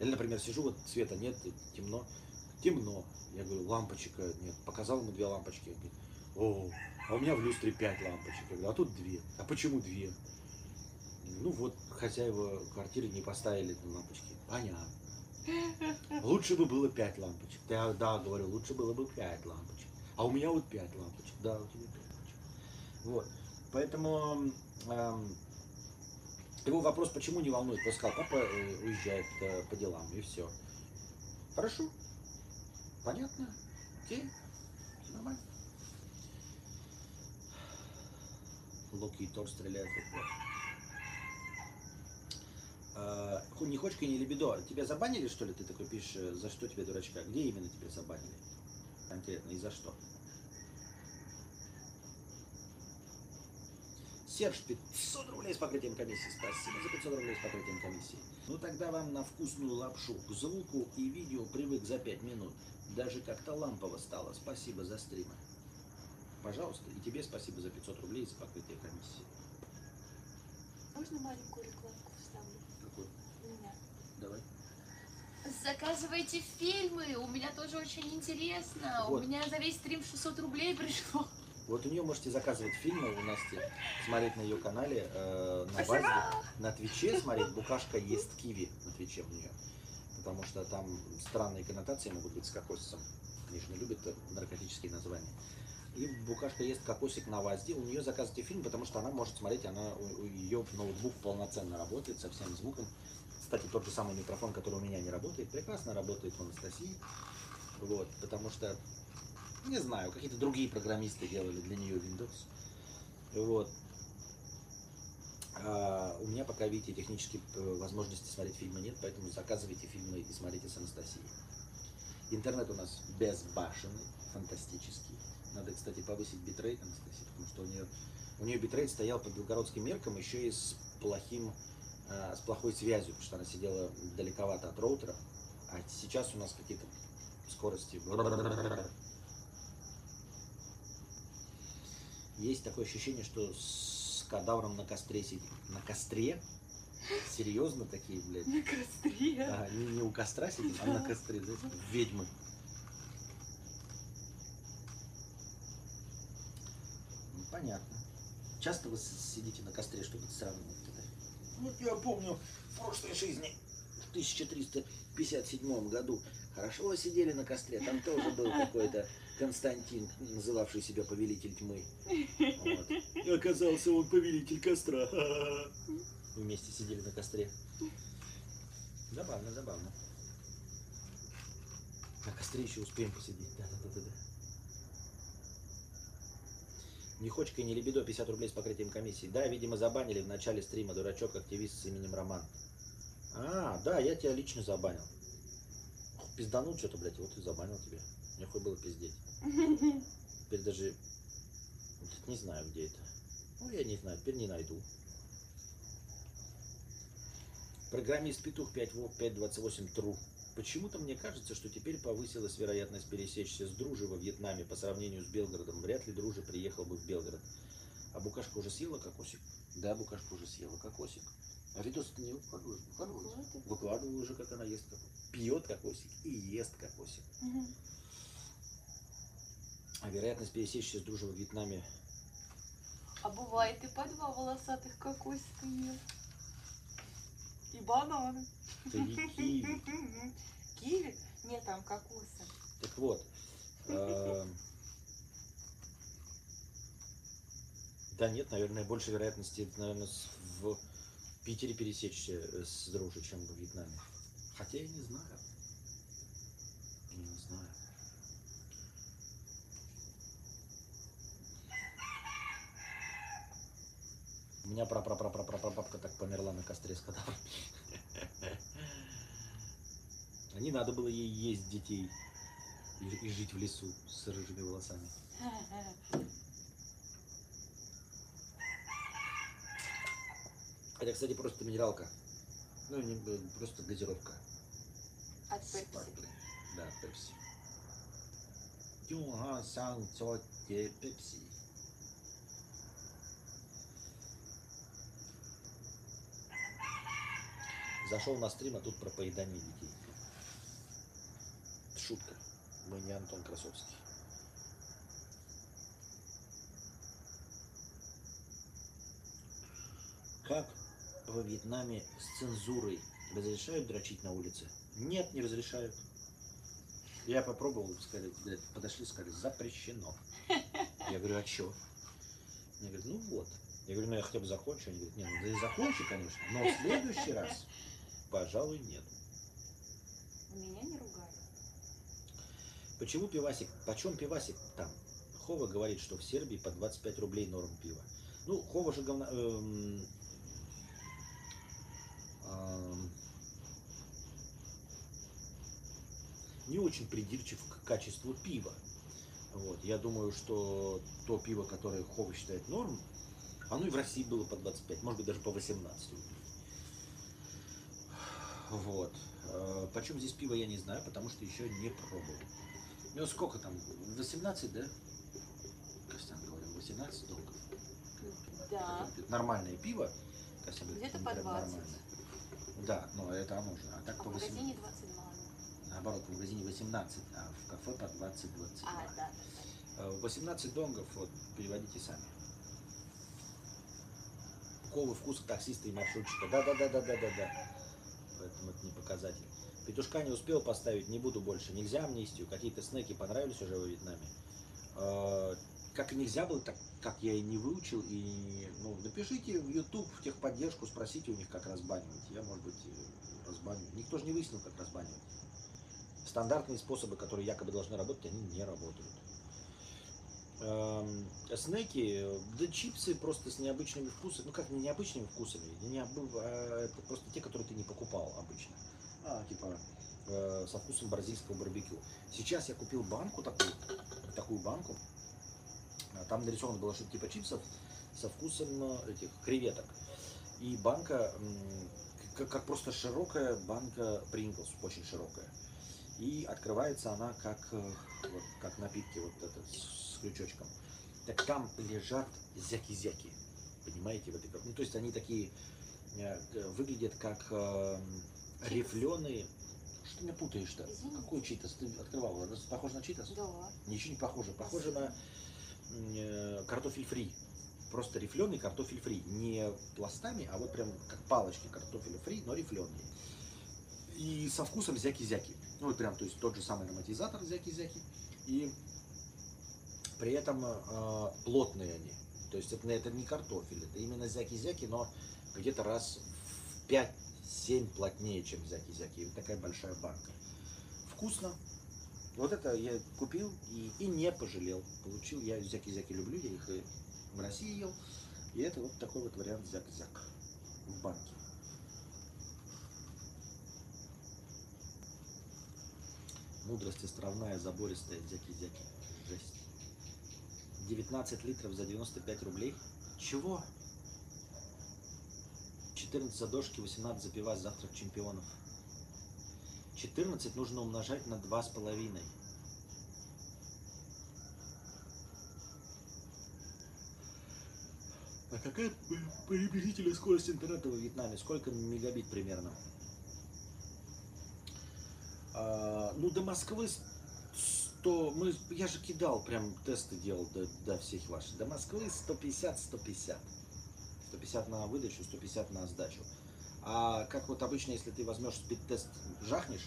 Или, например, сижу, вот света нет, темно. Темно. Я говорю, лампочка нет. Показал ему 2 лампочки. Я говорю, о, а у меня в люстре 5 лампочек. Я говорю, а тут 2. А почему 2? Ну вот, хозяева квартиры не поставили лампочки. Понятно. Лучше бы было 5 лампочек. Я, да, говорю, лучше было бы 5 лампочек. А у меня вот 5 лампочек. Да, у тебя 5 лампочек. Вот. Поэтому его вопрос, почему не волнует. Он сказал, папа уезжает по делам, и все. Хорошо. Понятно. Окей. Все нормально. Локи и Тор стреляют в упор. Не хочешь и не лебедо. Тебя забанили, что ли? Ты такой пишешь, за что тебе, дурачка? Где именно тебя забанили? Конкретно и за что? Серж, 500 рублей с покрытием комиссии. Спасибо за 500 рублей с покрытием комиссии. Ну тогда вам на вкусную лапшу. К звуку и видео привык за 5 минут. Даже как-то лампово стало. Спасибо за стримы. Пожалуйста. И тебе спасибо за 500 рублей за покрытие комиссии. Можно маленькую рекламку вставлю? Давай. Заказывайте фильмы, у меня тоже очень интересно. Вот. У меня за весь стрим 600 рублей пришло. Вот у нее можете заказывать фильмы у Насти, смотреть на ее канале, на базе, на Твиче смотреть. Букашка ест киви на Твиче у нее, потому что там странные коннотации могут быть с кокосом. Они же не любят наркотические названия. И Букашка ест кокосик на ВАЗе. У нее заказывайте фильм, потому что она может смотреть, она у ее ноутбук полноценно работает со всем звуком. Кстати, тот же самый микрофон, который у меня не работает, прекрасно работает у Анастасии. Вот, потому что, не знаю, какие-то другие программисты делали для нее Windows. Вот. У меня пока, видите, технически возможности смотреть фильмы нет, поэтому заказывайте фильмы и смотрите с Анастасией. Интернет у нас безбашенный, фантастический. Надо, кстати, повысить битрейт Анастасии, потому что у нее битрейт стоял по белгородским меркам еще и с плохой связью, потому что она сидела далековато от роутера. А сейчас у нас какие-то скорости. Есть такое ощущение, что с Кадавром на костре сидит. На костре? Серьезно такие, блядь? На костре? А, не у костра сидит, а на костре. Знаете, ведьмы. Ну, понятно. Часто вы сидите на костре, чтобы сравнивать? Ну, я помню, в прошлой жизни, в 1357 году, хорошо вы сидели на костре. Там тоже был какой-то Константин, называвший себя повелитель тьмы. Вот. И оказался он повелитель костра. Вместе сидели на костре. Забавно, забавно. На костре еще успеем посидеть. Да-да-да-да. Нехочка и не лебедо, 50 рублей с покрытием комиссии. Да, видимо, забанили в начале стрима, дурачок-активист с именем Роман. А, да, я тебя лично забанил. Пизданул что-то, блядь, вот и забанил тебя. Мне хуй было пиздеть. Теперь даже... не знаю, где это. Ну, я не знаю, теперь не найду. Программист Петух 5.28 true. Почему-то мне кажется, что теперь повысилась вероятность пересечься с Дружи во Вьетнаме по сравнению с Белгородом. Вряд ли Дружи приехал бы в Белгород. А букашка уже съела кокосик? Да, букашка уже съела кокосик. А видос-то не выкладываешь. Выкладываю уже, как она ест кокосик. Пьет кокосик и ест кокосик. Угу. А вероятность пересечься с Дружи во Вьетнаме... А бывает и по два волосатых кокосика ест. И бананы. Это не киви. Киви? Нет, там кокосы. Так вот. Да нет, наверное, больше вероятности, наверное, в Питере пересечься с Дружей, чем в Вьетнаме. Хотя я не знаю. Не знаю. У меня прапрапрапрапрапрапрапка так померла на костре с Кадавром. Не надо было ей есть детей и жить в лесу с рыжими волосами. Это, кстати, просто минералка. Ну, не, просто газировка. От Пепси. Да, от Пепси. Тюга сан цотте Пепси. Зашел на стрим, а тут про поедание детей. Шутка. Мы не Антон Красовский. Как во Вьетнаме с цензурой? Разрешают дрочить на улице? Нет, не разрешают. Я попробовал, сказали, подошли, сказали, запрещено. Я говорю, а что? Они говорят, ну вот. Я говорю, ну я хотя бы закончу. Они говорят, нет, ну да и закончу, конечно, но в следующий раз, пожалуй, нет. Меня не ругали. Почему пивасик? Почем пивасик там? Хова говорит, что в Сербии по 25 рублей норм пива. Ну, Хова же говна... не очень придирчив к качеству пива. Вот. Я думаю, что то пиво, которое Хова считает норм, оно и в России было по 25, может быть, даже по 18 рублей. Вот. Почем здесь пиво, я не знаю, потому что еще не пробовал. Ну сколько там? 18, да? Костян говорил, 18 долларов. Да. Нормальное пиво. Костян говорит, где-то по 20. Да, но это оно же. А так а по 18. В магазине 22. Наоборот, в магазине 18, а в кафе по 20-22. А, да, да, да. 18 донгов, вот, переводите сами. Ковы вкуса таксиста и маршрутчика. Да-да-да-да-да-да-да. Поэтому это не показатель. Петушка не успел поставить, не буду больше. Нельзя амнистию. Какие-то снеки понравились уже во Вьетнаме. Как и нельзя было, так как я и не выучил. И, ну, напишите в YouTube, в техподдержку, спросите у них, как разбанивать. Я, может быть, разбаню. Никто же не выяснил, как разбанивать. Стандартные способы, которые якобы должны работать, они не работают. снеки, да чипсы просто с необычными вкусами, ну как не необычными вкусами, это просто те, которые ты не покупал обычно, типа со вкусом бразильского барбекю. Сейчас я купил банку такую банку, там нарисовано было что-то типа чипсов со вкусом этих креветок, и банка как просто широкая банка Принглс, очень широкая, и открывается она как напитки вот это с крючочком. Так там лежат зяки-зяки, понимаете, в этой, ну то есть они такие выглядят как рифленые. Что ты меня путаешь-то? Какой читас? Ты открывала? Это похоже на читас? Да. Ничего не похоже. Похоже на картофель фри. Просто рифленый картофель фри. Не пластами, а вот прям как палочки картофеля фри, но рифленые. И со вкусом зяки-зяки. Ну вот прям, то есть тот же самый ароматизатор зяки-зяки. И при этом плотные они. То есть это не картофель, это именно зяки-зяки, но где-то раз в 5-7 плотнее, чем зяки-зяки. Вот такая большая банка. Вкусно. Вот это я купил и не пожалел. Получил. Я зяки-зяки люблю, я их и в России ел. И это вот такой вот вариант зяк-зяк в банке. Мудрость островная, забористая, зяки-зяки. Жесть. 19 литров за 95 рублей. Чего? 14 за дошки, 18 за пивас, завтрак чемпионов. 14 нужно умножать на 2,5. А какая приблизительная скорость интернета во Вьетнаме? Сколько мегабит примерно? Ну, до Москвы 100... Я же кидал, прям тесты делал до всех ваших. До Москвы 150-150. 150 на выдачу, 150 на сдачу. А как вот обычно, если ты возьмешь спид-тест, жахнешь,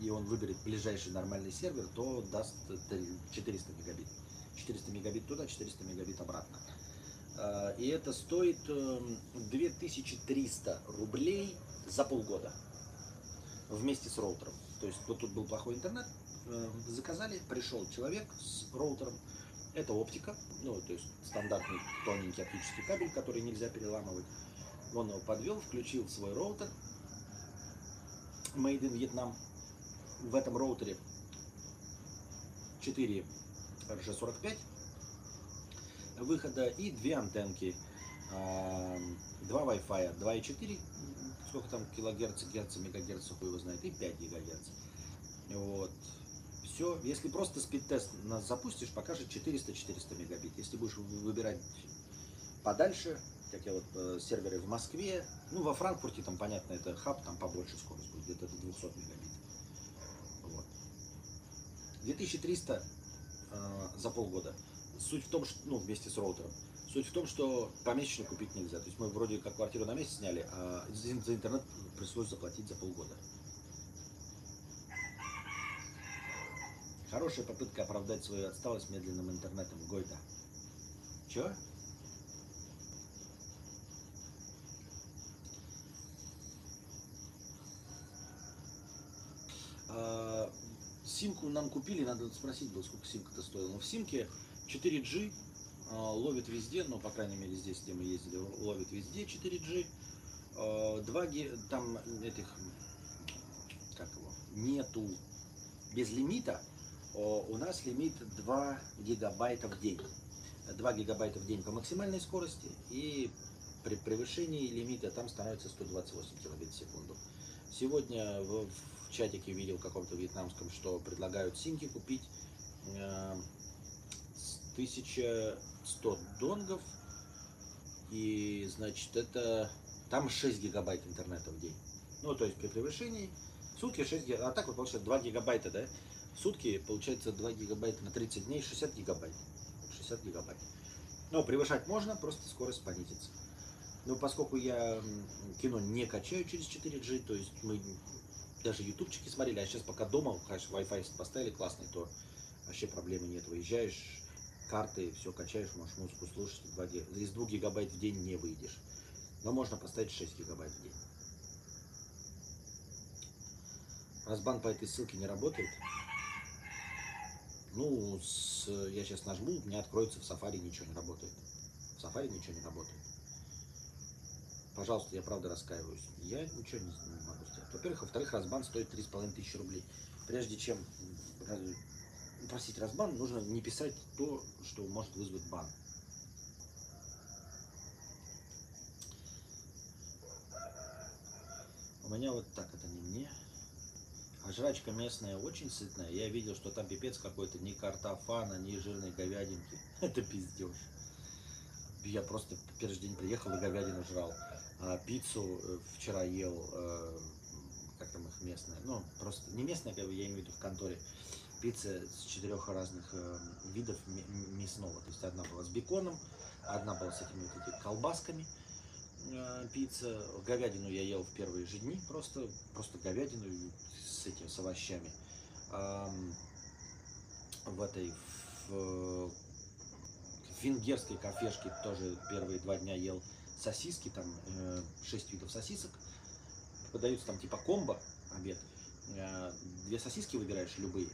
и он выберет ближайший нормальный сервер, то даст 400 мегабит. 400 мегабит туда, 400 мегабит обратно. И это стоит 2300 рублей за полгода. Вместе с роутером. То есть вот тут был плохой интернет, заказали, пришел человек с роутером. Это оптика, ну то есть стандартный тоненький оптический кабель, который нельзя переламывать. Он его подвел, включил свой роутер Made in Vietnam. В этом роутере 4 RJ45 выхода и 2 антенки, 2 Wi-Fi, 2,4, сколько там килогерц, герц, мегагерц, хуй его знает, и 5 гигагерц. Вот. Все. Если просто спид-тест запустишь, покажет 400-400 мегабит. Если будешь выбирать подальше, как я вот, серверы в Москве, ну, во Франкфурте, там, понятно, это хаб, там побольше скорость будет, где-то до 200 мегабит. Вот. 2300 за полгода. Суть в том, что, ну, вместе с роутером. Суть в том, что помесячно купить нельзя. То есть мы вроде как квартиру на месяц сняли, а за интернет пришлось заплатить за полгода. Хорошая попытка оправдать свою отсталость медленным интернетом. Гойда. Чё? Симку нам купили, надо спросить было, сколько симка-то стоила. Но в симке 4G. Ловит везде, ну, по крайней мере, здесь, где мы ездили, ловит везде 4G. 2G, там этих, как его, нету, без лимита. У нас лимит 2 гигабайта в день. 2 гигабайта в день по максимальной скорости, и при превышении лимита там становится 128 килобит в секунду. Сегодня в чатике видел каком-то вьетнамском, что предлагают симки купить 1100 донгов, и значит это там 6 гигабайт интернета в день. Ну то есть при превышении в сутки 6 гигабайт, а так вот получается 2 гигабайта, да? В сутки получается 2 гигабайта на 30 дней 60 гигабайт. 60 гигабайт. Но превышать можно, просто скорость понизится. Но поскольку я кино не качаю через 4G, то есть мы даже ютубчики смотрели, а сейчас пока дома, конечно, Wi-Fi поставили классный, то вообще проблемы нет. Выезжаешь, карты, все качаешь, можешь музыку слушать, из 2 гигабайт в день не выйдешь. Но можно поставить 6 гигабайт в день. Разбан по этой ссылке не работает. Ну, я сейчас нажму, у меня откроется в Safari, ничего не работает. В Safari ничего не работает. Пожалуйста, я правда раскаиваюсь. Я ничего не могу сделать. Во-первых, во-вторых, разбан стоит 3500 рублей. Прежде чем просить разбан, нужно не писать то, что может вызвать бан. У меня вот так, это не мне. А жрачка местная очень сытная. Я видел, что там пипец какой-то, ни картофана, ни жирной говядинки. Это пиздеж. Я просто первый день приехал и говядину жрал. А пиццу вчера ел, как там их местная, ну, просто не местная, я имею в виду в конторе. Пицца с 4 разных видов мясного. То есть одна была с беконом, одна была с этими вот этими колбасками. Пицца. Говядину я ел в первые же дни, просто говядину с этими, с овощами. В венгерской кафешке тоже первые 2 дня ел сосиски, там 6 видов сосисок. Подаются там типа комбо, обед. 2 сосиски выбираешь любые.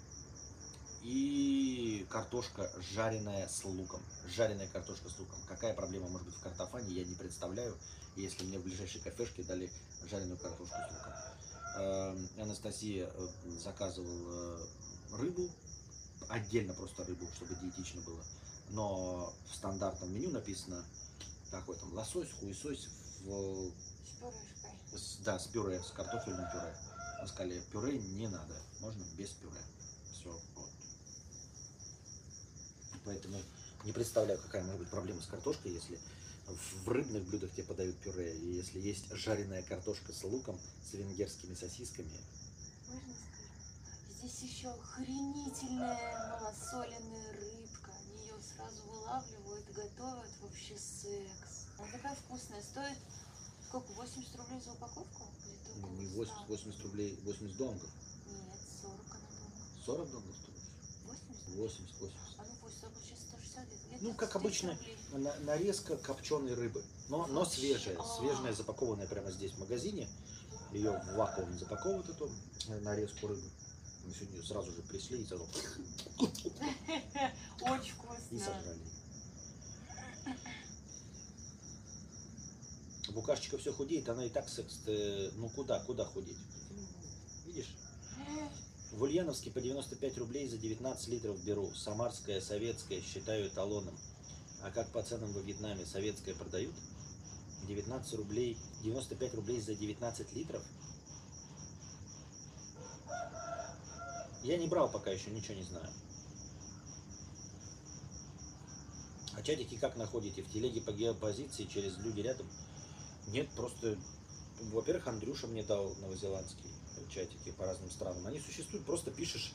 И картошка жареная с луком. Жареная картошка с луком. Какая проблема может быть в картофане, я не представляю, если мне в ближайшей кафешке дали жареную картошку с луком. Анастасия заказывала рыбу, отдельно просто рыбу, чтобы диетично было. Но в стандартном меню написано такой там лосось, хуесось. Да, с пюре, с картофельным пюре. На скале пюре не надо, можно без пюре. Все, вот. Поэтому не представляю, какая может быть проблема с картошкой, если в рыбных блюдах тебе подают пюре, и если есть жареная картошка с луком, с венгерскими сосисками. Можно скажу? Здесь еще охренительная малосоленая рыбка. Они ее сразу вылавливают и готовят, вообще секс. Она такая вкусная, стоит сколько, 80 рублей за упаковку? Ну, не 80, 80 рублей, 80 донгов. Нет, 40 она донгов. 40 донгов стоит? 80. А ну пусть 160 где-то. Ну, как обычно, нарезка копченой рыбы. Но свежая. Свежая, запакованная прямо здесь в магазине. Ее в вакуум запаковывают, эту нарезку рыбы. Мы сегодня ее сразу же пришли и сразу. Очень вкусно. И сожрали. Букашечка все худеет, она и так секс. Ну куда худеть? Видишь? В Ульяновске по 95 рублей за 19 литров беру. Самарская, советская считаю эталоном. А как по ценам во Вьетнаме? Советская продают? 19 рублей, 95 рублей за 19 литров? Я не брал пока еще, ничего не знаю. А чатики как находите? В телеге по геопозиции через люди рядом? Нет, просто... Во-первых, Андрюша мне дал новозеландский. Чатики по разным странам, они существуют, просто пишешь,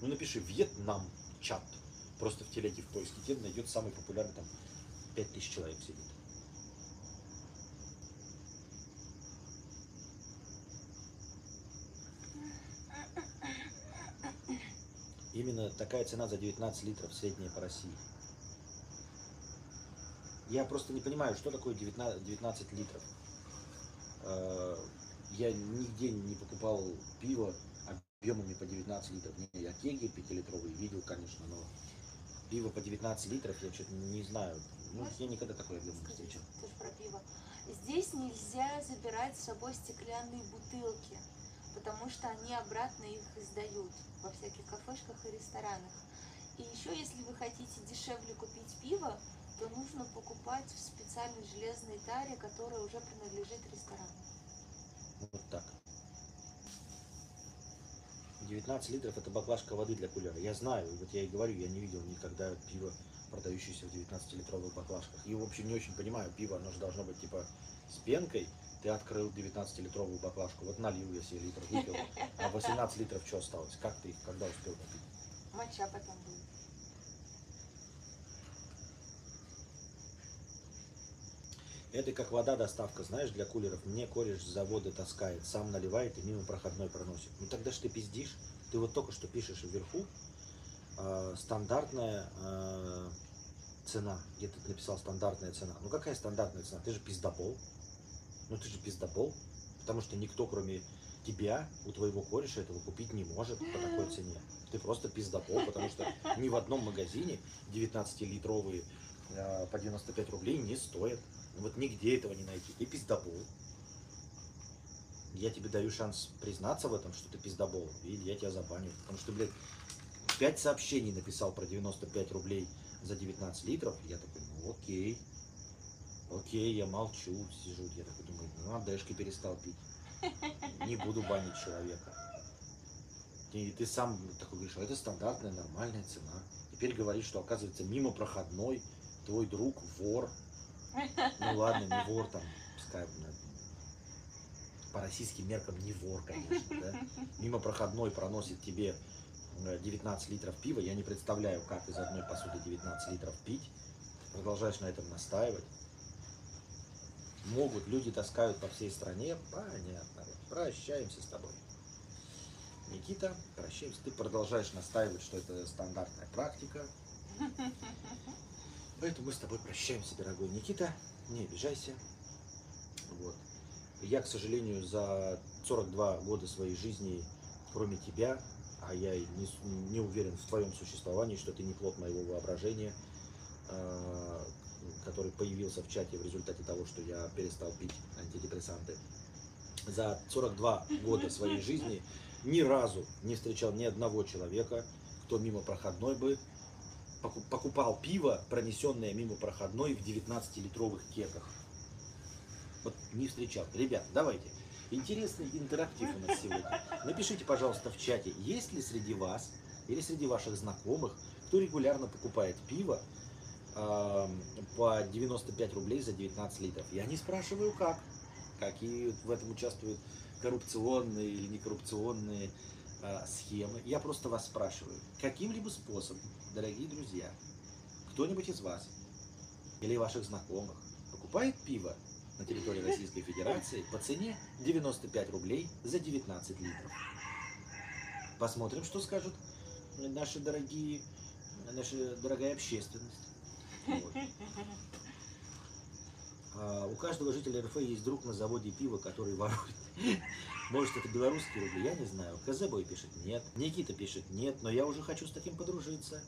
ну напиши Вьетнам чат, просто в телеге в поиске, тебе найдет самый популярный, там 5000 человек сидит. Именно такая цена за 19 литров, средняя по России. Я просто не понимаю, что такое 19 литров. Я нигде не покупал пиво объемами по 19 литров. Я кеги 5-литровые видел, конечно, но пиво по 19 литров я что-то не знаю. Ну, я никогда такой объем не встречал. Тоже про пиво. Здесь нельзя забирать с собой стеклянные бутылки, потому что они обратно их сдают во всяких кафешках и ресторанах. И еще, если вы хотите дешевле купить пиво, то нужно покупать в специальной железной таре, которая уже принадлежит ресторану. Вот так. 19 литров это баклажка воды для кулера. Я знаю, вот я и говорю, я не видел никогда пива, продающееся в 19-литровых баклажках. И в общем не очень понимаю, пиво, оно же должно быть типа с пенкой. Ты открыл 19-литровую баклажку, вот налил я себе литр, выпил, а 18 литров что осталось? Как ты их, когда успел попить? Моча потом будет. Это как вода доставка, знаешь, для кулеров. Мне кореш с завода таскает, сам наливает и мимо проходной проносит. Ну тогда ж ты пиздишь. Ты вот только что пишешь вверху стандартная цена. Я тут написал стандартная цена. Ну какая стандартная цена? Ты же пиздобол. Ну ты же пиздобол. Потому что никто, кроме тебя у твоего кореша этого купить не может по такой цене. Ты просто пиздобол, потому что ни в одном магазине 19-литровые по 95 рублей не стоят. Вот нигде этого не найти. Ты пиздобол. Я тебе даю шанс признаться в этом, что ты пиздобол, и я тебя забаню. Потому что, блядь, 5 сообщений написал про 95 рублей за 19 литров. Я такой, ну окей. Окей, я молчу, сижу. Я такой думаю, ну АДшки перестал пить. Не буду банить человека. И ты сам такой говоришь, это стандартная нормальная цена. Теперь говоришь, что оказывается мимо проходной твой друг вор. Ну ладно, не вор там, пускай по российским меркам не вор, конечно, да? Мимо проходной проносит тебе 19 литров пива. Я не представляю, как из одной посуды 19 литров пить. Продолжаешь на этом настаивать. Могут, люди таскают по всей стране. Понятно. Прощаемся с тобой. Никита, прощаемся. Ты продолжаешь настаивать, что это стандартная практика. Поэтому мы с тобой прощаемся, дорогой Никита. Не обижайся. Вот. Я, к сожалению, за 42 года своей жизни, кроме тебя, а я не уверен в твоем существовании, что ты не плод моего воображения, который появился в чате в результате того, что я перестал пить антидепрессанты. За 42 года своей жизни ни разу не встречал ни одного человека, кто мимо проходной бы покупал пиво, пронесенное мимо проходной в 19-литровых кеках. Вот не встречал. Ребят, давайте. Интересный интерактив у нас сегодня. Напишите, пожалуйста, в чате, есть ли среди вас или среди ваших знакомых, кто регулярно покупает пиво по 95 рублей за 19 литров. Я не спрашиваю, как. Какие в этом участвуют коррупционные или некоррупционные схемы. Я просто вас спрашиваю. Каким-либо способом, дорогие друзья, кто-нибудь из вас или ваших знакомых покупает пиво на территории Российской Федерации по цене 95 рублей за 19 литров? Посмотрим, что скажут наша дорогая общественность. Вот. У каждого жителя РФ есть друг на заводе пива, который ворует. Может, это белорусские рубли, я не знаю. Казебой пишет нет, Никита пишет нет, но я уже хочу с таким подружиться.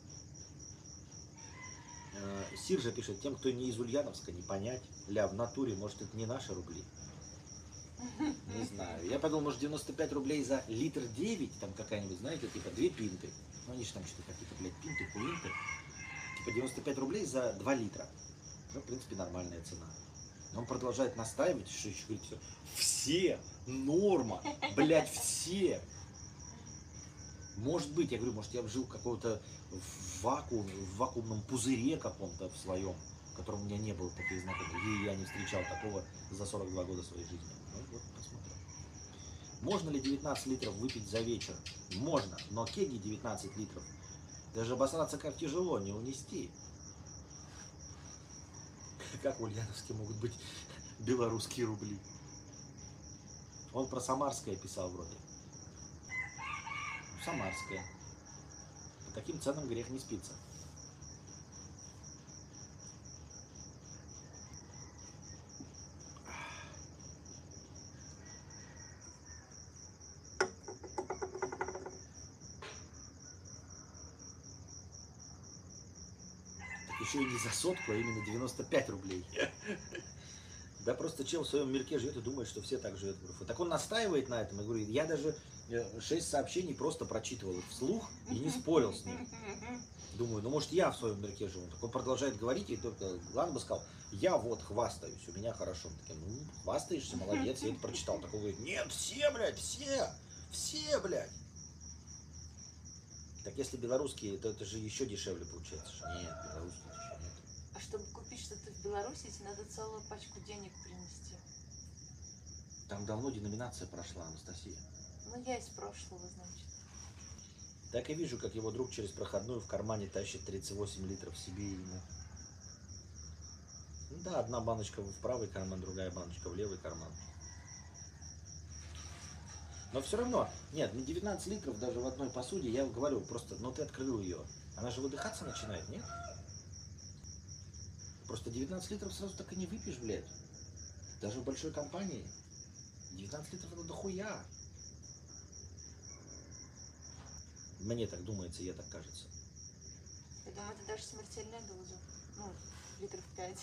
Сиржа пишет, тем, кто не из Ульяновска, не понять. Ля, в натуре, может, это не наши рубли? Не знаю. Я подумал, может, 95 рублей за литр 9, там какая-нибудь, знаете, типа 2 пинты. Ну, они же там что-то какие-то, блядь, пинты, кулинты. Типа 95 рублей за 2 литра. Ну, в принципе, нормальная цена. Но он продолжает настаивать, что еще говорит все. Все! Норма! Блядь, все! Может быть, я говорю, может, я жил какого-то в вакуумном пузыре каком-то в своем, в котором у меня не было таких знакомых, и я не встречал такого за 42 года своей жизни. Ну, вот, посмотрим. Можно ли 19 литров выпить за вечер? Можно, но кеги 19 литров. Даже обосраться как тяжело, не унести. Как в Ульяновске могут быть белорусские рубли? Он про самарское писал вроде. Самарская. По таким ценам грех не спится. Так еще и не за сотку, а именно 95 рублей. Да просто чел в своем мирке живет и думает, что все так живет. Так он настаивает на этом и говорит, я даже 6 сообщений просто прочитывал вслух и не спорил с ним. Думаю, ну может я в своем мирке живу. Так он продолжает говорить и только, ладно бы сказал, я вот хвастаюсь, у меня хорошо. Он такой, ну хвастаешься, молодец, я это прочитал. Так он говорит, нет, все, блядь, все, блядь. Так если белорусские, то это же еще дешевле получается. Нет, белорусские еще нет. А чтобы купить что-то в Беларуси, тебе надо целую пачку денег принести. Там давно деноминация прошла, Анастасия. Ну, я из прошлого, значит. Так и вижу, как его друг через проходную в кармане тащит 38 литров себе и ему. Да, одна баночка в правый карман, другая баночка в левый карман. Но все равно, нет, 19 литров даже в одной посуде, я говорю, просто, ну ты открыл ее. Она же выдыхаться начинает, нет? Просто 19 литров сразу так и не выпьешь, блядь. Даже в большой компании. 19 литров это дохуя. Мне так думается, я так кажется. Я думаю, это даже смертельная доза. Ну, литров 5.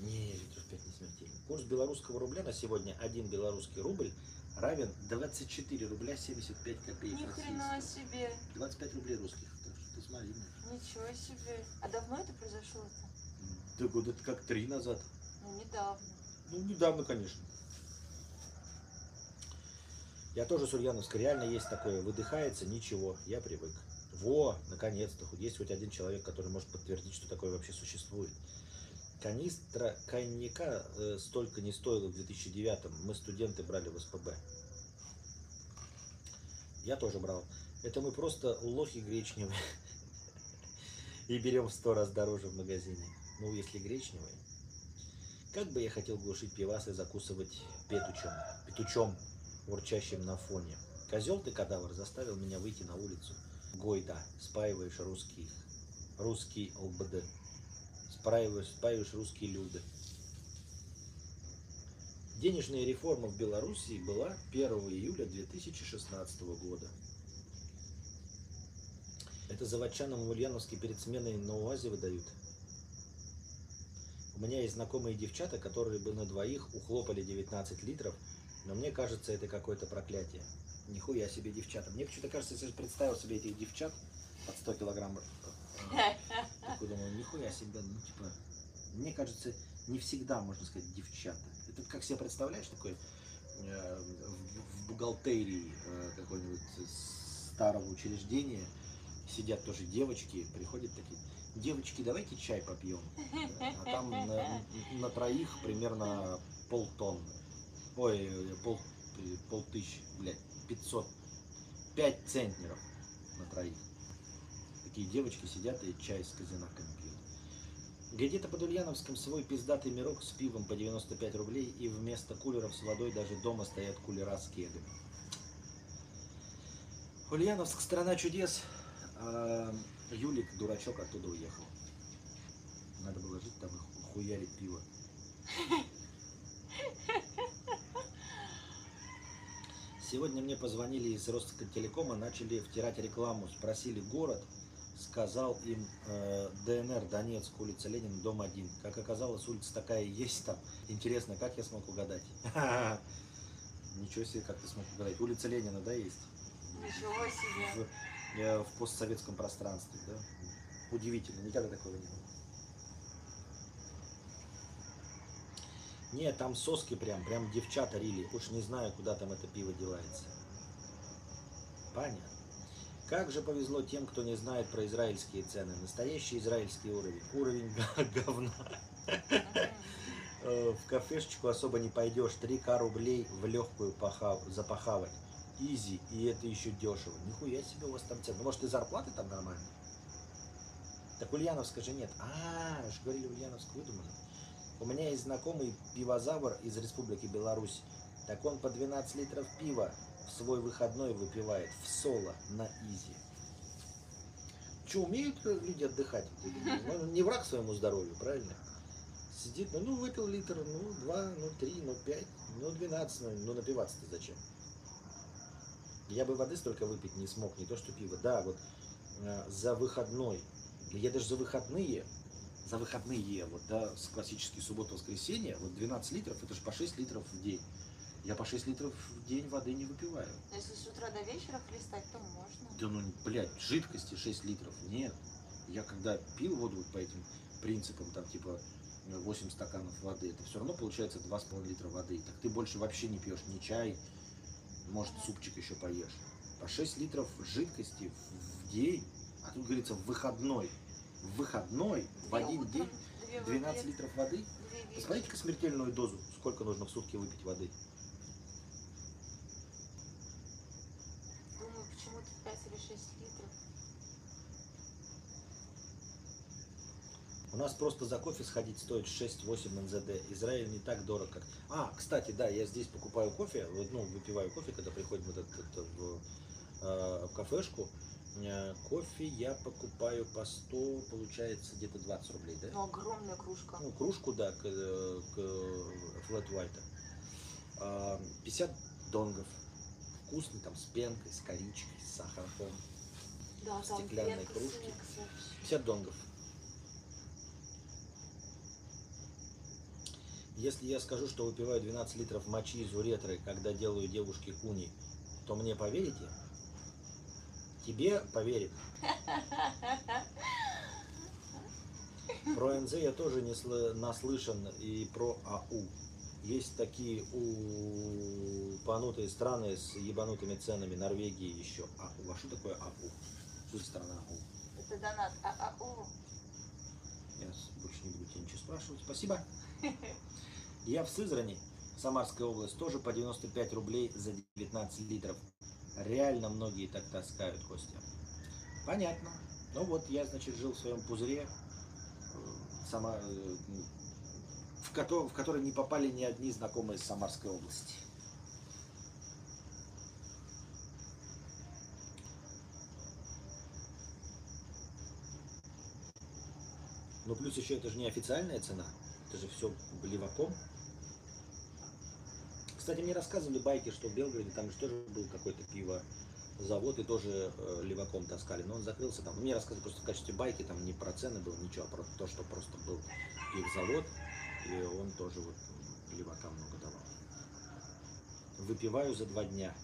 Не, литров 5 не смертельно. Курс белорусского рубля на сегодня 1 белорусский рубль равен 24 рубля 75 копеек. Ни хрена себе. 25 рублей русских. Так что ты смотри. Ничего себе. А давно это произошло-то? Да года как 3 назад. Ну, недавно. Ну, недавно, конечно. Я тоже с Ульяновска. Реально есть такое. Выдыхается, ничего. Я привык. Во, наконец-то. Есть хоть один человек, который может подтвердить, что такое вообще существует. Канистра коньяка столько не стоило в 2009-м. Мы студенты брали в СПБ. Я тоже брал. Это мы просто лохи гречневые. И берем в 100 раз дороже в магазине. Ну, если гречневые. Как бы я хотел глушить пивас и закусывать петучом, урчащим на фоне. Козел ты, кадавр, заставил меня выйти на улицу. Гойда, спаиваешь русских. Русский ЛБД. Спаиваешь русские люди. Денежная реформа в Белоруссии была 1 июля 2016 года. Это заводчанам в Ульяновске перед сменой на УАЗе выдают. У меня есть знакомые девчата, которые бы на двоих ухлопали 19 литров, но мне кажется, это какое-то проклятие. Нихуя себе девчата. Мне почему-то кажется, если я представил себе этих девчат под 100 килограммов, такой думал, нихуя себе, ну типа, мне кажется, не всегда можно сказать девчата. Это как себе представляешь, такой в бухгалтерии какой-нибудь старого учреждения сидят тоже девочки, приходят такие: девочки, давайте чай попьем. А там на троих примерно полтонны. Ой, полтысячи, блядь, 500. 5 центнеров на троих. Такие девочки сидят и чай с казинаками пьют. Где-то под Ульяновском свой пиздатый мирок с пивом по 95 рублей, и вместо кулеров с водой даже дома стоят кулера с кегами. Ульяновск — страна чудес. Юлик, дурачок, оттуда уехал. Надо было жить там и хуярить пиво. Сегодня мне позвонили из Ростелекома, начали втирать рекламу. Спросили город, сказал им ДНР, Донецк, улица Ленина, дом 1. Как оказалось, улица такая и есть там. Интересно, как я смог угадать? Ничего себе, как ты смог угадать. Улица Ленина, да, есть? Ничего себе. Я в постсоветском пространстве, да? Удивительно, никогда такого не было. Не, там соски прям девчата рили. Уж не знаю, куда там это пиво девается. Понятно. Как же повезло тем, кто не знает про израильские цены. Настоящий израильский уровень. Уровень говна. В кафешечку особо не пойдешь. 3 000 рублей в легкую запахавать. Изи, и это еще дешево. Нихуя себе у вас там цены. Ну, может, и зарплаты там нормальные? Так Ульяновска же нет. А, уж говорили, Ульяновск выдумали. У меня есть знакомый пивозавр из Республики Беларусь. Так он по 12 литров пива в свой выходной выпивает в соло на изи. Че, умеют люди отдыхать? Ну, не враг своему здоровью, правильно? Сидит, ну выпил литр, ну 2, ну 3, ну 5, ну 12, ну напиваться-то зачем? Я бы воды столько выпить не смог, не то что пиво. Да, вот за выходной, я даже за выходные, вот, да, с классической субботы-воскресенье, вот 12 литров, это же по 6 литров в день. Я по 6 литров в день воды не выпиваю. Но если с утра до вечера хлестать, то можно. Да ну, блядь, жидкости 6 литров, нет. Я когда пил воду вот по этим принципам, там, типа, 8 стаканов воды, это все равно получается 2,5 литра воды. Так ты больше вообще не пьешь ни чай, может, супчик еще поешь. По 6 литров жидкости в день, а тут говорится в выходной, в один день 12 литров воды. Посмотрите-ка смертельную дозу, сколько нужно в сутки выпить воды. Думаю, почему-то 5 или 6 литров. У нас просто за кофе сходить стоит 6-8 НЗД. Израиль не так дорог, как... А, кстати, да, я здесь покупаю кофе, ну, выпиваю кофе, когда приходим вот в кафешку. Кофе я покупаю по 100, получается, где-то 20 рублей, да? Ну, огромная кружка. Ну, кружку, да, к флэт-вайта. 50 донгов. вкусный, там, с пенкой, с коричкой, с сахарком, да, стеклянной кружки. 50 донгов. Если я скажу, что выпиваю 12 литров мочи из уретры, когда делаю девушке куни, то мне поверите? Тебе поверит. Про НЗ я тоже не наслышан, и про АУ. Есть такие упанутые страны с ебанутыми ценами. Норвегии еще АУ. А что такое АУ? Что за страна АУ? Это донат ААУ. Я больше не буду тебя ничего спрашивать. Спасибо. Я в Сызрани, Самарская область, тоже по 95 рублей за 19 литров. Реально многие так таскают, Костя. Понятно. Ну вот, я, значит, жил в своем пузыре, в который не попали ни одни знакомые из Самарской области. Ну плюс еще это же не официальная цена, это же все леваком. Кстати, мне рассказывали байки, что в Белгороде там же тоже был какой-то пивозавод, и тоже леваком таскали, но он закрылся там. Мне рассказывали просто в качестве байки, там не про цены было ничего, а про то, что просто был пивзавод, и он тоже вот левакам много давал. Выпиваю за 2 дня.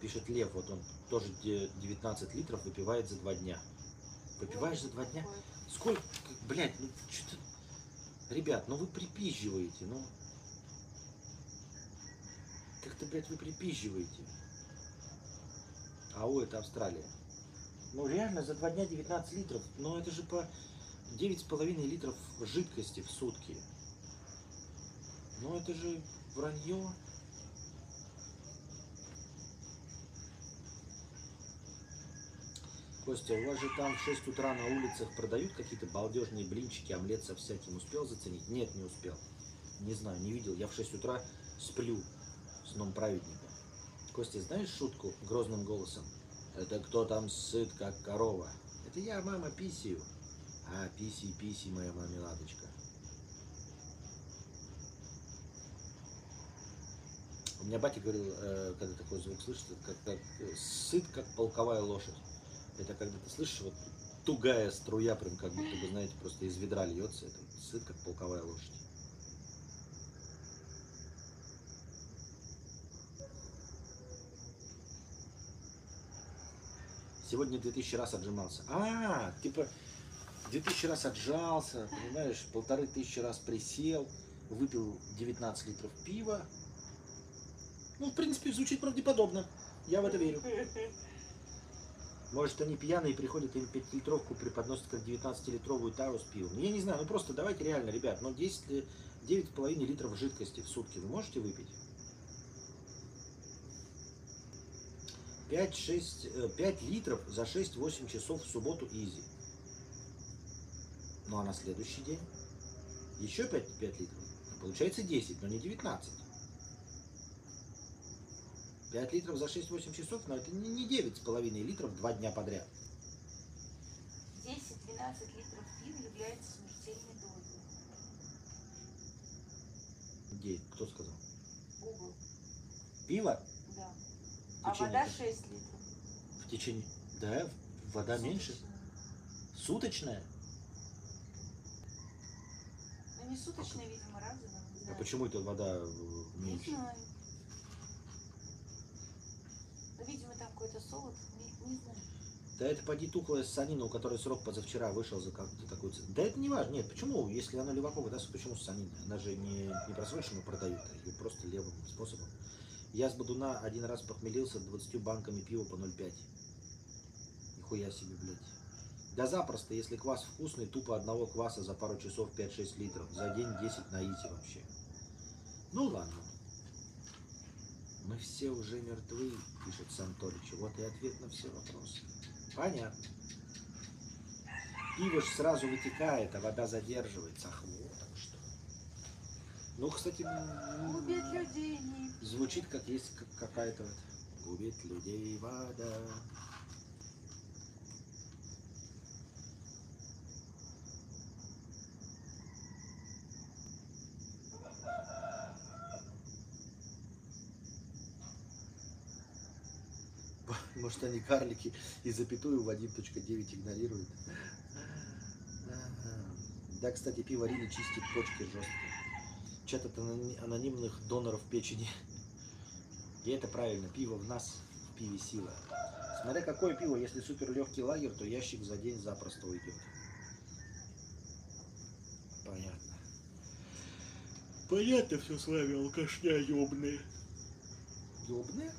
Пишет Лев, вот он тоже 19 литров выпивает за 2 дня. Выпиваешь за 2 дня? Сколько, блядь, ну что-то... Ребят, ну вы припизживаете, ну... Как-то, блядь, вы припизживаете. АО это Австралия. Ну реально, за 2 дня 19 литров. Но это же по 9,5 литров жидкости в сутки. Ну это же вранье. Костя, у вас же там в 6 утра на улицах продают какие-то балдежные блинчики, омлет со всяким. Успел заценить? Нет, не успел. Не знаю, не видел. Я в 6 утра сплю сном праведника. Костя, знаешь шутку грозным голосом? Это кто там сыт, как корова? Это я, мама, писию. А, писи, моя мамеладочка. У меня батя говорил, когда такой звук слышит, как сыт, как полковая лошадь. Это когда ты слышишь, вот тугая струя, прям как будто бы, знаете, просто из ведра льется. Это сыт, как полковая лошадь. Сегодня 2000 раз отжимался. А, типа 2000 раз отжался, понимаешь, 1500 раз присел, выпил 19 литров пива. Ну, в принципе, звучит правдеподобно. Я в это верю. Может, они пьяные, приходят, им 5-литровку преподносят, как 19-литровую тару с пивом. Ну, я не знаю, ну просто давайте реально, ребят, ну 9,5 литров жидкости в сутки вы можете выпить? 5 литров за 6-8 часов в субботу изи. Ну а на следующий день еще 5 литров. Получается 10, но не 19. 5 литров за 6-8 часов, но это не 9,5 литров 2 дня подряд. 10-12 литров пива является смертельной дозой. Где? Кто сказал? Google. Пиво? Да. А вода 6 литров. В течение... Да, вода суточная. Меньше. Суточная? Ну не суточная, видимо, разовая. Да. А почему это вода меньше? Не знаю. Видимо, там какой-то солод, не знаю. Да это поди тухлая санина, у которой срок позавчера вышел за какую-то такую цену. Да это не важно, нет, почему, если она левакова, да, почему санина? Она же не просроченно продают, а ее просто левым способом. Я с Бадуна один раз похмелился 20 банками пива по 0,5. Нихуя себе, блядь. Да запросто, если квас вкусный, тупо одного кваса за пару часов 5-6 литров. За день 10 на изи вообще. Ну ладно. Мы все уже мертвы, пишет Сантолич. Вот и ответ на все вопросы. Понятно. Пиво ж сразу вытекает, а вода задерживается. Ах, вот так что. Ну, кстати, губит людей. Звучит, как есть какая-то вот. Губит людей вода. Может, они карлики и запятую в 1.9 игнорируют. Да, кстати, пиварили чистит почки жестко. Чат от анонимных доноров печени. И это правильно. Пиво в нас, в пиве сила. Смотря какое пиво. Если супер легкий лагерь, то ящик за день запросто уйдет. Понятно. Понятно все с вами, алкашня ёбные. Ёбные?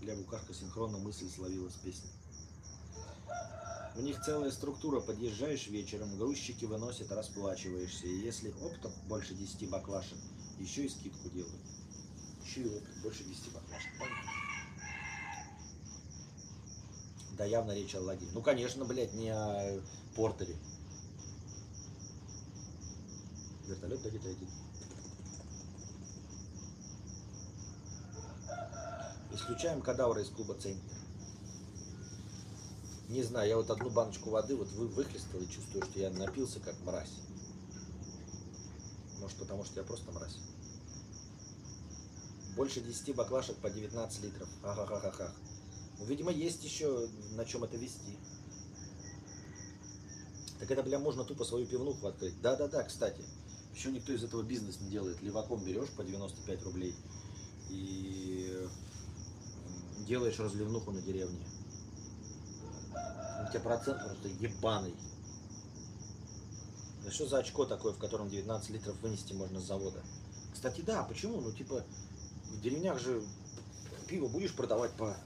Для Букашка синхронно мысль словила с песней. В них целая структура. Подъезжаешь вечером, грузчики выносят, расплачиваешься. И если оптом больше 10 баклашек, еще и скидку делают. Еще и оптом больше 10 баклашек. Понятно. Да явно речь о лагере. Ну, конечно, блядь, не о портере. Вертолет долетает. Исключаем кадавра из клуба «Центр». Не знаю, я вот одну баночку воды вот выхлестал и чувствую, что я напился как мразь. Может, потому что я просто мразь. Больше 10 баклашек по 19 литров. Ага-ха-ха-ха. Видимо, есть еще на чем это вести. Так это, бля, можно тупо свою пивнуху открыть. Да-да-да, кстати. Еще никто из этого бизнес не делает. Леваком берешь по 95 рублей и делаешь разливнуху на деревне. У тебя процент просто ебаный. Да что за очко такое, в котором 19 литров вынести можно с завода? Кстати, да, почему? Ну, типа, в деревнях же пиво будешь продавать по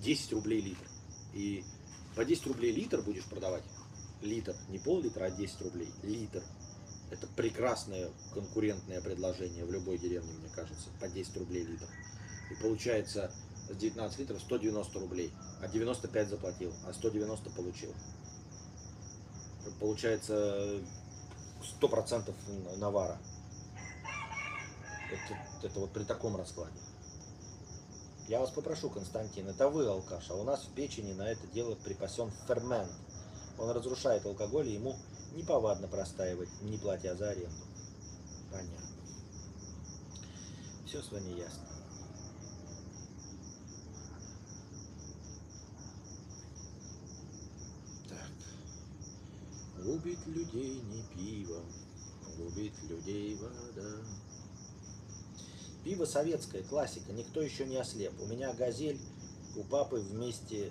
10 рублей литр. И по 10 рублей литр будешь продавать. Литр. Не пол-литра, а 10 рублей. Литр. Это прекрасное конкурентное предложение в любой деревне, мне кажется. По 10 рублей литр. И получается... 19 литров 190 рублей, а 95 заплатил, а 190 получил. Получается 100% навара. Это вот при таком раскладе. Я вас попрошу, Константин, это вы алкаш, а у нас в печени на это дело припасен фермент. Он разрушает алкоголь, и ему неповадно простаивать, не платя за аренду. Понятно. Все с вами ясно. Губит людей не пиво, губит людей вода. Пиво советское, классика, никто еще не ослеп. У меня газель, у папы вместе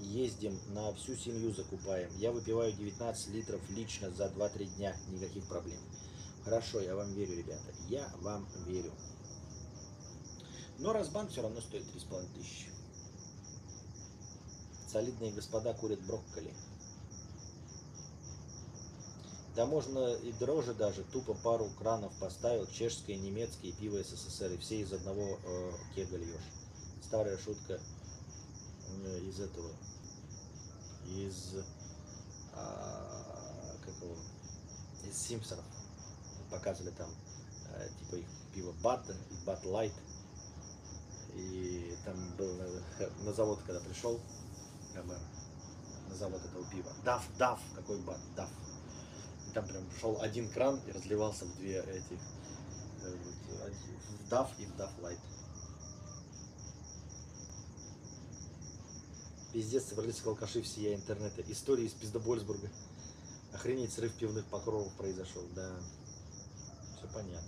ездим, на всю семью закупаем. Я выпиваю 19 литров лично за 2-3 дня, никаких проблем. Хорошо, я вам верю, ребята, я вам верю. Но разбан все равно стоит 3500. Солидные господа курят брокколи. Да можно и дороже даже, тупо пару кранов поставил, чешское, немецкое, пиво СССР, и все из одного кега льешь. Старая шутка из этого, из Симпсонов. Показывали там, типа, их пиво Бат, Бат Лайт, и там был на завод, когда пришел, на завод этого пива, Даф, какой Бат, Даф. Там прям шел один кран и разливался в две этих, в DAF и в DAF Light. Пиздец, собрались алкаши всея интернета. История из Пиздобольсбурга. Охренеть, срыв пивных покровов произошел, да. Все понятно.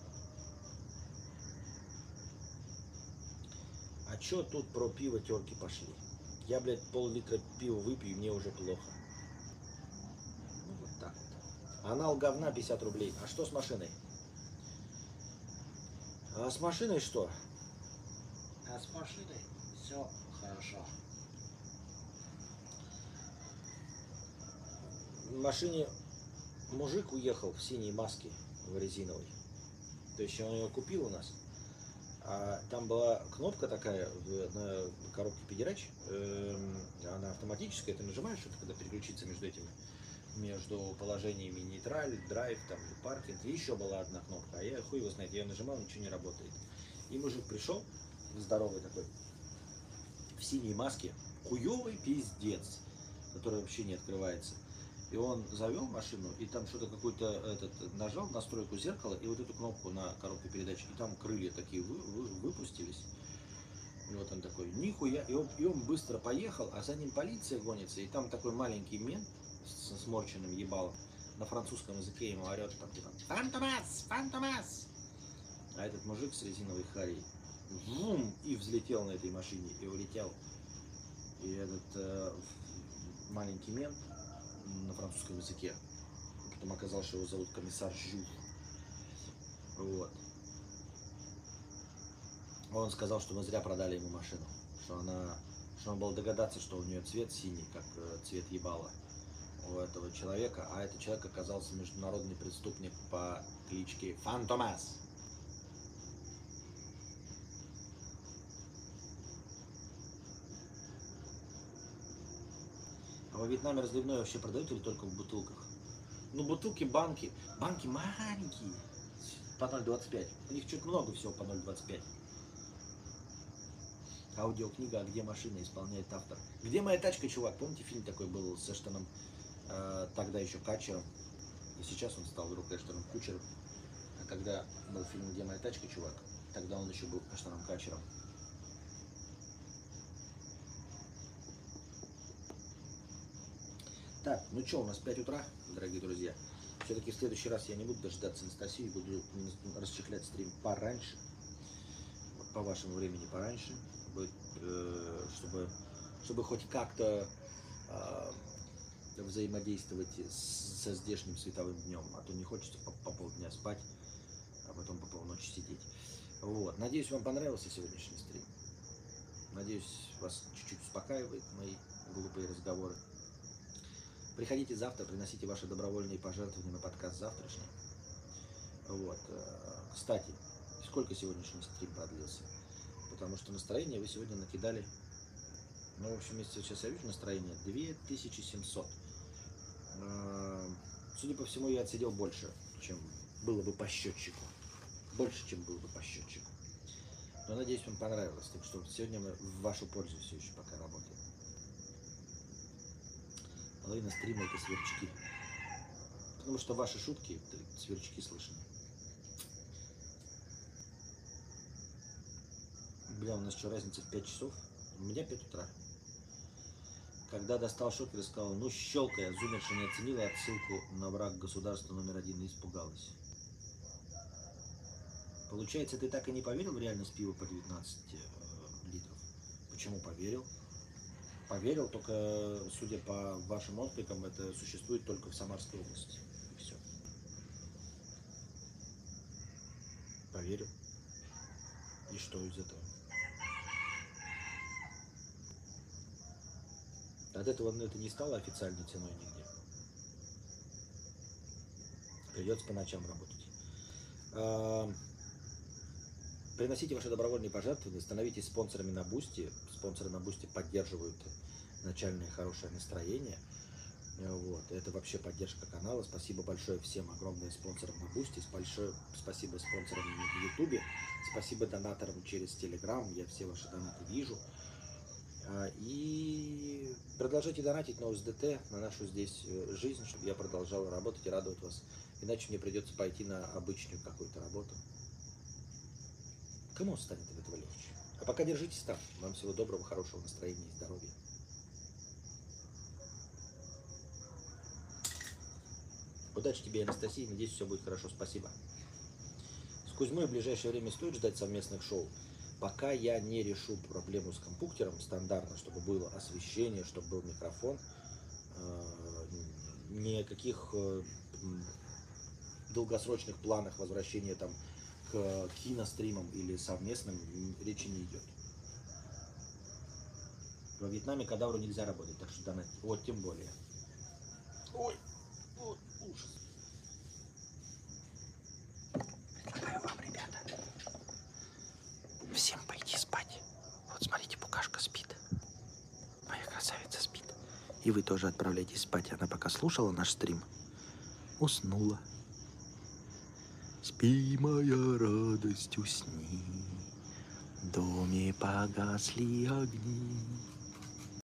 А че тут про пиво терки пошли? Я, блядь, пол-литра пива выпью, и мне уже плохо. Анал говна 50 рублей. А что с машиной? А с машиной что? А с машиной все хорошо. В машине мужик уехал в синей маске, в резиновой. То есть он ее купил у нас. А там была кнопка такая на коробке передач. Она автоматическая. Ты нажимаешь, это когда переключиться между этими. Между положениями нейтраль, драйв, там, паркинг, и еще была одна кнопка, а я хуй его знает, я ее нажимал, ничего не работает. И мужик пришел, здоровый такой, в синей маске, хуевый пиздец, который вообще не открывается. и он завел машину, и там что-то какой-то нажал настройку зеркала, и вот эту кнопку на коробке передач, и там крылья такие выпустились. И вот он такой, нихуя, и он быстро поехал, а за ним полиция гонится, и там такой маленький мент с сморченным ебалом на французском языке ему орет там типа «Фантомас! Фантомас!» А этот мужик с резиновой харей вум и взлетел на этой машине, и улетел. И этот маленький мент на французском языке, потом оказалось, что его зовут комиссар Жюх. Вот. Он сказал, что мы зря продали ему машину, что он был догадаться, что у нее цвет синий, как цвет ебала у этого человека, а этот человек оказался международный преступник по кличке Фантомас. А во Вьетнаме разливное вообще продают или только в бутылках? Ну, бутылки, банки. Банки маленькие. По 0,25. У них чуть много всего по 0,25. Аудиокнига «А где машина?» исполняет автор. «Где моя тачка, чувак?» Помните, фильм такой был с Эштоном, тогда еще Катчером. И сейчас он стал вдруг Эштоном Кучером. А когда был фильм «Где моя тачка, чувак?» Тогда он еще был Эштоном Катчером. Так, ну что, у нас 5 утра, дорогие друзья. Все-таки в следующий раз я не буду дожидаться Анастасии, буду расчехлять стрим пораньше. Вот по вашему времени пораньше. Чтобы хоть как-то взаимодействовать со здешним световым днем. А то не хочется по полдня спать, а потом по полночи сидеть. Вот. Надеюсь, вам понравился сегодняшний стрим. Надеюсь, вас чуть-чуть успокаивает мои глупые разговоры. Приходите завтра, приносите ваши добровольные пожертвования на подкаст завтрашний. Вот. Кстати, сколько сегодняшний стрим продлился? Потому что настроение вы сегодня накидали. Ну, в общем, если сейчас я вижу настроение, 2700. Судя по всему, я отсидел больше, чем было бы по счетчику. Больше, чем было бы по счетчику. Но надеюсь, вам понравилось. Так что сегодня мы в вашу пользу все еще пока работаем. Половина стрима это сверчки. Потому что ваши шутки, сверчки слышны. Бля, у нас что, разница в 5 часов? У меня 5 утра. Когда достал шокер и сказал, ну щелкая, зумерша не оценила отсылку на «Враг государства номер один» и испугалась. Получается, ты так и не поверил в реальность пива по 19 литров? Почему поверил? Поверил, только, судя по вашим откликам, это существует только в Самарской области. И все. Поверил. И что из этого? От этого это не стало официальной ценой нигде. Придется по ночам работать. Приносите ваши добровольные пожертвования, становитесь спонсорами на Бусти. Спонсоры на Бусти поддерживают начальное хорошее настроение. Вот. Это вообще поддержка канала. Спасибо большое всем огромным спонсорам на Бусти. Большое спасибо спонсорам на Ютубе. Спасибо донаторам через Telegram. Я все ваши донаты вижу. И продолжайте донатить на УСДТ, на нашу здесь жизнь, чтобы я продолжал работать и радовать вас. Иначе мне придется пойти на обычную какую-то работу. Кому станет от этого легче? А пока держитесь там. Вам всего доброго, хорошего настроения и здоровья. Удачи тебе, Анастасия. Надеюсь, все будет хорошо. Спасибо. С Кузьмой в ближайшее время стоит ждать совместных шоу. Пока я не решу проблему с компьютером стандартно, чтобы было освещение, чтобы был микрофон, никаких долгосрочных планах возвращения там к киностримам или совместным речи не идет. Во Вьетнаме кадавру нельзя работать, так что донатить. Вот тем более. Ой, ой, ужас. Предлагаю вам, ребята, всем пойти спать. Вот смотрите, букашка спит. Моя красавица спит. И вы тоже отправляйтесь спать. Она пока слушала наш стрим, уснула. Спи, моя радость, усни, в доме погасли огни.